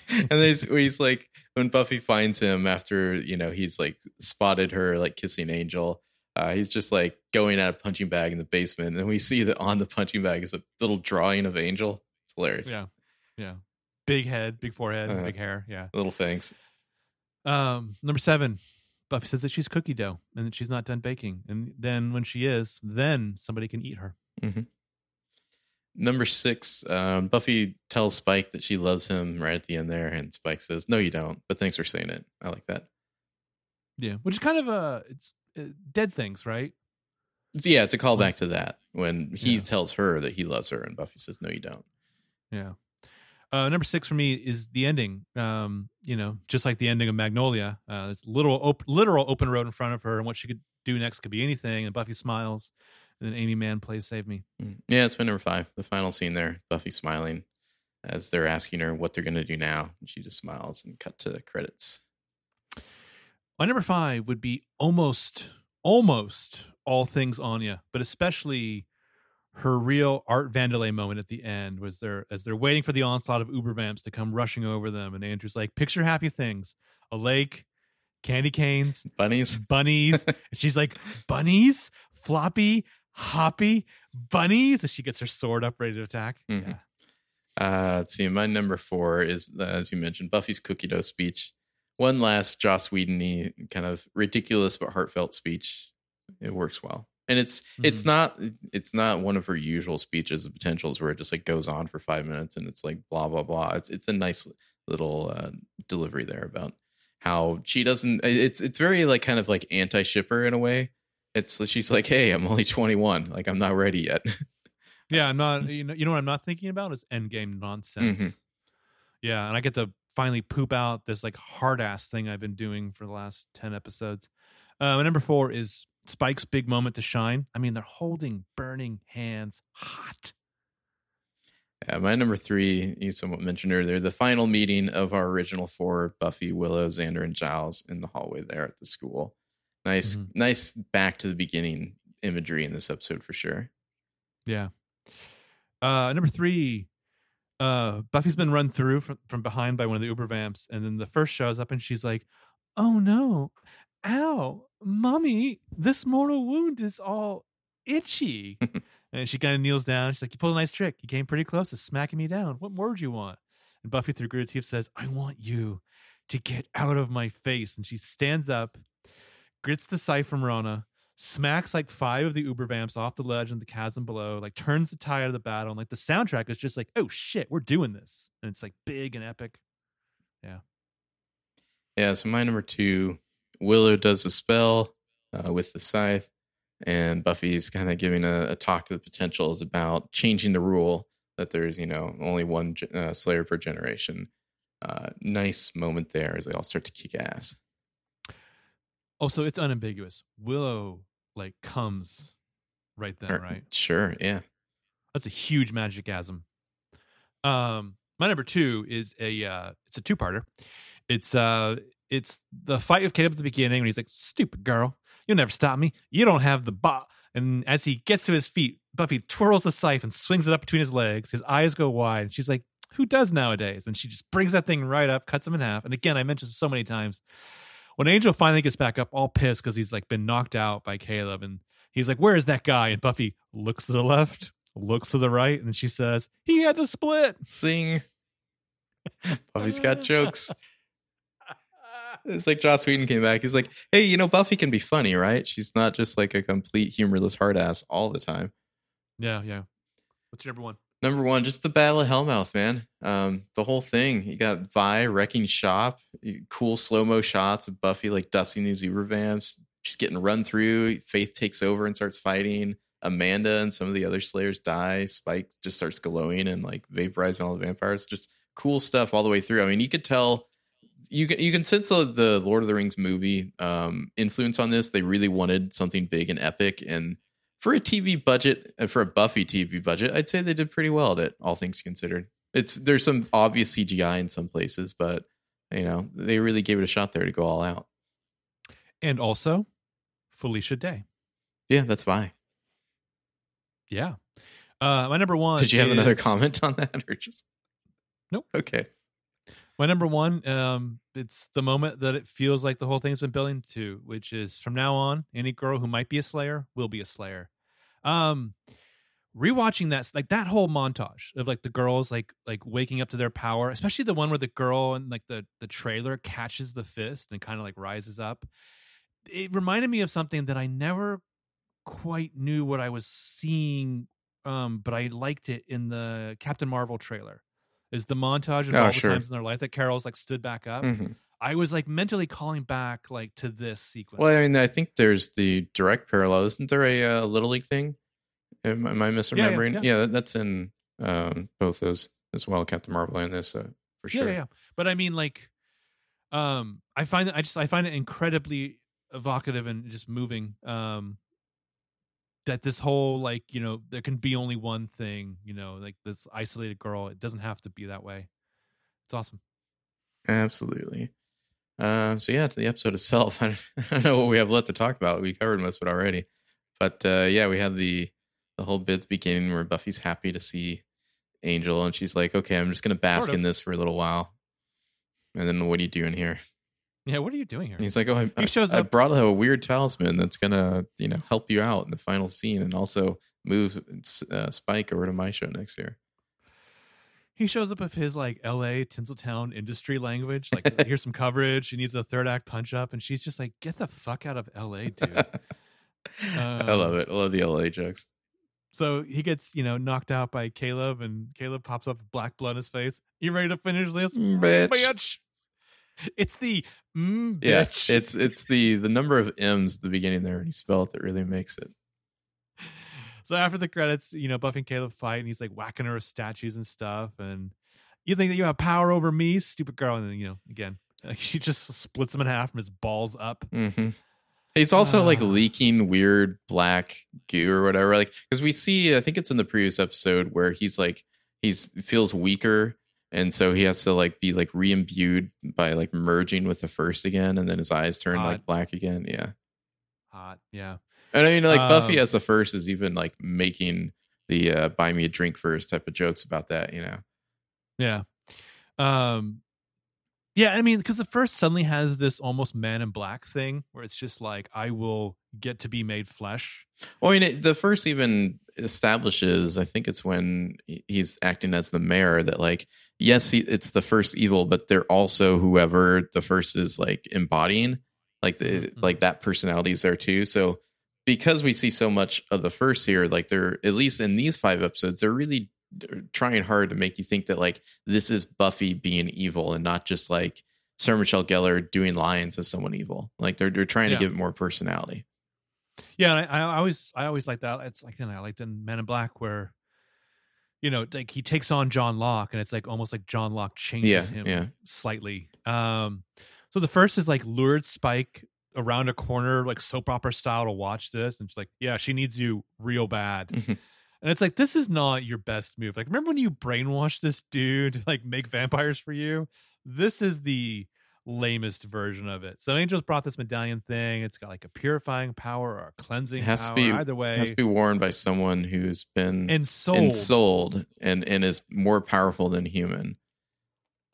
And then he's like, when Buffy finds him after, you know, he's like spotted her like kissing Angel, he's just like going at a punching bag in the basement, and then we see that on the punching bag is a little drawing of Angel. It's hilarious. Yeah Big head, big forehead, big hair. Yeah, little things. Number 7, Buffy says that she's cookie dough and that she's not done baking, and then when she is, then somebody can eat her. Mm-hmm. Number 6, Buffy tells Spike that she loves him right at the end there, and Spike says, "No, you don't, but thanks for saying it." I like that. Yeah, which is kind of it's Dead Things, right? Yeah, it's a callback to that when he tells her that he loves her, and Buffy says, "No, you don't." Yeah. Number 6 for me is the ending. You know, just like the ending of Magnolia, it's literal open road in front of her, and what she could do next could be anything. And Buffy smiles. And then Amy Mann plays Save Me. Yeah, it's my number 5. The final scene there, Buffy smiling as they're asking her what they're going to do now. And she just smiles and cut to the credits. My number 5 would be almost all things Anya, but especially her real Art Vandelay moment at the end was there as they're waiting for the onslaught of Uber vamps to come rushing over them. And Andrew's like, picture happy things, a lake, candy canes, bunnies. And she's like, bunnies, floppy, hoppy bunnies, as she gets her sword up ready to attack. Mm-hmm. Yeah. Let's see, my number 4 is, as you mentioned, Buffy's cookie dough speech. One last Joss Whedon-y kind of ridiculous but heartfelt speech. It works well, and it's not one of her usual speeches of potentials where it just like goes on for 5 minutes and it's like blah blah blah. It's a nice little delivery there about how she doesn't. It's very like kind of like anti-shipper in a way. She's like, hey, I'm only 21. Like, I'm not ready yet. Yeah, I'm not. You know what I'm not thinking about is endgame nonsense. Mm-hmm. Yeah, and I get to finally poop out this like hard ass thing I've been doing for the last 10 episodes. And number 4 is Spike's big moment to shine. I mean, they're holding burning hands hot. Yeah, my number 3, you somewhat mentioned earlier, the final meeting of our original 4: Buffy, Willow, Xander, and Giles in the hallway there at the school. Nice back to the beginning imagery in this episode for sure. Yeah. Number 3, Buffy's been run through from behind by one of the Uber vamps, and then the first shows up and she's like, oh no, ow, mommy, this mortal wound is all itchy. And she kind of kneels down. She's like, you pulled a nice trick. You came pretty close to smacking me down. What more do you want? And Buffy through gritted teeth says, I want you to get out of my face. And she stands up, grits the scythe from Rona, smacks like 5 of the Uber vamps off the ledge in the chasm below, like turns the tide of the battle, and like the soundtrack is just like, oh shit, we're doing this. And it's like big and epic. Yeah. Yeah, so my number 2, Willow does a spell with the scythe, and Buffy's kind of giving a talk to the potentials about changing the rule that there's, you know, only one Slayer per generation. Nice moment there as they all start to kick ass. Also, it's unambiguous. Willow like comes right then, right? Sure, yeah. That's a huge magic-asm. My number 2 is it's a 2-parter. It's the fight of Kate at the beginning when he's like, "Stupid girl, you'll never stop me. You don't have the ba." And as he gets to his feet, Buffy twirls the scythe and swings it up between his legs. His eyes go wide, and she's like, "Who does nowadays?" And she just brings that thing right up, cuts him in half. And again, I mentioned so many times, when Angel finally gets back up, all pissed because he's like been knocked out by Caleb, and he's like, where is that guy? And Buffy looks to the left, looks to the right, and she says, he had to split. Sing. Buffy's got jokes. It's like Joss Whedon came back. He's like, hey, you know, Buffy can be funny, right? She's not just like a complete humorless hard ass all the time. Yeah, yeah. What's your number one? Number one, just the Battle of Hellmouth, man. The whole thing. You got Vi wrecking shop, cool slow-mo shots of Buffy like dusting these Uber vamps. She's getting run through. Faith takes over and starts fighting. Amanda and some of the other Slayers die. Spike just starts glowing and like vaporizing all the vampires. Just cool stuff all the way through. I mean, you could tell, you can sense the Lord of the Rings movie influence on this. They really wanted something big and epic, and for a TV budget, for a Buffy TV budget, I'd say they did pretty well at it, all things considered. There's some obvious CGI in some places, but you know, they really gave it a shot there to go all out. And also Felicia Day. Yeah, that's fine. Yeah. My number one. Did you have another comment on that, or just? Nope. Okay. My number one, it's the moment that it feels like the whole thing's been building to, which is from now on, any girl who might be a Slayer will be a Slayer. Rewatching that, like that whole montage of like the girls like waking up to their power, especially the one where the girl and like the trailer catches the fist and kind of like rises up. It reminded me of something that I never quite knew what I was seeing, but I liked it in the Captain Marvel trailer. Is the montage of all the times in their life that Carol's like stood back up. Mm-hmm. I was like mentally calling back like to this sequence. Well, I mean, I think there's the direct parallel. Isn't there a Little League thing? Am I misremembering? Yeah, that's in both those as well, Captain Marvel and this for sure. Yeah, yeah. But I mean, like, I find it incredibly evocative and just moving. That this whole, like, you know, there can be only one thing, you know, like this isolated girl. It doesn't have to be that way. It's awesome. Absolutely. So yeah, to the episode itself, I don't know what we have left to talk about. We covered most of it already, but yeah, we had the whole bit at the beginning where Buffy's happy to see Angel and she's like, okay, I'm just going to bask in this for a little while. And then what are you doing here? Yeah, what are you doing here? He's like, oh, I brought a weird talisman that's going to, you know, help you out in the final scene and also move Spike over to my show next year. He shows up with his, like, L.A. Tinseltown industry language. Like, here's some coverage. He needs a third act punch up. And she's just like, get the fuck out of L.A., dude. I love it. I love the L.A. jokes. So he gets, you know, knocked out by Caleb. And Caleb pops up with black blood on his face. You ready to finish this? Bitch. It's the bitch. Yeah, it's the number of M's at the beginning there, and he spelled it, that really makes it. So after the credits, you know, Buffy and Caleb fight, and he's like whacking her with statues and stuff. And you think that you have power over me, stupid girl? And then, you know, again, like, she just splits him in half from his balls up. Mm-hmm. He's also like leaking weird black goo or whatever, like because we see, I think it's in the previous episode where he's like feels weaker. And so he has to like be like re-imbued by like merging with the first again, and then his eyes turn like black again. Yeah, hot. Yeah, and I mean like Buffy as the first is even like making the "buy me a drink first" type of jokes about that, you know. Yeah, yeah. I mean, because the first suddenly has this almost Man in Black thing where it's just like, I will get to be made flesh. Well, I mean, the first even establishes, I think it's when he's acting as the mayor, that like, yes, it's the first evil, but they're also whoever the first is like embodying, like like that personality is there too. So because we see so much of the first here, like they're, at least in these 5 episodes, they're really trying hard to make you think that like this is Buffy being evil and not just like Sarah Michelle Gellar doing lines as someone evil. Like they're trying to give it more personality. Yeah, and I always like that. It's like, you know, I liked in Men in Black where, you know, like he takes on John Locke, and it's like almost like John Locke changes him slightly. So the first is like lured Spike around a corner, like soap opera style, to watch this, and she's like, "Yeah, she needs you real bad." Mm-hmm. And it's like, this is not your best move. Like, remember when you brainwashed this dude to like make vampires for you? This is the lamest version of it. So Angel's brought this medallion thing. It's got like a purifying power or a cleansing power. Either way, it has to be worn by someone who's been ensouled and is more powerful than human,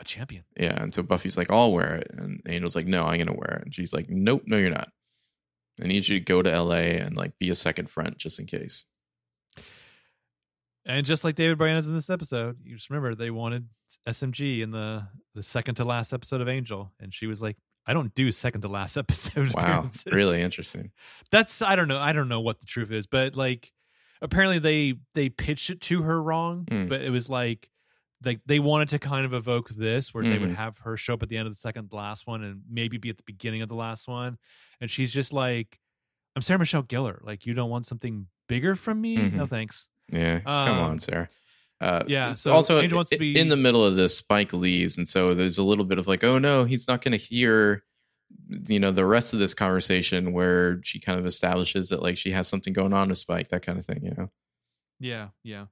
a champion. Yeah. And so Buffy's like, I'll wear it, and Angel's like, no, I'm gonna wear it. And she's like, nope, no, you're not. I need you to go to LA and like be a second front just in case. And just like David Brannan's in this episode, you just remember they wanted SMG in the second to last episode of Angel, and she was like, I don't do second to last episode. Wow, really interesting. That's I don't know what the truth is, but like apparently they pitched it to her wrong, but it was like they wanted to kind of evoke this where they would have her show up at the end of the second last one and maybe be at the beginning of the last one, and she's just like, I'm Sarah Michelle Gellar. Like, you don't want something bigger from me? No thanks. Yeah, come on, Sarah. Yeah. So also, Angel wants to be in the middle of this. Spike leaves, and so there's a little bit of like, oh no, he's not going to hear, you know, the rest of this conversation where she kind of establishes that like she has something going on with Spike, that kind of thing, you know. Yeah.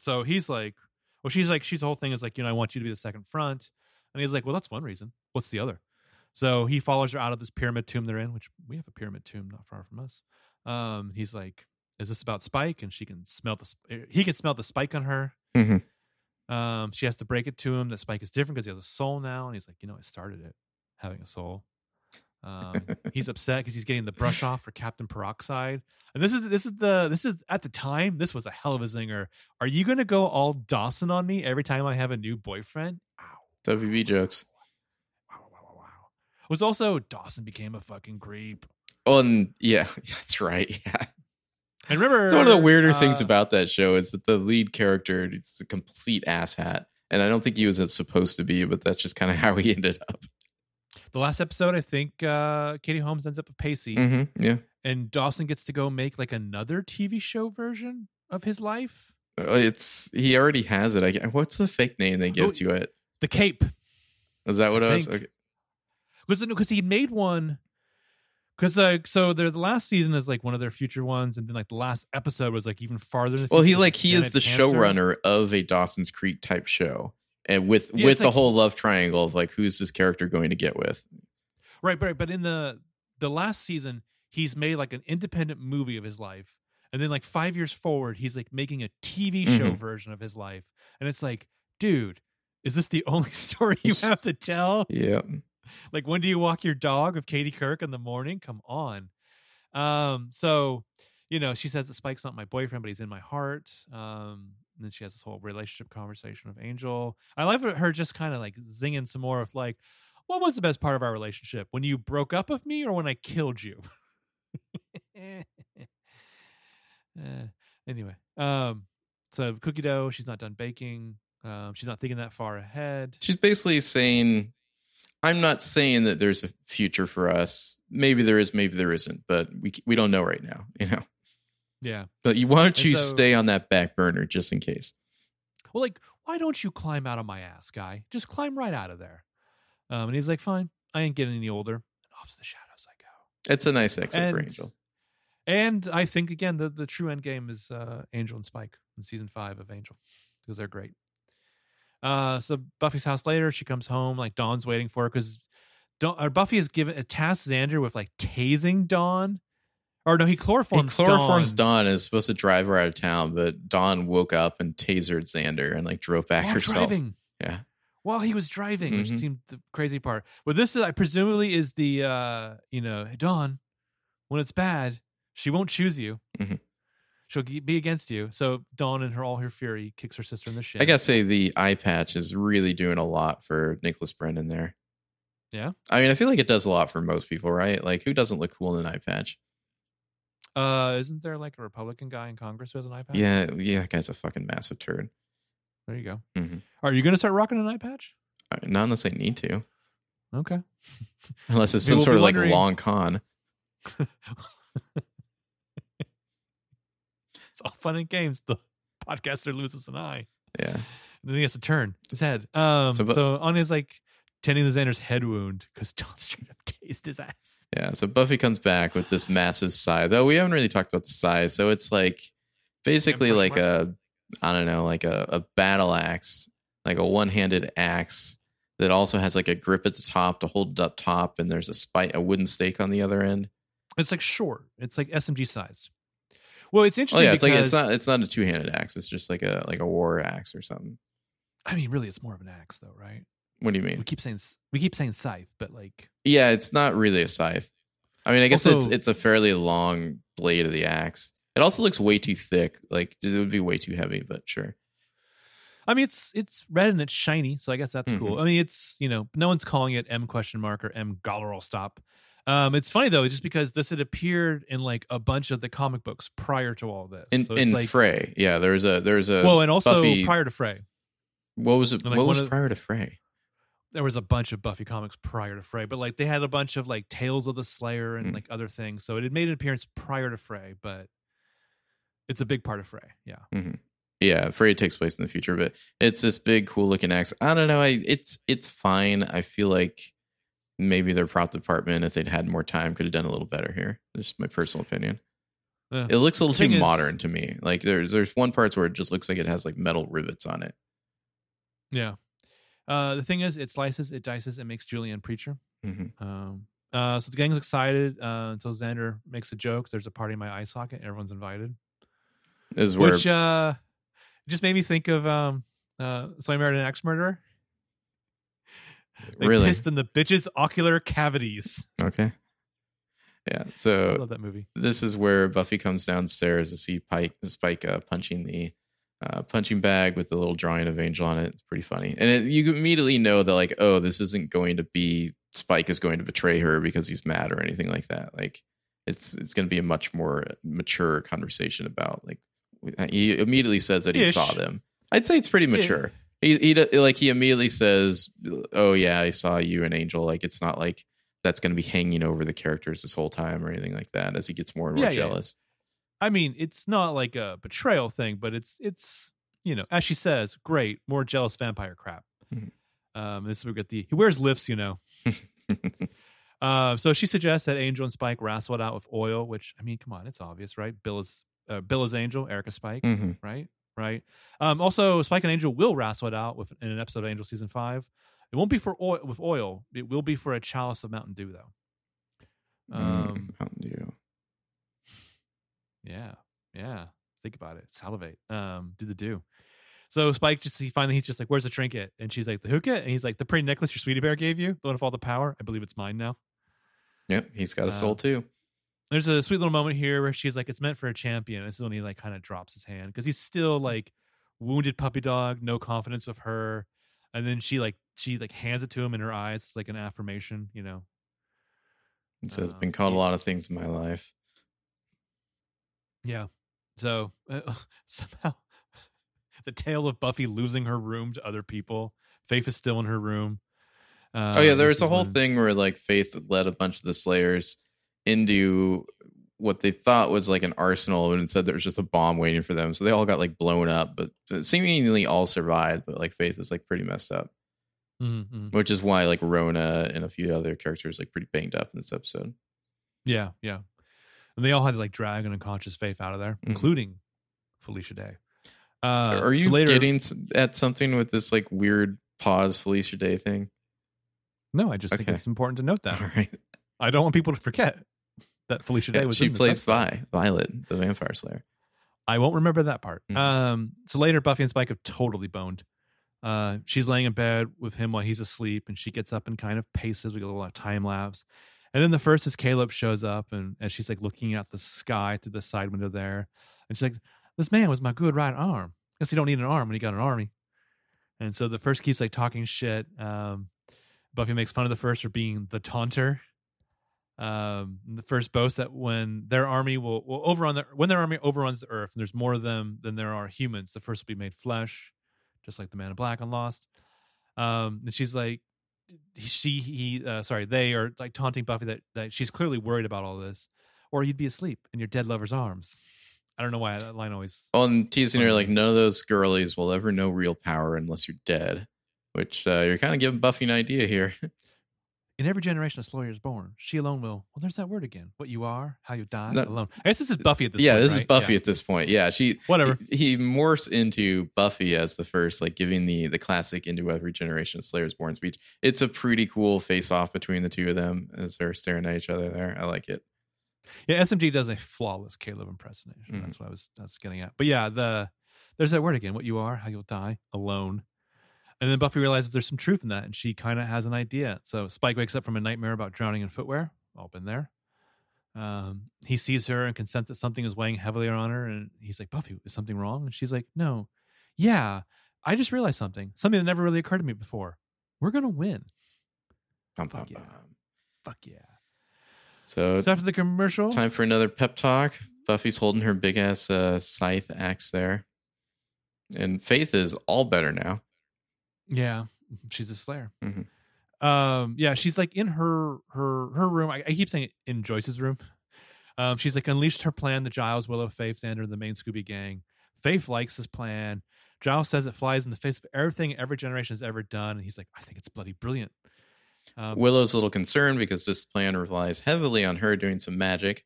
So he's like, well, she's the whole thing is like, you know, I want you to be the second front, and he's like, well, that's one reason. What's the other? So he follows her out of this pyramid tomb they're in, which we have a pyramid tomb not far from us. He's like, is this about Spike? And he can smell the spike on her. Mm-hmm. She has to break it to him that Spike is different because he has a soul now. And he's like, you know, I started it, having a soul. He's upset because he's getting the brush off for Captain Peroxide. And this is at the time, this was a hell of a zinger. Are you going to go all Dawson on me every time I have a new boyfriend? Ow. WB jokes. Wow. It was also Dawson became a fucking creep. Oh, and yeah, that's right. Yeah. And remember, it's one of the weirder things about that show is that the lead character is a complete asshat. And I don't think he was supposed to be, but that's just kind of how he ended up. The last episode, I think Katie Holmes ends up with Pacey. Mm-hmm, yeah. And Dawson gets to go make like another TV show version of his life. He already has it. What's the fake name they give to it? The Cape. Is that what it was? Okay. Listen, because he made one. Because so their last season is like one of their future ones, and then like the last episode was like even farther. Well, he is the showrunner of a Dawson's Creek type show, and with the whole love triangle of like who's this character going to get with. Right, but in the last season, he's made like an independent movie of his life, and then like 5 years forward, he's like making a TV show version of his life, and it's like, dude, is this the only story you have to tell? Yeah. Like, when do you walk your dog with Katie Kirk in the morning? Come on. So, you know, she says that Spike's not my boyfriend, but he's in my heart. And then she has this whole relationship conversation with Angel. I love her just kind of like zinging some more of like, what was the best part of our relationship? When you broke up with me or when I killed you? Anyway. So cookie dough, she's not done baking. She's not thinking that far ahead. She's basically saying, I'm not saying that there's a future for us. Maybe there is, maybe there isn't, but we don't know right now, you know? Yeah. But why don't you stay on that back burner just in case? Well, like, why don't you climb out of my ass, guy? Just climb right out of there. And he's like, fine, I ain't getting any older. And off to the shadows I go. It's a nice exit for Angel. And I think, again, the true end game is Angel and Spike in season 5 of Angel because they're great. So Buffy's house later, she comes home, like Dawn's waiting for her because Buffy has tasked Xander with like tasing Dawn. Or no, he chloroforms Dawn and is supposed to drive her out of town, but Dawn woke up and tasered Xander and like drove back herself. Driving. Yeah. While he was driving, which seemed the crazy part. Well, this I presumably is the, you know, Dawn, when it's bad, she won't choose you. Mm-hmm. She'll be against you. So Dawn, in her fury, kicks her sister in the shit. I gotta say, the eye patch is really doing a lot for Nicholas Brennan there. Yeah, I mean, I feel like it does a lot for most people, right? Like, who doesn't look cool in an eye patch? Isn't there like a Republican guy in Congress who has an eye patch? Yeah, that guy's a fucking massive turd. There you go. Mm-hmm. Are you gonna start rocking an eye patch? Not unless I need to. Okay. Unless it's some sort of wondering, like long con. It's all fun and games. The podcaster loses an eye. Yeah. And then he has to turn his head. So Anya's like tending to Xander's head wound because Dawn straight up tased his ass. Yeah. So Buffy comes back with this massive sigh. Though we haven't really talked about the sigh. So it's like basically like a battle axe, like a one-handed axe that also has like a grip at the top to hold it up top. And there's a wooden stake on the other end. It's like short. It's like SMG sized. Well, it's interesting. Oh yeah, it's because, like it's not a two-handed axe. It's just like a war axe or something. I mean, really, it's more of an axe, though, right? What do you mean? We keep saying scythe, but like, yeah, it's not really a scythe. I mean, I guess also, it's a fairly long blade of the axe. It also looks way too thick. Like it would be way too heavy, but sure. I mean, it's red and it's shiny, so I guess that's cool. I mean, it's, you know, no one's calling it M question mark or M Golerol Stop. It's funny though, just because this had appeared in like a bunch of the comic books prior to all this. In, so in like, Frey, yeah, there's a well, and also Buffy, prior to Frey. What was it? Like what was prior to Frey? There was a bunch of Buffy comics prior to Frey, but like they had a bunch of like Tales of the Slayer and like other things. So it had made an appearance prior to Frey, but it's a big part of Frey. Yeah. Mm-hmm. Yeah. Frey takes place in the future, but it's this big, cool looking axe. I don't know. It's fine. I feel like maybe their prop department, if they'd had more time, could have done a little better here. That's my personal opinion. It looks a little too modern to me. Like there's one parts where it just looks like it has like metal rivets on it. Yeah. The thing is, it slices, it dices, it makes Julianne Preacher. So the gang's excited until Xander makes a joke. There's a party in my eye socket. Everyone's invited. This is where... Which just made me think of So I Married an Axe Murderer. They really? Pissed in the bitch's ocular cavities. Okay. Yeah, so... I love that movie. This is where Buffy comes downstairs to see Spike punching the... punching bag with the little drawing of Angel on it. It's pretty funny. And you immediately know that, like, oh, this isn't going to be Spike is going to betray her because he's mad or anything like that. Like, it's going to be a much more mature conversation about, like, he immediately says that he saw them. I'd say it's pretty mature. Yeah. He immediately says, oh, yeah, I saw you and Angel. Like, it's not like that's going to be hanging over the characters this whole time or anything like that as he gets more and more jealous. Yeah. I mean, it's not like a betrayal thing, but it's you know, as she says, great, more jealous vampire crap. This is where we get he wears lifts, you know. So she suggests that Angel and Spike wrestle it out with oil, which, I mean, come on, it's obvious, right? Bill is Angel, Erica Spike, right? Right. Also, Spike and Angel will wrestle it out in an episode of Angel Season 5. It won't be with oil. It will be for a chalice of Mountain Dew, though. Mountain Dew. Yeah. Think about it. Salivate. So Spike he's just like, where's the trinket? And she's like, the hookah? And he's like, the pretty necklace your sweetie bear gave you? The one with all the power? I believe it's mine now. Yep. He's got a soul too. There's a sweet little moment here where she's like, it's meant for a champion. This is when he like kind of drops his hand because he's still like wounded puppy dog, no confidence with her. And then she hands it to him in her eyes. It's like an affirmation, you know. It says, been called a lot of things in my life. Yeah, so somehow the tale of Buffy losing her room to other people. Faith is still in her room. There was a whole thing where like Faith led a bunch of the Slayers into what they thought was like an arsenal, and instead there was just a bomb waiting for them. So they all got like blown up, but seemingly all survived. But like Faith is like pretty messed up, which is why like Rona and a few other characters like pretty banged up in this episode. Yeah. And they all had to like drag an unconscious Faith out of there, including Felicia Day. Are you getting at something with this like weird pause Felicia Day thing? No, I just think it's important to note that. All right. I don't want people to forget that Felicia Day was. She plays Violet, the Vampire Slayer. I won't remember that part. So later, Buffy and Spike have totally boned. She's laying in bed with him while he's asleep, and she gets up and kind of paces. We get a little time lapse. And then the first is Caleb shows up, and she's like looking at the sky through the side window there. And she's like, this man was my good right arm. I guess he don't need an arm when he got an army. And so the first keeps like talking shit. Buffy makes fun of the first for being the taunter. The first boasts that when their army overruns the earth, and there's more of them than there are humans, the first will be made flesh, just like the Man in Black on Lost. And she's like, they are like taunting Buffy that she's clearly worried about all this, or you'd be asleep in your dead lover's arms. I don't know why that line always. Oh, and teasing her like none of those girlies will ever know real power unless you're dead, which you're kind of giving Buffy an idea here. In every generation a Slayer is born, she alone will. Well, there's that word again. What you are, how you die, alone. I guess this is Buffy at this point. Yeah, this is Buffy at this point. Yeah, she. Whatever. He morphs into Buffy as the first, like giving the classic into every generation a Slayer is born speech. It's a pretty cool face off between the two of them as they're staring at each other there. I like it. Yeah, SMG does a flawless Caleb impersonation. That's what I was getting at. But yeah, there's that word again. What you are, how you'll die, alone. And then Buffy realizes there's some truth in that, and she kind of has an idea. So Spike wakes up from a nightmare about drowning in footwear. All been there. He sees her and consents that something is weighing heavily on her, and he's like, Buffy, is something wrong? And she's like, no. Yeah, I just realized something that never really occurred to me before. We're going to win. Fuck yeah. Fuck yeah. So after the commercial. Time for another pep talk. Buffy's holding her big ass scythe axe there. And Faith is all better now. Yeah. She's a slayer. Mm-hmm. Yeah. She's like in her room. I keep saying in Joyce's room. She's like unleashed her plan to Giles, Willow, Faith, Xander, the main Scooby gang. Faith likes this plan. Giles says it flies in the face of everything every generation has ever done. And he's like, I think it's bloody brilliant. Willow's a little concerned because this plan relies heavily on her doing some magic.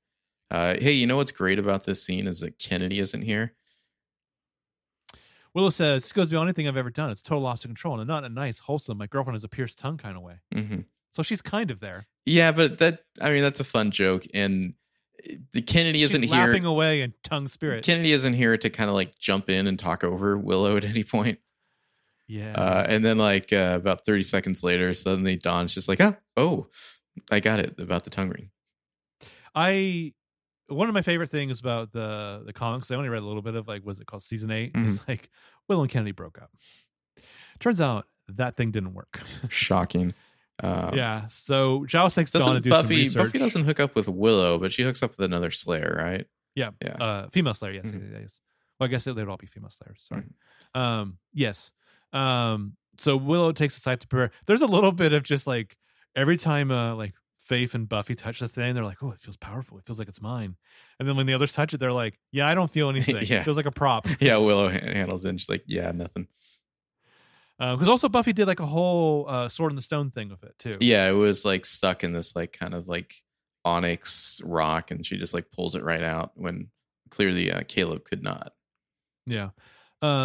Hey, you know what's great about this scene is that Kennedy isn't here. Willow says, this goes beyond anything I've ever done. It's total loss of control. And not a nice, wholesome, my girlfriend has a pierced tongue kind of way. Mm-hmm. So she's kind of there. Yeah, but that's a fun joke. And Kennedy isn't here. She's lapping away in tongue spirit. Kennedy isn't here to kind of like jump in and talk over Willow at any point. Yeah. And then like about 30 seconds later, suddenly Dawn's just like, oh, I got it about the tongue ring. One of my favorite things about the comics, I only read a little bit of, like, was it called Season 8? Mm-hmm. It's like, Willow and Kennedy broke up. Turns out that thing didn't work. Shocking. Yeah, so Giles takes Dawn to do some research. Buffy doesn't hook up with Willow, but she hooks up with another Slayer, right? Yeah. Female Slayer, yes. Mm-hmm. Yes. Well, I guess they would all be female Slayers, sorry. Mm-hmm. Yes. So Willow takes the scythe to prayer. There's a little bit of just, like, every time, Faith and Buffy touch the thing, they're like, oh, it feels powerful. It feels like it's mine. And then when the others touch it, they're like, yeah, I don't feel anything. Yeah. It feels like a prop. Yeah, Willow handles it and she's like, yeah, nothing. Because also Buffy did like a whole Sword in the Stone thing with it too. Yeah, it was like stuck in this like kind of like onyx rock and she just like pulls it right out when clearly Caleb could not. Yeah.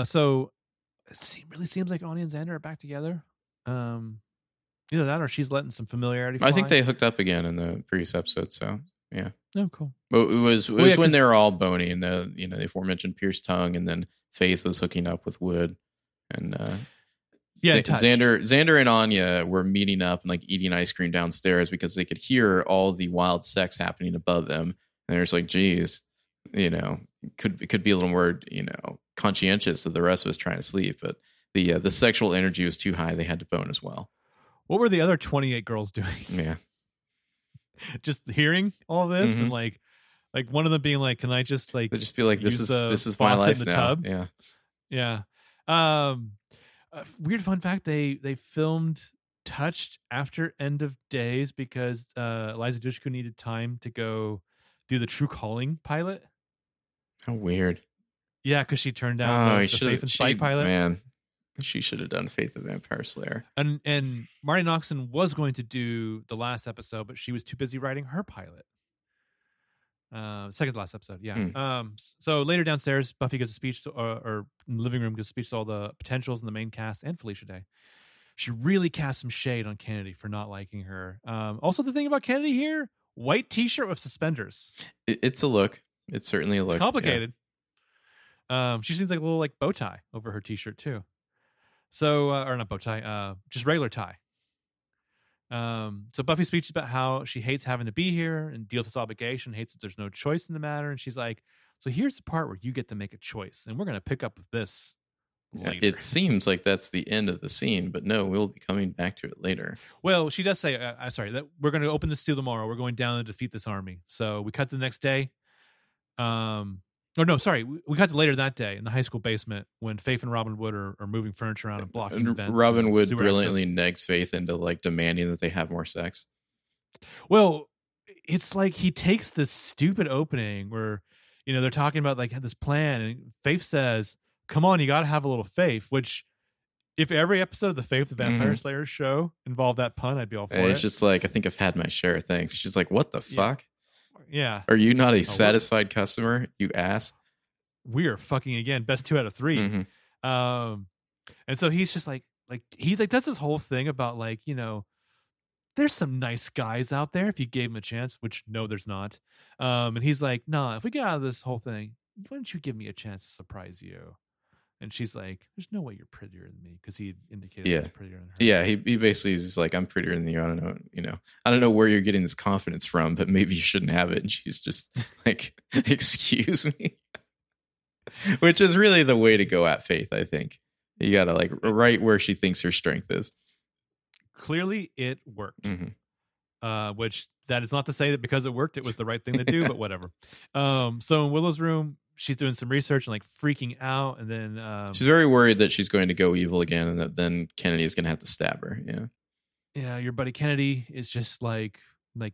So it really seems like Anya and Xander are back together. Either that or she's letting some familiarity fly. I think they hooked up again in the previous episode, so yeah. Oh, cool. But it was when they were all bony and the aforementioned pierced tongue, and then Faith was hooking up with Wood, and Xander and Anya were meeting up and like eating ice cream downstairs because they could hear all the wild sex happening above them, and they're just like, geez, could be a little more conscientious that the rest of us trying to sleep, but the sexual energy was too high; they had to bone as well. What were the other 28 girls doing? Yeah. Just hearing all this, mm-hmm. and like one of them being like, can I just like, they'll just be like, this is my life in the now. Tub? Yeah. Weird fun fact. They filmed Touched after End of Days because Eliza Dushku needed time to go do the True Calling pilot. How weird. Yeah. Cause she turned down the Faith and Spike pilot. Man. She should have done Faith the Vampire Slayer. And Marty Noxon was going to do the last episode, but she was too busy writing her pilot. Second to last episode, yeah. So later downstairs, Buffy gives a speech, or in the living room gives a speech to all the potentials in the main cast and Felicia Day. She really casts some shade on Kennedy for not liking her. Also, the thing about Kennedy here, white T-shirt with suspenders. It's a look. It's certainly a look. It's complicated. Yeah. She seems like a little like bow tie over her T-shirt, too. So, or not bow tie, just regular tie. So Buffy's speech is about how she hates having to be here and deals with this obligation, hates that there's no choice in the matter. And she's like, so here's the part where you get to make a choice. And we're going to pick up with this later. It seems like that's the end of the scene, but no, we'll be coming back to it later. Well, she does say, I'm sorry, that we're going to open this seal tomorrow. We're going down to defeat this army. So we cut to the next day. We got to later that day in the high school basement when Faith and Robin Wood are moving furniture around and blocking vents. Robin Wood brilliantly negs Faith into like demanding that they have more sex. Well, it's like he takes this stupid opening where they're talking about like this plan, and Faith says, "Come on, you got to have a little faith." Which, if every episode of the Faith the Vampire Slayer show involved that pun, I'd be all for it. It's just like I think I've had my share of things. She's like, "What the fuck." Yeah. Are you not a satisfied customer, you ass? We are fucking again. Best 2 out of 3. Mm-hmm. And so he's just like he like does this whole thing about like, there's some nice guys out there if you gave him a chance, which no, there's not. And he's like, nah, if we get out of this whole thing, why don't you give me a chance to surprise you? And she's like, there's no way you're prettier than me, because he indicated he was prettier than her. Yeah, he basically is like, I'm prettier than you. I don't know where you're getting this confidence from, but maybe you shouldn't have it. And she's just like, excuse me. Which is really the way to go at Faith, I think. You got to like right where she thinks her strength is. Clearly it worked, which that is not to say that because it worked, it was the right thing to do, but whatever. So in Willow's room, she's doing some research and like freaking out. And then she's very worried that she's going to go evil again and that then Kennedy is going to have to stab her. Yeah. Yeah. Your buddy Kennedy is just like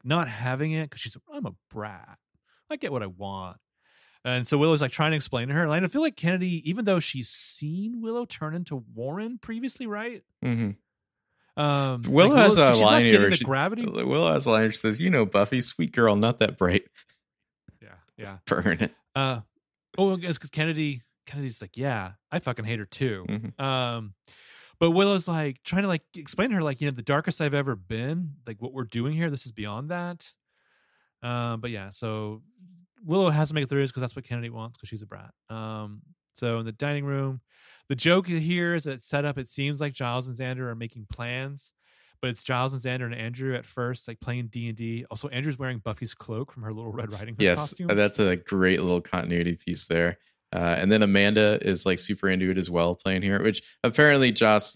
not having it because she's, I'm a brat. I get what I want. And so Willow's like trying to explain to her. And I feel like Kennedy, even though she's seen Willow turn into Warren previously, right? Mm-hmm. Willow has a line here. Willow has a line. She says, "You know, Buffy, sweet girl, not that bright." Yeah, yeah. Burn it. It's because Kennedy's like, "Yeah, I fucking hate her too." Mm-hmm. But Willow's like trying to like explain to her, like, you know, the darkest I've ever been. Like what we're doing here, this is beyond that. But yeah, so Willow has to make it through because that's what Kennedy wants because she's a brat. So in the dining room, the joke here is that it's set up. It seems like Giles and Xander are making plans, but it's Giles and Xander and Andrew at first, like playing D&D. Also, Andrew's wearing Buffy's cloak from her Little Red Riding Hood costume. Yes, that's a great little continuity piece there. And then Amanda is like super into it as well, playing here, which apparently Joss,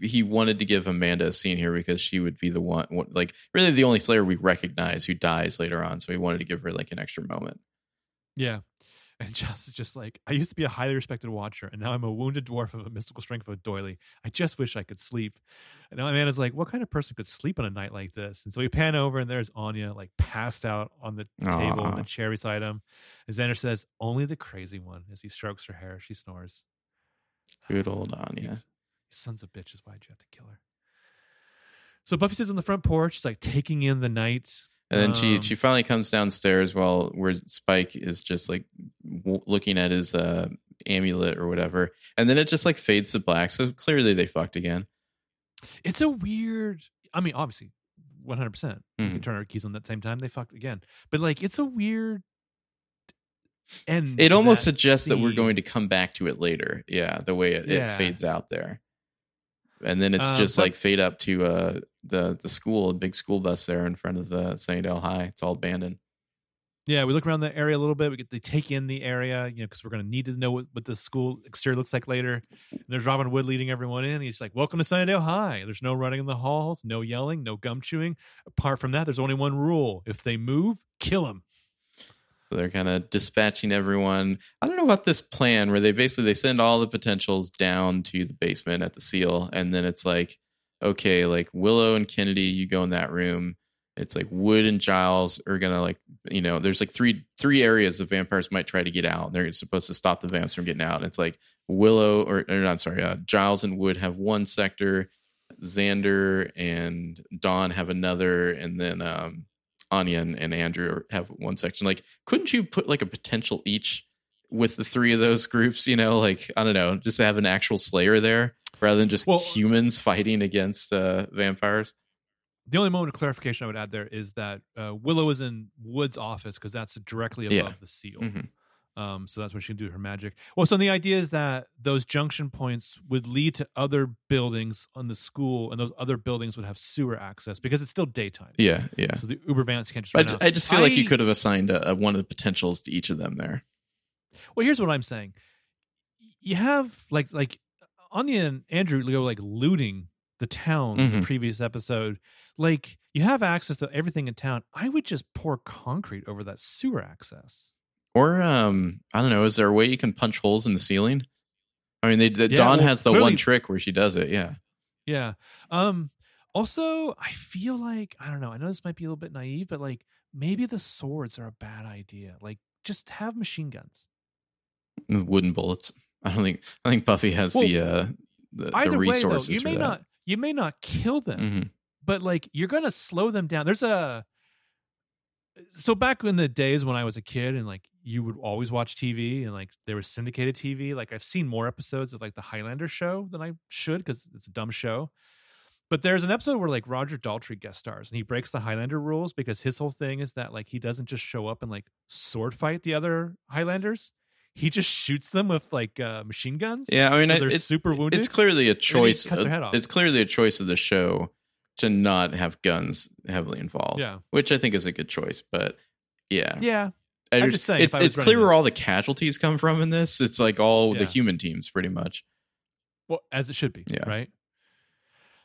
he wanted to give Amanda a scene here because she would be the one, like really the only Slayer we recognize who dies later on. So he wanted to give her like an extra moment. Yeah. And Joss is just like, I used to be a highly respected watcher, and now I'm a wounded dwarf of a mystical strength of a doily. I just wish I could sleep. And now Amanda's like, what kind of person could sleep on a night like this? And so we pan over, and there's Anya, like, passed out on the table on the chair beside him. And Xander says, only the crazy one. As he strokes her hair, she snores. Good old Anya. You sons of bitches, why'd you have to kill her? So Buffy sits on the front porch, she's like taking in the night. And then she finally comes downstairs where Spike is just like looking at his amulet or whatever. And then it just like fades to black. So clearly they fucked again. It's a weird, I mean, obviously 100%. Mm-hmm. You can turn our keys on that same time. They fucked again. But like, it's a weird end. It almost suggests that we're going to come back to it later. Yeah. The way it fades out there. And then it's just like fade up to the school, a big school bus there in front of the Sunnydale High. It's all abandoned. Yeah, we look around the area a little bit. We get to take in the area, you know, because we're going to need to know what the school exterior looks like later. And there's Robin Wood leading everyone in. He's like, welcome to Sunnydale High. There's no running in the halls, no yelling, no gum chewing. Apart from that, there's only one rule. If they move, kill them. So they're kind of dispatching everyone. I don't know about this plan where they send all the potentials down to the basement at the seal. And then it's like, okay, like Willow and Kennedy, you go in that room. It's like Wood and Giles are going to like, you know, there's like three areas the vampires might try to get out. They're supposed to stop the vamps from getting out. And it's like Willow Giles and Wood have one sector. Xander and Dawn have another. And then, Anya and Andrew have one section. Like, couldn't you put like a potential each with the three of those groups? You know, like, I don't know, just have an actual Slayer there rather than just humans fighting against vampires. The only moment of clarification I would add there is that Willow is in Wood's office because that's directly above the seal. Mm-hmm. So that's where she can do her magic. Well, so the idea is that those junction points would lead to other buildings on the school, and those other buildings would have sewer access because it's still daytime. Yeah, yeah. So the Uber vans can't just run out. I just feel like you could have assigned one of the potentials to each of them there. Well, here's what I'm saying. You have like Anya and Andrew go like looting the town in the previous episode. Like, you have access to everything in town. I would just pour concrete over that sewer access. Or, I don't know, is there a way you can punch holes in the ceiling? I mean, Dawn has the one trick where she does it, yeah. Yeah. Also, I feel like, I don't know, I know this might be a little bit naive, but like, maybe the swords are a bad idea. Like, just have machine guns. Wooden bullets. I think Buffy has the resources for that. You may not kill them, but like you're gonna slow them down. So back in the days when I was a kid and like you would always watch TV and like there was syndicated TV, like I've seen more episodes of like the Highlander show than I should because it's a dumb show. But there's an episode where like Roger Daltrey guest stars and he breaks the Highlander rules because his whole thing is that like he doesn't just show up and like sword fight the other Highlanders. He just shoots them with like machine guns. Yeah, I mean, so it's super wounded. It's clearly a choice. It's clearly a choice of the show to not have guns heavily involved. Yeah, which I think is a good choice. But yeah. I'm just saying, it's clear where all the casualties come from in this. It's like all the human teams, pretty much. Well, as it should be, yeah. Right?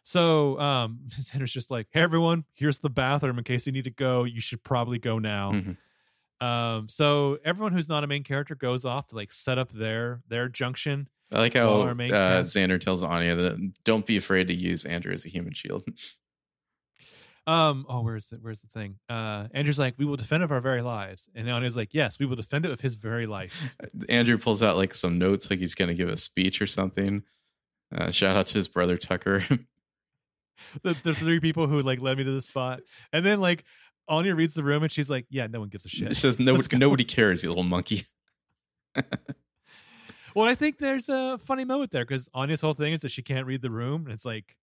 So Sanders just like, hey, everyone, here's the bathroom. In case you need to go, you should probably go now. Mm-hmm. So everyone who's not a main character goes off to like set up their junction. I like how Xander tells Anya that don't be afraid to use Andrew as a human shield. Where's the thing? Andrew's like, we will defend it with our very lives. And Anya's like, yes, we will defend it with his very life. Andrew pulls out like some notes, like he's going to give a speech or something. Shout out to his brother, Tucker. the three people who like led me to the spot. And then like Anya reads the room and she's like, yeah, no one gives a shit. She says, nobody cares, you little monkey. Well, I think there's a funny moment there because Anya's whole thing is that she can't read the room. And it's like,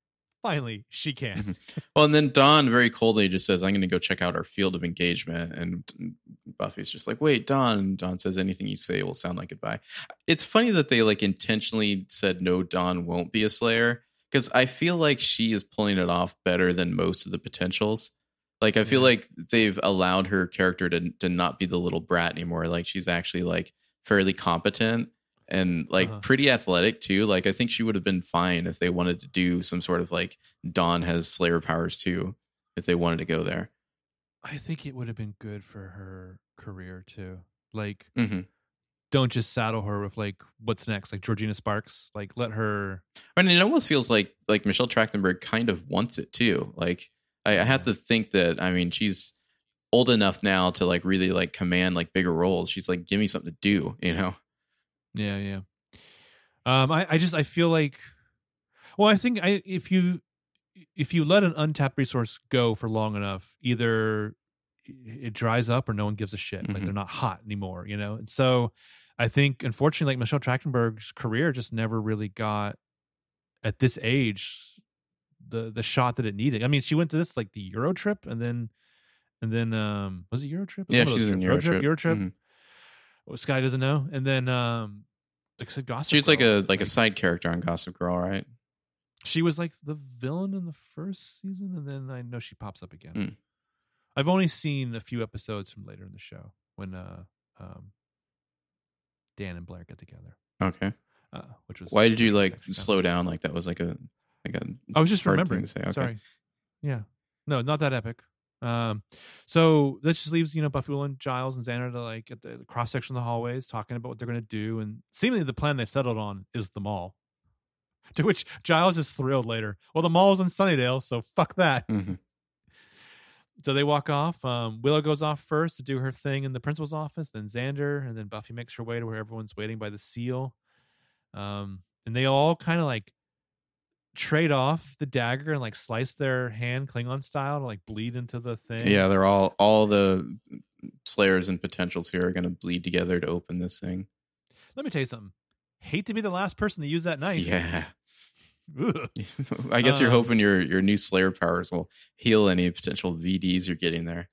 finally, she can. Well, and then Dawn very coldly just says, I'm going to go check out our field of engagement. And Buffy's just like, wait, Dawn. And Dawn says, anything you say will sound like goodbye. It's funny that they like intentionally said, no, Dawn won't be a Slayer. Because I feel like she is pulling it off better than most of the potentials. Like, I feel like they've allowed her character to not be the little brat anymore. Like, she's actually like fairly competent. And like pretty athletic too. Like I think she would have been fine if they wanted to do some sort of like Dawn has Slayer powers too. If they wanted to go there, I think it would have been good for her career too. Like don't just saddle her with like what's next, like Georgina Sparks. Like let her. I mean, it almost feels like Michelle Trachtenberg kind of wants it too. Like I have to think that I mean she's old enough now to like really like command like bigger roles. She's like give me something to do, you know. Yeah. I feel like, well, I think if you let an untapped resource go for long enough, either it dries up or no one gives a shit. Like they're not hot anymore, you know? And so I think, unfortunately, like Michelle Trachtenberg's career just never really got at this age, the shot that it needed. I mean, she went to this, like the Euro trip and then was it Euro trip? Yeah, she's in Euro trip. Mm-hmm. Sky doesn't know, and then like Gossip. She's Girl, like a side character on Gossip Girl, right? She was like the villain in the first season, and then I know she pops up again. I've only seen a few episodes from later in the show when Dan and Blair get together. Okay, which was why did you like slow down? Like that was like a. I was just remembering. To say. Okay. Sorry, yeah, no, not that epic. So that just leaves, you know, Buffy and Giles and Xander to like at the cross section of the hallways talking about what they're going to do. And seemingly the plan they've settled on is the mall, to which Giles is thrilled later. Well, the mall is in Sunnydale, so fuck that. So they walk off. Willow goes off first to do her thing in the principal's office, then Xander, and then Buffy makes her way to where everyone's waiting by the seal. And they all kind of like trade off the dagger and like slice their hand Klingon style to like bleed into the thing. Yeah, they're all the Slayers and potentials here are going to bleed together to open this thing. Let me tell you something. Hate to be the last person to use that knife. Yeah. I guess you're hoping your new Slayer powers will heal any potential VDs you're getting there.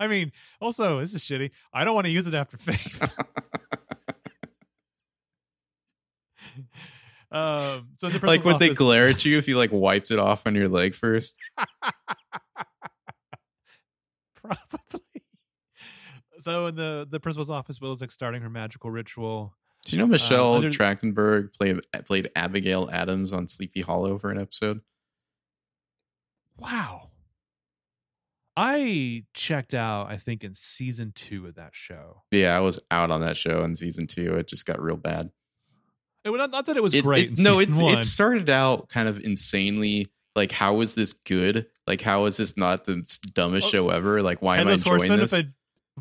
I mean, also, this is shitty. I don't want to use it after Faith. So the like would they glare at you if you like wiped it off on your leg first? Probably. So in the principal's office, Willow's like starting her magical ritual. Do you know Michelle Trachtenberg played Abigail Adams on Sleepy Hollow for an episode? Wow. I checked out, I think, in season 2 of that show. Yeah, I was out on that show in season 2. It just got real bad. Not that it was great. It started out kind of insanely. Like, how is this good? Like, how is this not the dumbest show ever? Like, why am I enjoying this? With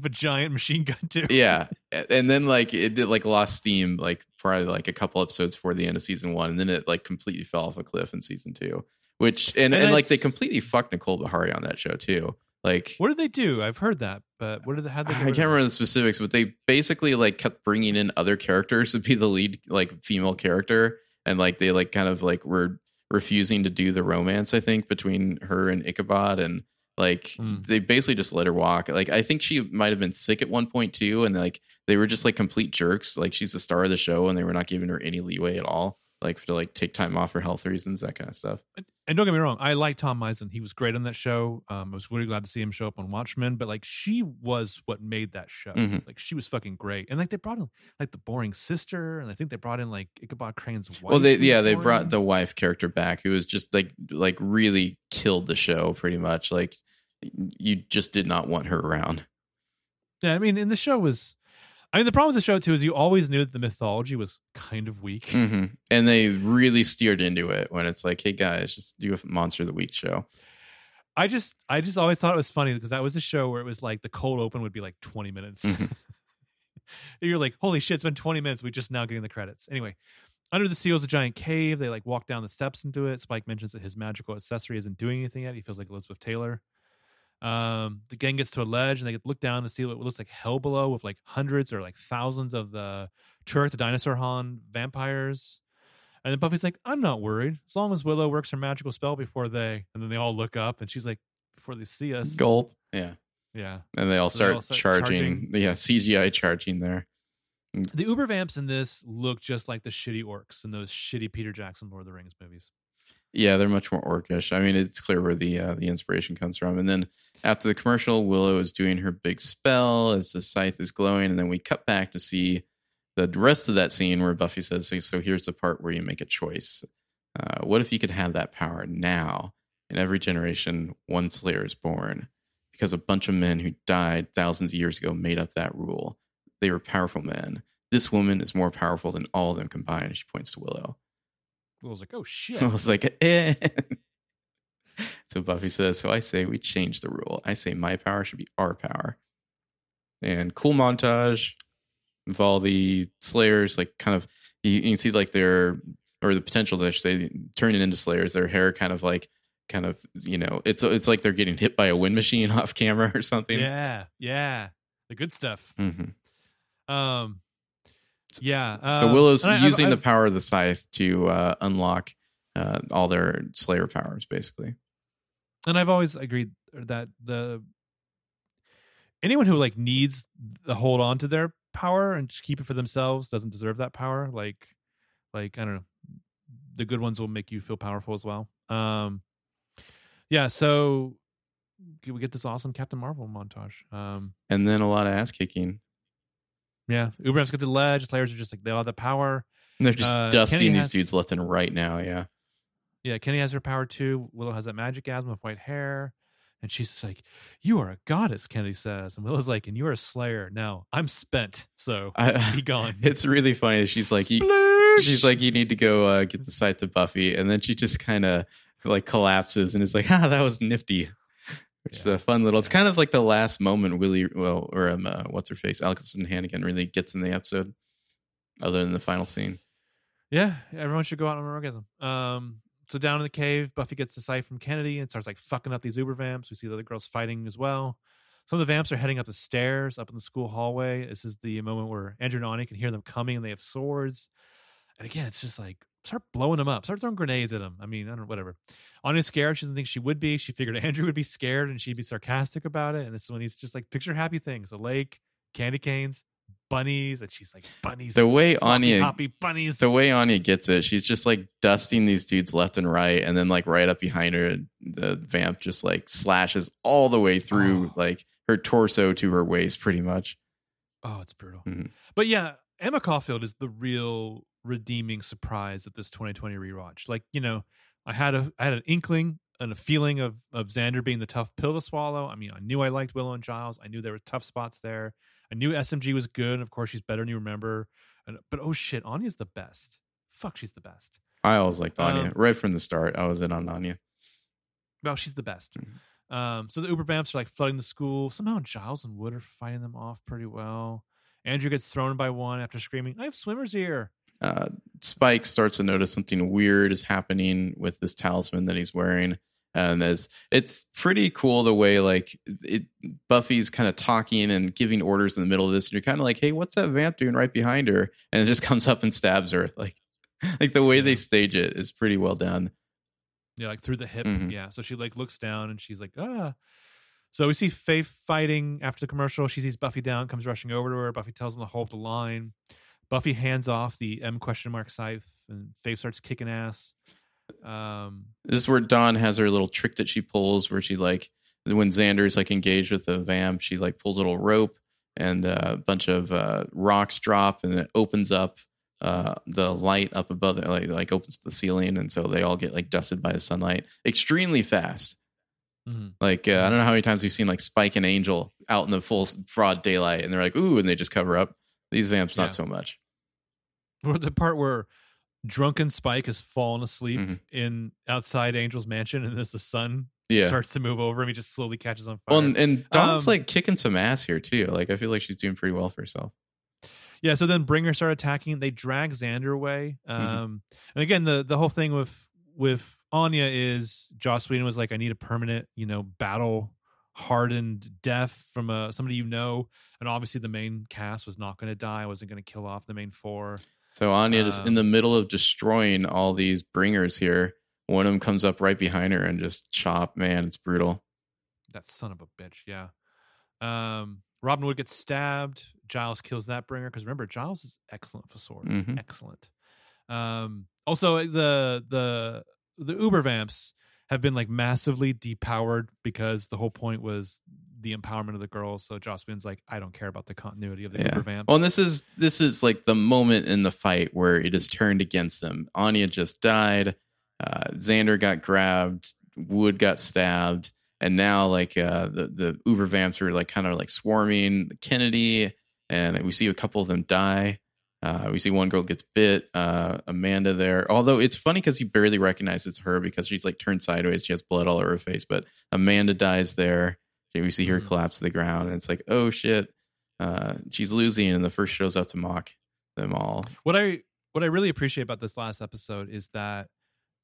a giant machine gun too. Yeah, and then like it did like lost steam. Like probably like a couple episodes before the end of season 1, and then it like completely fell off a cliff in season 2. Which and like they completely fucked Nicole Beharie on that show too. Like, what did they do? I've heard that, but what did they? How did they? I can't remember the specifics, but they basically like kept bringing in other characters to be the lead, like female character, and like they like kind of like were refusing to do the romance. I think between her and Ichabod, and like they basically just let her walk. Like I think she might have been sick at one point too, and like they were just like complete jerks. Like she's the star of the show, and they were not giving her any leeway at all. like to like take time off for health reasons, that kind of stuff. And don't get me wrong, I like Tom Mizan. He was great on that show. I was really glad to see him show up on Watchmen. But like, she was what made that show. Mm-hmm. Like, she was fucking great. And like, they brought in like the boring sister, and I think they brought in like Ichabod Crane's wife. Well, they brought the wife character back, who was just like really killed the show pretty much. Like, you just did not want her around. Yeah, I mean, and the show was. I mean, the problem with the show, too, is you always knew that the mythology was kind of weak. Mm-hmm. And they really steered into it when it's like, hey, guys, just do a Monster of the Week show. I just always thought it was funny because that was a show where it was like the cold open would be like 20 minutes. Mm-hmm. You're like, holy shit, it's been 20 minutes. We're just now getting the credits. Anyway, Under the Sea is a giant cave. They like walk down the steps into it. Spike mentions that his magical accessory isn't doing anything yet. He feels like Elizabeth Taylor. The gang gets to a ledge and they look down and see what looks like hell below with like hundreds or like thousands of the Turok the Dinosaur Han vampires. And then Buffy's like, I'm not worried. As long as Willow works her magical spell before they, and then they all look up and she's like, before they see us. Gulp. Yeah. Yeah. And they all start charging. Yeah. CGI charging there. The Uber vamps in this look just like the shitty orcs in those shitty Peter Jackson Lord of the Rings movies. Yeah, they're much more orcish. I mean, it's clear where the inspiration comes from. And then after the commercial, Willow is doing her big spell as the scythe is glowing. And then we cut back to see the rest of that scene where Buffy says, so here's the part where you make a choice. What if you could have that power now? In every generation, one Slayer is born. Because a bunch of men who died thousands of years ago made up that rule. They were powerful men. This woman is more powerful than all of them combined. And she points to Willow. Willow's like, oh shit. I was like, eh. So Buffy says, so I say we change the rule. I say my power should be our power. And cool montage of all the Slayers, like kind of, you can see like their, or the potential, I should say, turning into Slayers, their hair kind of, you know, it's like they're getting hit by a wind machine off camera or something. Yeah. Yeah. The good stuff. Mm-hmm. Yeah. So Willow's using the power of the scythe to unlock all their Slayer powers, basically. And I've always agreed that anyone who like needs to hold on to their power and just keep it for themselves doesn't deserve that power. Like I don't know, the good ones will make you feel powerful as well. Yeah. So we get this awesome Captain Marvel montage, and then a lot of ass kicking. Yeah, Uberams get to the ledge. Slayers are just like, they all have the power. And they're just dusting these dudes left and right now, yeah. Yeah, Kenny has her power too. Willow has that magic asthma with white hair. And she's like, you are a goddess, Kennedy says. And Willow's like, and you are a Slayer. Now, I'm spent, so be gone. It's really funny. She's like, she's like, you need to go get the scythe to Buffy. And then she just kind of like collapses and is like, that was nifty. It's a fun little. It's kind of like the last moment what's her face, Alison Hannigan really gets in the episode, other than the final scene. Yeah, everyone should go out on an orgasm. So down in the cave, Buffy gets the scythe from Kennedy and starts like fucking up these Uber vamps. We see the other girls fighting as well. Some of the vamps are heading up the stairs, up in the school hallway. This is the moment where Andrew and Ani can hear them coming, and they have swords. And again, it's just like, start blowing them up. Start throwing grenades at them. I mean, I don't know, whatever. Anya's scared. She doesn't think she would be. She figured Andrew would be scared and she'd be sarcastic about it. And this is when he's just like, picture happy things. A lake, candy canes, bunnies. And she's like, bunnies. The way Anya, happy bunnies. The way Anya gets it, she's just like dusting these dudes left and right. And then like right up behind her, the vamp just like slashes all the way through like her torso to her waist pretty much. Oh, it's brutal. Mm-hmm. But yeah, Emma Caulfield is the real redeeming surprise at this 2020 rewatch. Like, you know, I had an inkling and a feeling of Xander being the tough pill to swallow. I mean, I knew I liked Willow and Giles. I knew there were tough spots there. I knew SMG was good, and of course she's better than you remember. But oh shit, Anya's the best. Fuck, she's the best. I always liked Anya. Right from the start, I was in on Anya. Well, she's the best. Mm-hmm. So the Uber vamps are like flooding the school. Somehow Giles and Wood are fighting them off pretty well. Andrew gets thrown by one after screaming, I have swimmer's ear. Spike starts to notice something weird is happening with this talisman that he's wearing, and it's pretty cool the way like Buffy's kind of talking and giving orders in the middle of this, and you're kind of like, hey, what's that vamp doing right behind her? And it just comes up and stabs her. Like the way they stage it is pretty well done. Yeah, like through the hip. Mm-hmm. Yeah, so she like looks down and she's like, ah. So we see Faith fighting after the commercial. She sees Buffy down, comes rushing over to her. Buffy tells him to hold the line. Buffy hands off the M question mark scythe and Faith starts kicking ass. This is where Dawn has her little trick that she pulls where she like, when Xander's like engaged with the vamp, she like pulls a little rope and a bunch of rocks drop and it opens up the light up above it, like opens the ceiling. And so they all get like dusted by the sunlight extremely fast. Mm-hmm. Like, I don't know how many times we've seen like Spike and Angel out in the full broad daylight and they're like, ooh, and they just cover up. These vamps, not so much. Or the part where drunken Spike has fallen asleep in outside Angel's mansion, and as the sun starts to move over him, he just slowly catches on fire. Well, and Dawn's like kicking some ass here too. Like I feel like she's doing pretty well for herself. Yeah. So then Bringer start attacking. They drag Xander away. And again, the whole thing with Anya is Joss Whedon was like, I need a permanent, battle hardened death from somebody and obviously the main cast was not going to die. I wasn't going to kill off the main four. So Anya is in the middle of destroying all these Bringers here. One of them comes up right behind her and just chop. Man, it's brutal. That son of a bitch. Yeah. Robin Hood gets stabbed. Giles kills that Bringer because remember Giles is excellent with a sword. Mm-hmm. Excellent. Also the Uber vamps have been like massively depowered because the whole point was the empowerment of the girls. So Joss Whedon's like, I don't care about the continuity of the Uber vamps. Well, and this is like the moment in the fight where it is turned against them. Anya just died. Xander got grabbed. Wood got stabbed. And now like the Uber vamps are like kind of like swarming Kennedy. And we see a couple of them die. We see one girl gets bit, Amanda there. Although it's funny because you barely recognize it's her because she's like turned sideways. She has blood all over her face, but Amanda dies there. We see her collapse to the ground and it's like, oh shit. She's losing and the first shows up to mock them all. What I really appreciate about this last episode is that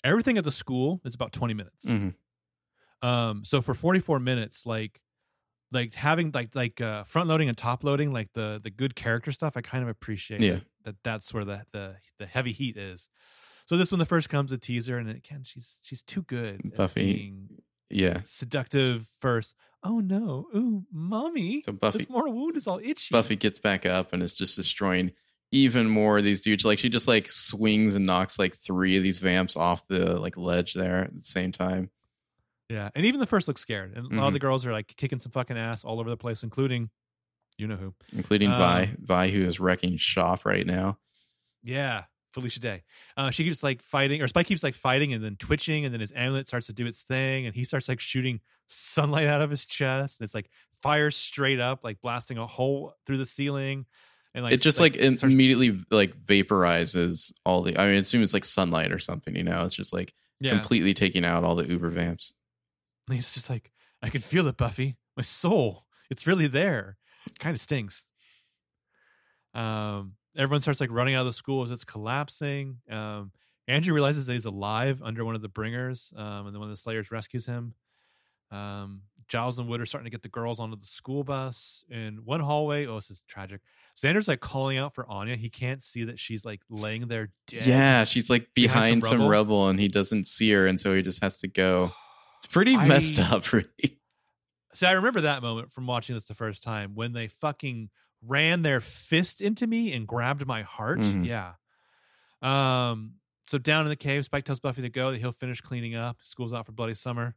everything at the school is about 20 minutes. Mm-hmm. So for 44 minutes, like having like front loading and top loading, like the good character stuff, I kind of appreciate that's where the heavy heat is. So this one, the first comes a teaser, and again, she's too good. Buffy, seductive first. Oh no, ooh, mommy! So Buffy, this mortal wound is all itchy. Buffy gets back up and is just destroying even more of these dudes. Like she just like swings and knocks like three of these vamps off the like ledge there at the same time. Yeah, and even the first looks scared, and a lot of the girls are like kicking some fucking ass all over the place, including who, including Vi, who is wrecking shop right now. Yeah, Felicia Day. She keeps like fighting, or Spike keeps like fighting, and then twitching, and then his amulet starts to do its thing, and he starts like shooting sunlight out of his chest, and it's like fire straight up, like blasting a hole through the ceiling, and like it just it immediately like vaporizes all the. I mean, I assume it's like sunlight or something. It's just like completely taking out all the Uber vamps. And he's just like, I can feel it, Buffy. My soul. It's really there. It kind of stings. Everyone starts like running out of the school as it's collapsing. Andrew realizes that he's alive under one of the Bringers. And then one of the Slayers rescues him. Giles and Wood are starting to get the girls onto the school bus. In one hallway, this is tragic. Xander's like calling out for Anya. He can't see that she's like laying there dead. Yeah, she's like behind some rubble and he doesn't see her. And so he just has to go. It's pretty messed up, really. So I remember that moment from watching this the first time when they fucking ran their fist into me and grabbed my heart. Mm-hmm. Yeah. So down in the cave, Spike tells Buffy to go. That he'll finish cleaning up. School's out for bloody summer.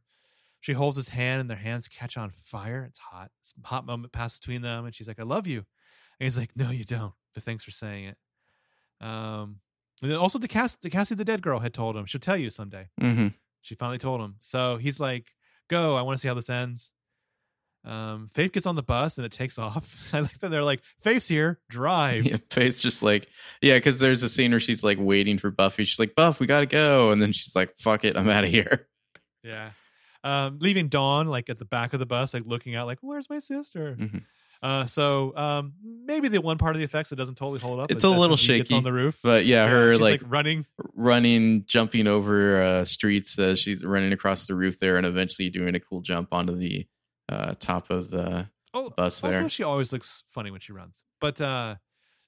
She holds his hand and their hands catch on fire. It's hot. It's a hot moment passed between them. And she's like, I love you. And he's like, no, you don't. But thanks for saying it. And then also Cassie, the dead girl, had told him. She'll tell you someday. Mm-hmm. She finally told him. So he's like, go, I want to see how this ends. Faith gets on the bus and it takes off. I like that they're like, Faith's here, drive. Yeah, Faith's just like, because there's a scene where she's like waiting for Buffy. She's like, Buff, we got to go. And then she's like, fuck it, I'm out of here. Yeah. Leaving Dawn like at the back of the bus, like looking out like, where's my sister? Mm-hmm. So maybe the one part of the effects that doesn't totally hold up. It's a little shaky. Gets on the roof, but her she's like running, jumping over streets. She's running across the roof there, and eventually doing a cool jump onto the top of the bus. Also, she always looks funny when she runs. But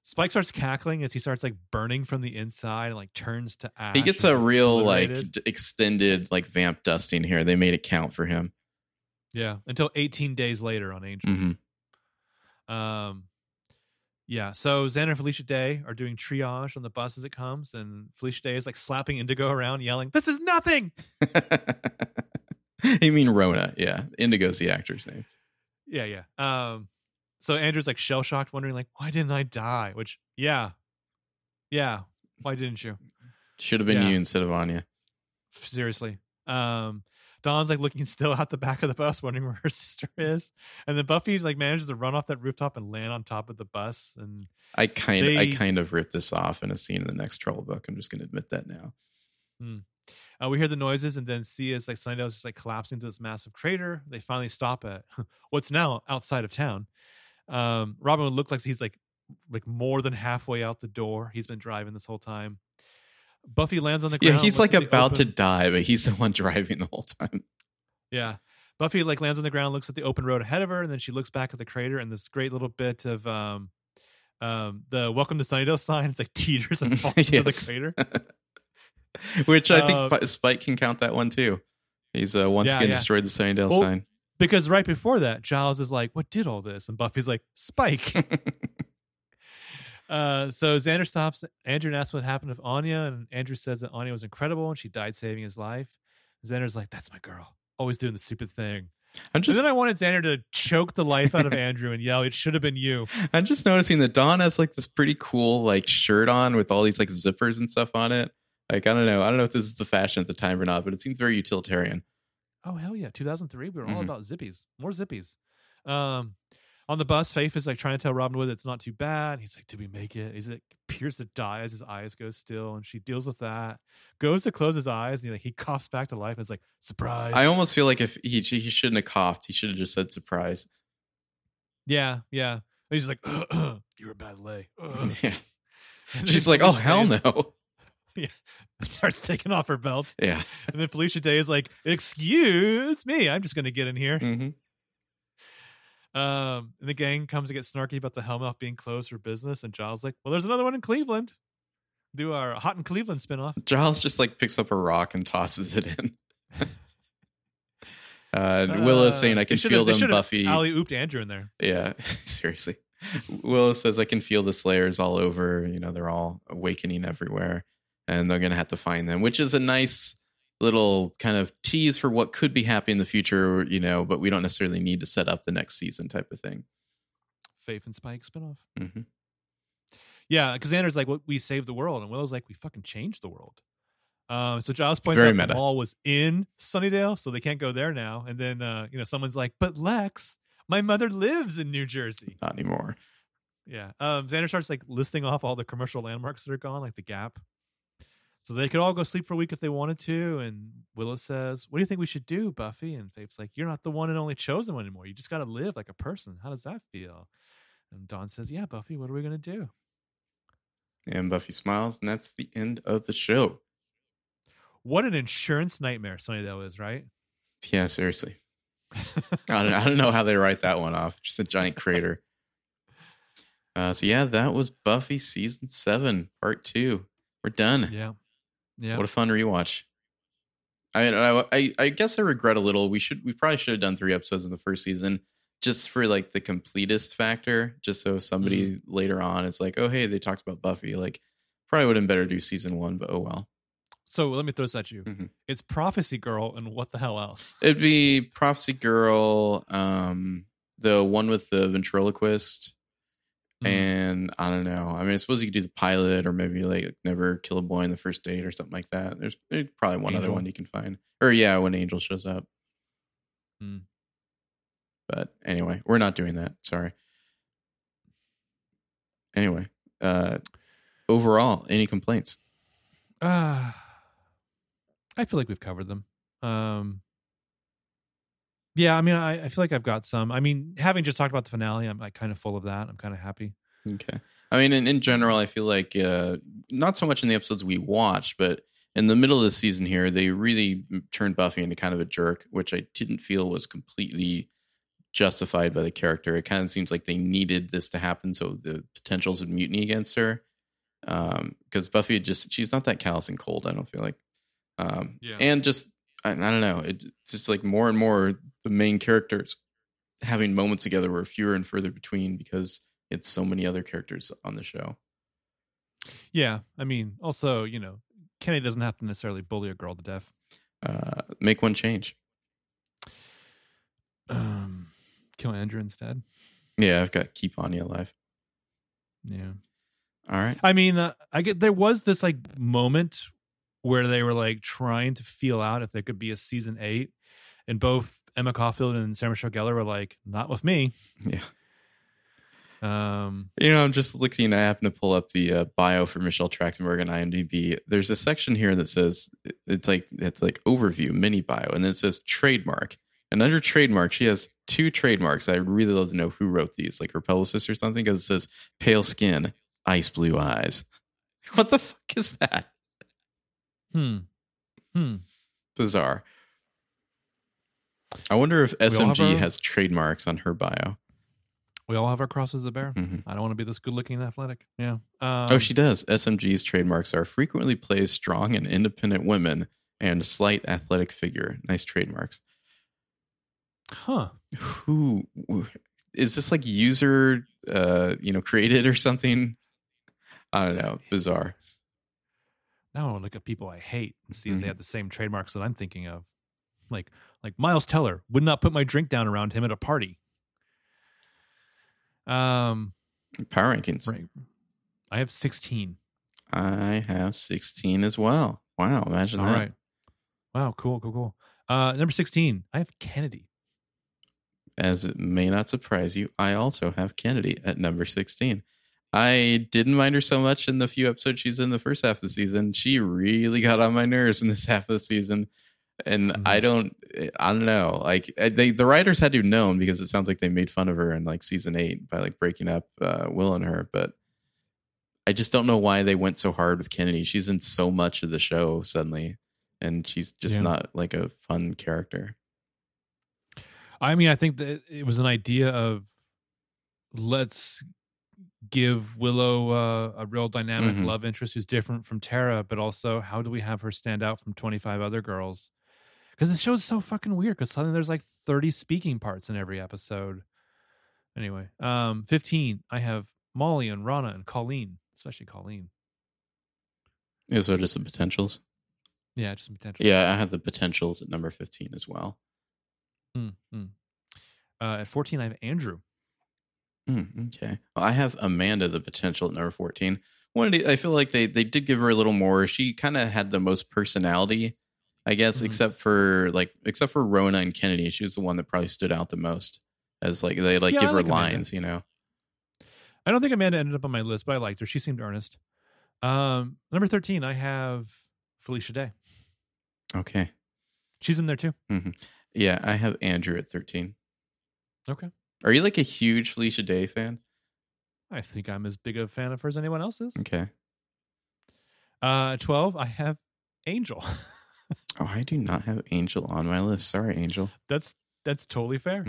Spike starts cackling as he starts like burning from the inside and like turns to ash. He gets a real like extended like vamp dusting here. They made it count for him. Yeah, until 18 days later on Angel. Mm-hmm. Yeah, so Xander and Felicia Day are doing triage on the bus as it comes, and Felicia Day is like slapping Indigo around, yelling, "This is nothing!" You mean Rona, yeah. Indigo's the actor's name. Yeah. So Andrew's like shell-shocked, wondering like, why didn't I die? Which, yeah, why didn't you? Should have been you instead of Anya. Seriously. Dawn's like looking still out the back of the bus, wondering where her sister is, and then Buffy like manages to run off that rooftop and land on top of the bus. And I kind of ripped this off in a scene in the next Troll book. I'm just going to admit that now. We hear the noises and then see as like Sunnydale's just like collapsing into this massive crater. They finally stop at what's now outside of town. Robin would look like he's like more than halfway out the door. He's been driving this whole time. Buffy lands on the ground. Yeah, he's like about to die, but he's the one driving the whole time. Yeah. Buffy like lands on the ground, looks at the open road ahead of her, and then she looks back at the crater, and this great little bit of the Welcome to Sunnydale sign, it's like teeters and falls into the crater. Which I think Spike can count that one too. He's once again destroyed the Sunnydale sign. Because right before that, Giles is like, "What did all this?" And Buffy's like, "Spike." So Xander stops Andrew and asks what happened to Anya, and Andrew says that Anya was incredible and she died saving his life. Xander's like, "That's my girl, always doing the stupid thing." And then I wanted Xander to choke the life out of Andrew and yell, "It should have been you." I'm just noticing that Dawn has like this pretty cool like shirt on with all these like zippers and stuff on it. Like, I don't know if this is the fashion at the time or not, but it seems very utilitarian. Oh hell yeah, 2003, we were all about zippies, more zippies. On the bus, Faith is like trying to tell Robin Wood it's not too bad. He's like, "Did we make it?" He's like, appears to die as his eyes go still, and she deals with that. Goes to close his eyes, and he coughs back to life, and it's like, "Surprise!" I almost feel like if he shouldn't have coughed, he should have just said "surprise." Yeah. And he's like, "You're a bad lay." Yeah. She's like, "Oh hell no!" Yeah. Starts taking off her belt. Yeah. And then Felicia Day is like, "Excuse me, I'm just going to get in here." Mm-hmm. And the gang comes to get snarky about the Hellmouth being closed for business, and Giles like, "Well, there's another one in Cleveland. Do our Hot in Cleveland spinoff." Giles just like picks up a rock and tosses it in. Willow saying, "I can feel them." Buffy alley-ooped Andrew in there. Yeah, seriously. Willow says, "I can feel the Slayers all over. You know, they're all awakening everywhere, and they're gonna have to find them," which is a nice little kind of tease for what could be happening in the future, you know, but we don't necessarily need to set up the next season type of thing. Faith and Spike spinoff. Mm-hmm. Yeah, because Xander's like, "We saved the world," and Willow's like, "We fucking changed the world." So Giles points out the mall was in Sunnydale, so they can't go there now. And then, someone's like, "But Lex, my mother lives in New Jersey." Not anymore. Yeah. Xander starts like listing off all the commercial landmarks that are gone, like the Gap. So they could all go sleep for a week if they wanted to. And Willow says, "What do you think we should do, Buffy?" And Faith's like, "You're not the one and only chosen one anymore. You just got to live like a person. How does that feel?" And Dawn says, "Yeah, Buffy, what are we going to do?" And Buffy smiles, and that's the end of the show. What an insurance nightmare Sunnydale is, right? Yeah, seriously. I don't know how they write that one off. Just a giant crater. That was Buffy Season 7, Part 2. We're done. Yeah. What a fun rewatch. I guess I regret a little. We probably should have done 3 episodes in the first season just for like the completist factor, just so if somebody later on is like, "Oh, hey, they talked about Buffy," like probably would have been better do season 1, but oh well. So let me throw this at you. Mm-hmm. It's Prophecy Girl and what the hell else? It'd be Prophecy Girl, the one with the ventriloquist. And I don't know. I mean, I suppose you could do the pilot, or maybe like Never Kill a Boy on the First Date or something like that. There's probably one other one you can find. Or yeah, when Angel shows up. But anyway, we're not doing that. Sorry. Anyway, overall, any complaints? I feel like we've covered them. Yeah, I mean, I feel like I've got some. I mean, having just talked about the finale, I'm like kind of full of that. I'm kind of happy. Okay. I mean, in general, I feel like not so much in the episodes we watched, but in the middle of the season here, they really turned Buffy into kind of a jerk, which I didn't feel was completely justified by the character. It kind of seems like they needed this to happen so the potentials would mutiny against her. Because Buffy she's not that callous and cold, I don't feel like. And just... I don't know. It's just like more and more the main characters having moments together were fewer and further between because it's so many other characters on the show. Yeah, I mean, also, you know, Kenny doesn't have to necessarily bully a girl to death. Make one change. Kill Andrew instead. Yeah, I've got keep Anya alive. Yeah. All right. I mean, I get there was this like moment where they were like trying to feel out if there could be a season 8, and both Emma Caulfield and Sarah Michelle Gellar were like, "Not with me." Yeah. You know, I'm just looking. I happen to pull up the bio for Michelle Trachtenberg on IMDb. There's a section here that says it's like overview, mini bio, and then it says trademark. And under trademark, she has 2 trademarks. I'd really love to know who wrote these, like her publicist or something, because it says pale skin, ice blue eyes. What the fuck is that? Bizarre. I wonder if SMG has trademarks on her bio. We all have our crosses to bear. Mm-hmm. I don't want to be this good-looking and athletic. Yeah. Oh, she does. SMG's trademarks are frequently plays strong and independent women and slight athletic figure. Nice trademarks. Huh. Who is this? Like user, created or something? I don't know. Bizarre. Now I want to look at people I hate and see if they have the same trademarks that I'm thinking of. Like Miles Teller would not put my drink down around him at a party. Power rankings. Right. I have 16. I have 16 as well. Wow, imagine that. All right. Wow, cool. Number 16, I have Kennedy. As it may not surprise you, I also have Kennedy at number 16. I didn't mind her so much in the few episodes she's in the first half of the season. She really got on my nerves in this half of the season. And I don't know. Like the writers had to have known, because it sounds like they made fun of her in like season 8 by like breaking up Will and her. But I just don't know why they went so hard with Kennedy. She's in so much of the show suddenly, and she's just not like a fun character. I mean, I think that it was an idea of let's give Willow a real dynamic love interest who's different from Tara, but also how do we have her stand out from 25 other girls? Because the show is so fucking weird. Because suddenly there's like 30 speaking parts in every episode. Anyway, 15. I have Molly and Rana and Colleen, especially Colleen. Yeah, so just some potentials. Yeah, just some potentials. Yeah, I have the potentials at number 15 as well. At 14, I have Andrew. Okay, well, I have Amanda the potential at number 14. I feel like they did give her a little more. She kind of had the most personality. I guess, except for Rona and Kennedy, she was the one that probably stood out the most as like they like give her lines, Amanda. You know. I don't think Amanda ended up on my list, but I liked her. She seemed earnest. Number 13, I have Felicia Day. Okay, she's in there too. Yeah, I have Andrew at 13. Okay, are you like a huge Felicia Day fan? I think I'm as big a fan of her as anyone else is. Okay. 12, I have Angel. Oh, I do not have Angel on my list. Sorry, Angel. That's totally fair.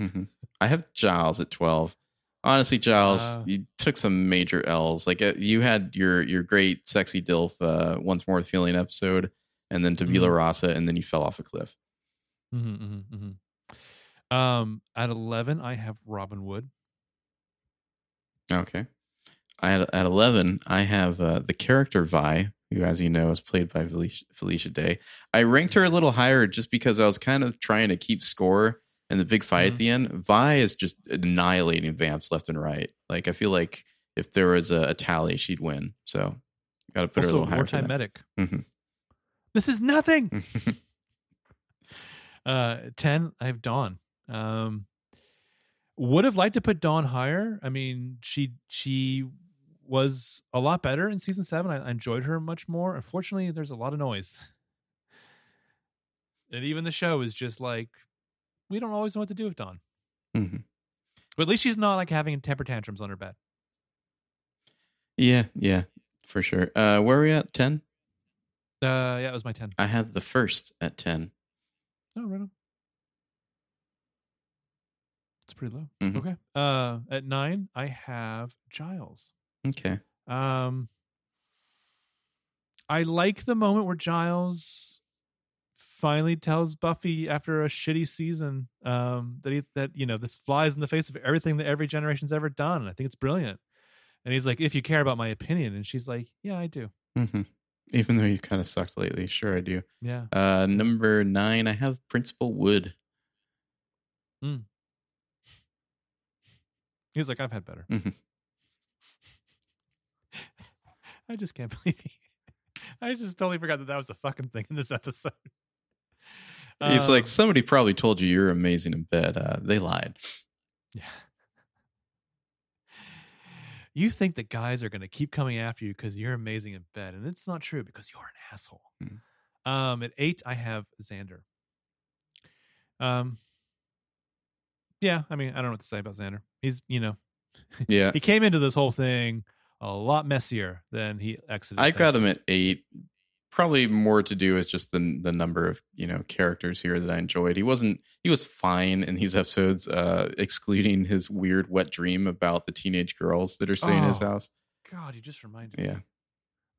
I have Giles at 12. Honestly, Giles, you took some major L's. Like you had your great sexy DILF Once More with Feeling episode, and then Tabula Rasa, and then you fell off a cliff. At 11, I have Robin Wood. Okay. At 11, I have the character Vi, who, as you know, is played by Felicia Day. I ranked her a little higher just because I was kind of trying to keep score in the big fight at the end. Vi is just annihilating vamps left and right. Like, I feel like if there was a tally, she'd win. So, got to put her a little higher. Also, wartime medic. This is nothing. 10, I have Dawn. Would have liked to put Dawn higher. I mean, she was a lot better in season 7. I enjoyed her much more. Unfortunately, there's a lot of noise. And even the show is just like, we don't always know what to do with Dawn. But at least she's not like having temper tantrums on her bed. Yeah, for sure. Where are we at? 10? Yeah, it was my 10. I have the first at 10. Oh, right on. It's pretty low. Okay. At 9, I have Giles. Okay. I like the moment where Giles finally tells Buffy after a shitty season that this flies in the face of everything that every generation's ever done. I think it's brilliant. And he's like, if you care about my opinion. And she's like, yeah, I do. Mm-hmm. Even though you kind of sucked lately. Sure, I do. Yeah. Number 9, I have Principal Wood. Mm. He's like, I've had better. Mm-hmm. I just can't believe he. I just totally forgot that that was a fucking thing in this episode. It's like, somebody probably told you you're amazing in bed. They lied. Yeah. You think that guys are going to keep coming after you because you're amazing in bed. And it's not true because you're an asshole. Mm. At 8, I have Xander. Yeah, I mean, I don't know what to say about Xander. He's, you know, yeah, he came into this whole thing a lot messier than he exited. I got him at 8, probably more to do with just the number of, you know, characters here that I enjoyed. He was fine in these episodes, excluding his weird wet dream about the teenage girls that are staying in his house. God, you just reminded me. Yeah, I'm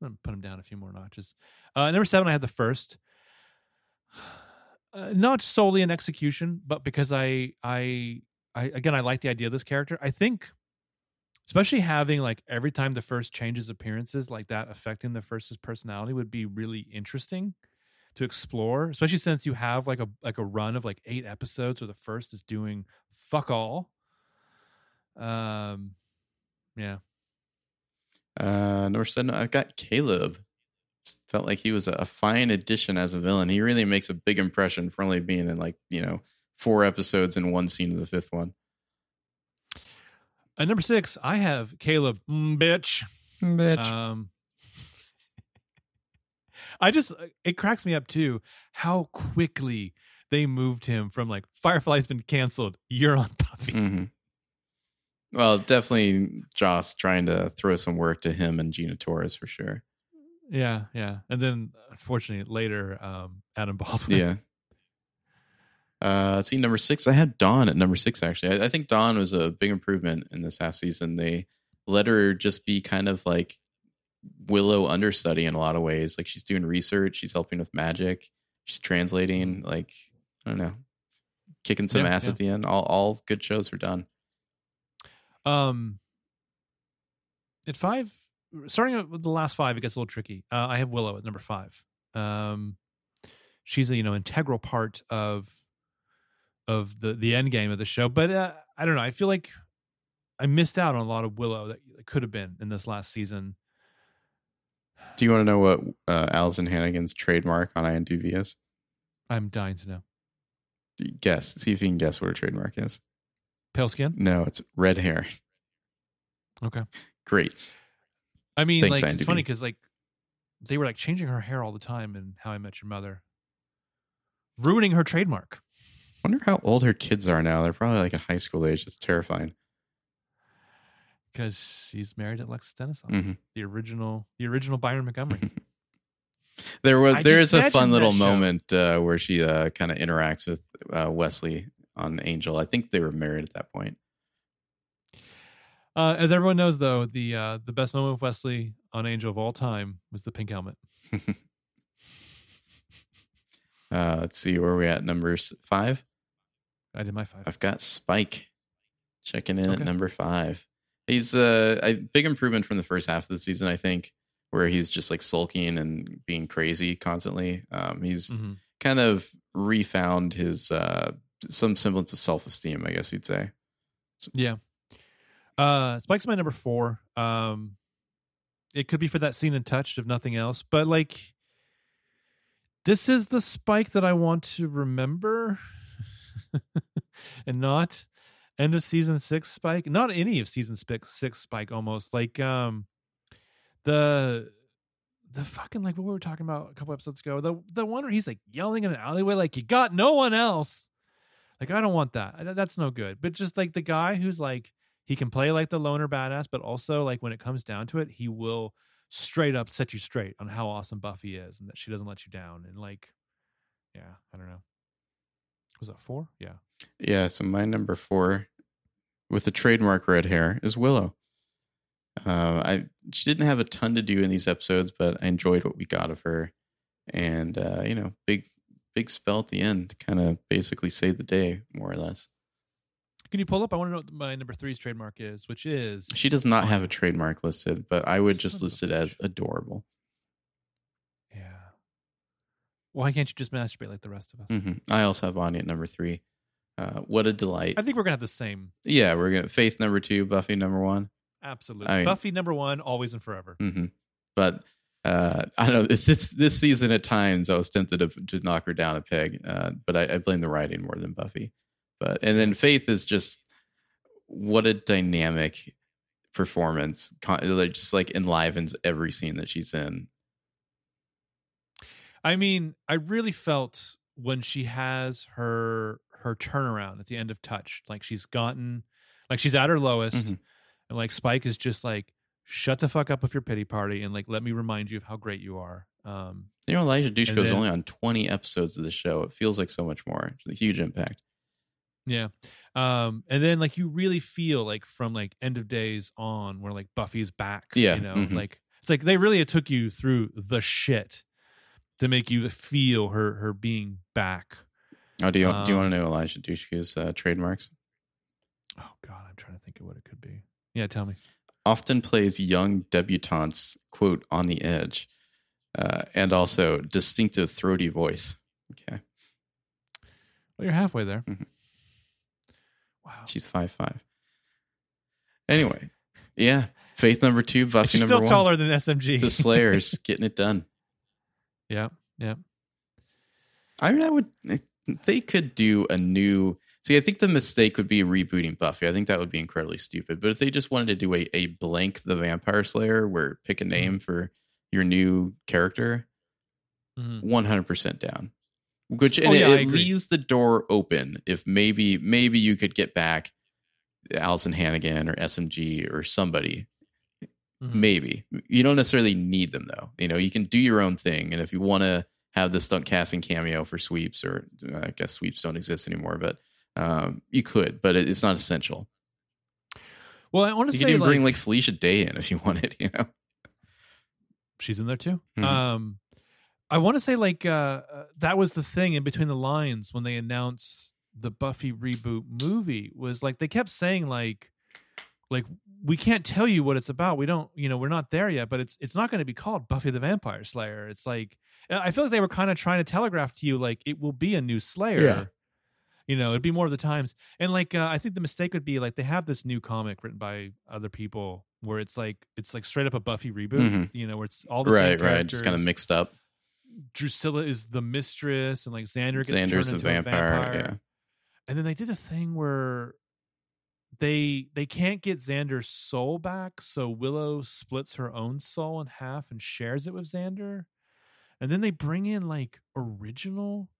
gonna put him down a few more notches. Number 7, I had the first. Not solely in execution, but because I like the idea of this character. I think, especially having like every time the first changes appearances like that, affecting the first's personality would be really interesting to explore, especially since you have like a run of like 8 episodes where the first is doing fuck all. Yeah. Number 7, I've got Caleb. Felt like he was a fine addition as a villain. He really makes a big impression for only being in, like, you know, 4 episodes and one scene of the 5th one. At number 6, I have Caleb, bitch. It cracks me up too how quickly they moved him from like Firefly's been canceled, you're on Buffy. Mm-hmm. Well, definitely Joss trying to throw some work to him and Gina Torres for sure. Yeah. And then, unfortunately, later, Adam Baldwin. Yeah. See, number 6, I had Dawn at number 6, actually. I think Dawn was a big improvement in this half season. They let her just be kind of like Willow understudy in a lot of ways. Like, she's doing research. She's helping with magic. She's translating. Like, I don't know. Kicking some ass at the end. All good shows for Dawn. At 5... Starting with the last 5, it gets a little tricky. I have Willow at number 5. She's a integral part of the end game of the show, but I don't know. I feel like I missed out on a lot of Willow that could have been in this last season. Do you want to know what Allison Hannigan's trademark on IMDb is? I'm dying to know. Guess. See if you can guess what her trademark is. Pale skin? No, it's red hair. Okay. Great. I mean, thanks, like, it's funny because like they were like changing her hair all the time in How I Met Your Mother, ruining her trademark. I wonder how old her kids are now. They're probably like in high school age. It's terrifying. Because she's married at Lex Denison, mm-hmm. the original Byron Montgomery. There is a fun little moment where she kind of interacts with Wesley on Angel. I think they were married at that point. As everyone knows, though, the best moment of Wesley on Angel of all time was the pink helmet. Let's see, where are we at? Number 5? I did my 5. I've got Spike checking in at number 5. He's a big improvement from the first half of the season, I think, where he's just like sulking and being crazy constantly. He's kind of refound his some semblance of self-esteem, I guess you'd say. Yeah. Spike's my number 4. It could be for that scene in Touched, if nothing else, but like this is the Spike that I want to remember and not end of season 6 Spike, not any of season 6 Spike, almost like the fucking, like what we were talking about a couple episodes ago, the one where he's like yelling in an alleyway like you got no one else. Like, I don't want that. That's no good. But just like the guy who's like, he can play like the loner badass, but also like when it comes down to it, he will straight up set you straight on how awesome Buffy is and that she doesn't let you down. And like, yeah, I don't know. Was that 4? Yeah. Yeah. So my number 4 with the trademark red hair is Willow. She didn't have a ton to do in these episodes, but I enjoyed what we got of her. And, big spell at the end to kind of basically save the day, more or less. Can you pull up? I want to know what my number three's trademark is, which is... She does not have a trademark listed, but I would just list it as adorable. Yeah. Why can't you just masturbate like the rest of us? Mm-hmm. I also have Anya at number 3. What a delight. I think we're going to have the same. Yeah, we're going to... Faith number 2, Buffy number 1. Absolutely. I mean, Buffy number 1, always and forever. Mm-hmm. But... I don't know, this season at times I was tempted to knock her down a peg, but I blame the writing more than Buffy. And then Faith is just, what a dynamic performance. Just like enlivens every scene that she's in. I mean, I really felt when she has her turnaround at the end of Touch, like she's at her lowest, mm-hmm. and like Spike is just like, shut the fuck up with your pity party and like let me remind you of how great you are. Elijah Dushko is only on 20 episodes of the show. It feels like so much more. It's a huge impact. Yeah. And then like you really feel like from like End of Days on where like Buffy's back. Yeah. You know, mm-hmm. like it's like they really took you through the shit to make you feel her being back. Oh, do you want to know Elijah Dushko's trademarks? Oh God, I'm trying to think of what it could be. Yeah, tell me. Often plays young debutantes, quote, on the edge, and also distinctive throaty voice. Okay. Well, you're halfway there. Mm-hmm. Wow. She's 5'5". Anyway, yeah. Faith number 2, Buffy she's number 1. She's still taller than SMG. The Slayers, getting it done. Yeah, yeah. I mean, they could do a new... See, I think the mistake would be rebooting Buffy. I think that would be incredibly stupid. But if they just wanted to do a blank The Vampire Slayer, where pick a name for your new character, mm-hmm. 100% down. Which it leaves the door open if maybe you could get back Allison Hannigan or SMG or somebody. Mm-hmm. Maybe. You don't necessarily need them, though. You know, you can do your own thing. And if you want to have the stunt casting cameo for sweeps, or I guess sweeps don't exist anymore, but... you could, but it's not essential. Well, I want to say you can bring like Felicia Day in if you wanted, you know. She's in there too. Mm-hmm. I want to say that was the thing in between the lines when they announced the Buffy reboot movie was like they kept saying like we can't tell you what it's about. We don't, you know, we're not there yet, but it's not going to be called Buffy the Vampire Slayer. It's like I feel like they were kind of trying to telegraph to you like it will be a new Slayer. Yeah. You know, it'd be more of the times. And like, I think the mistake would be like, they have this new comic written by other people where it's like straight up a Buffy reboot, mm-hmm. you know, where it's all the same characters. Right. Just kind of mixed up. Drusilla is the mistress and like Xander's turned into a vampire. Yeah. And then they did a thing where they can't get Xander's soul back. So Willow splits her own soul in half and shares it with Xander. And then they bring in like original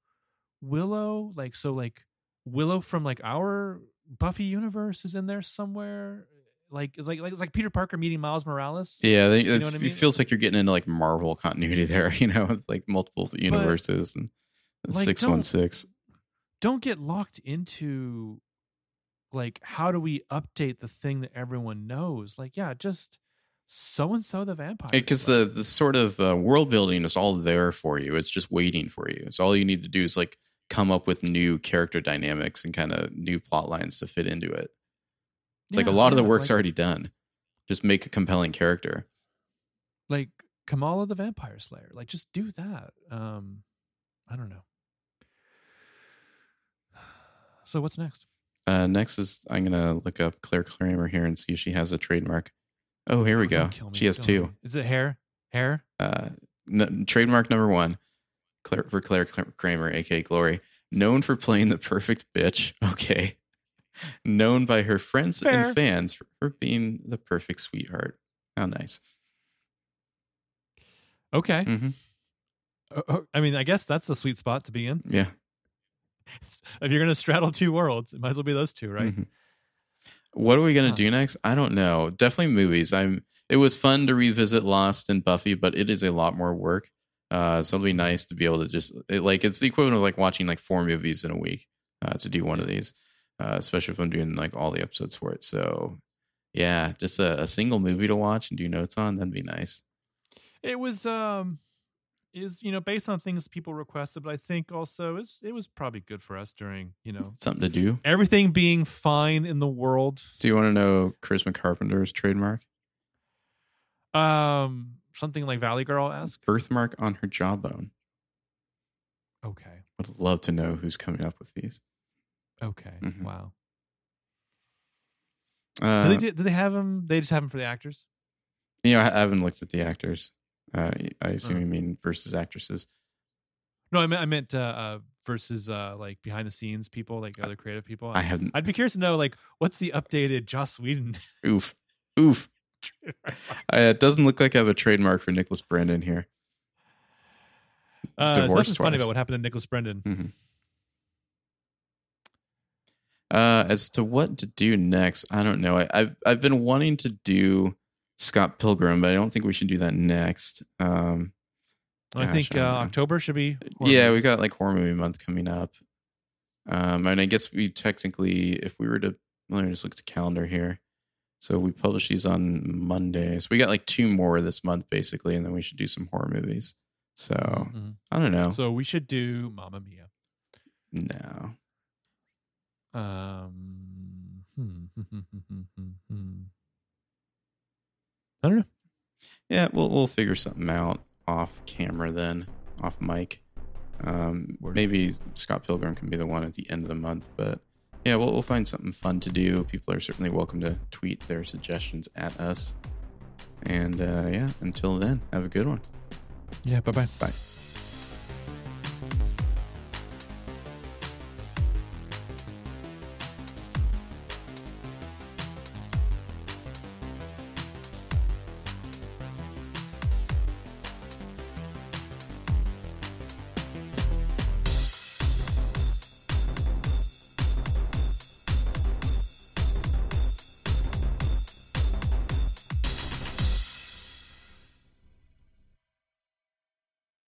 Willow, like, so like Willow from like our Buffy universe is in there somewhere, like it's like Peter Parker meeting Miles Morales. Yeah, you know what I mean? It feels like you're getting into like Marvel continuity there. You know, it's like multiple universes but, and like, 616. Don't get locked into like how do we update the thing that everyone knows? Like, yeah, just so and so the vampire. Because like, the sort of world building is all there for you. It's just waiting for you. So all you need to do is like come up with new character dynamics and kind of new plot lines to fit into it. It's like a lot of the work's already done. Just make a compelling character. Like Kamala the Vampire Slayer. Like just do that. I don't know. So what's next? Next is I'm going to look up Claire Kramer here and see if she has a trademark. Oh, here we go. She has 2. Is it hair? Hair? Trademark number 1. For Claire Kramer, a.k.a. Glory, known for playing the perfect bitch. Okay. Known by her friends and fans for being the perfect sweetheart. How nice. Okay. Mm-hmm. I mean, I guess that's a sweet spot to be in. Yeah. If you're going to straddle two worlds, it might as well be those two, right? Mm-hmm. What are we going to do next? I don't know. Definitely movies. It was fun to revisit Lost and Buffy, but it is a lot more work. So it'll be nice to be able to it's the equivalent of like watching like 4 movies in a week to do one of these, especially if I'm doing like all the episodes for it. So yeah, just a single movie to watch and do notes on. That'd be nice. It was, is, you know, based on things people requested, but I think also it was probably good for us during, you know, something to do. Everything being fine in the world. Do you want to know Charisma Carpenter's trademark? Something like Valley Girl-esque? Birthmark on her jawbone. Okay. Would love to know who's coming up with these. Okay. Mm-hmm. Wow. Do they have them? They just have them for the actors? You know, I haven't looked at the actors. I assume you mean versus actresses. No, I meant versus like behind the scenes people, like other creative people. I'd be curious to know, like, what's the updated Joss Whedon? Oof. It doesn't look like I have a trademark for Nicholas Brandon here. Divorced twice. Funny about what happened to Nicholas Brandon. Mm-hmm. As to what to do next, I don't know. I've been wanting to do Scott Pilgrim, but I don't think we should do that next. I think October should be. Yeah, we got like horror movie month coming up. And I guess we technically, if we were to, let me just look at the calendar here. So we publish these on Monday. So we got like 2 more this month, basically, and then we should do some horror movies. So I don't know. So we should do Mamma Mia. No. I don't know. Yeah, we'll figure something out off camera then, off mic. Maybe Scott Pilgrim can be the one at the end of the month, but yeah, we'll find something fun to do. People are certainly welcome to tweet their suggestions at us. And yeah, until then, have a good one. Yeah, bye-bye. Bye.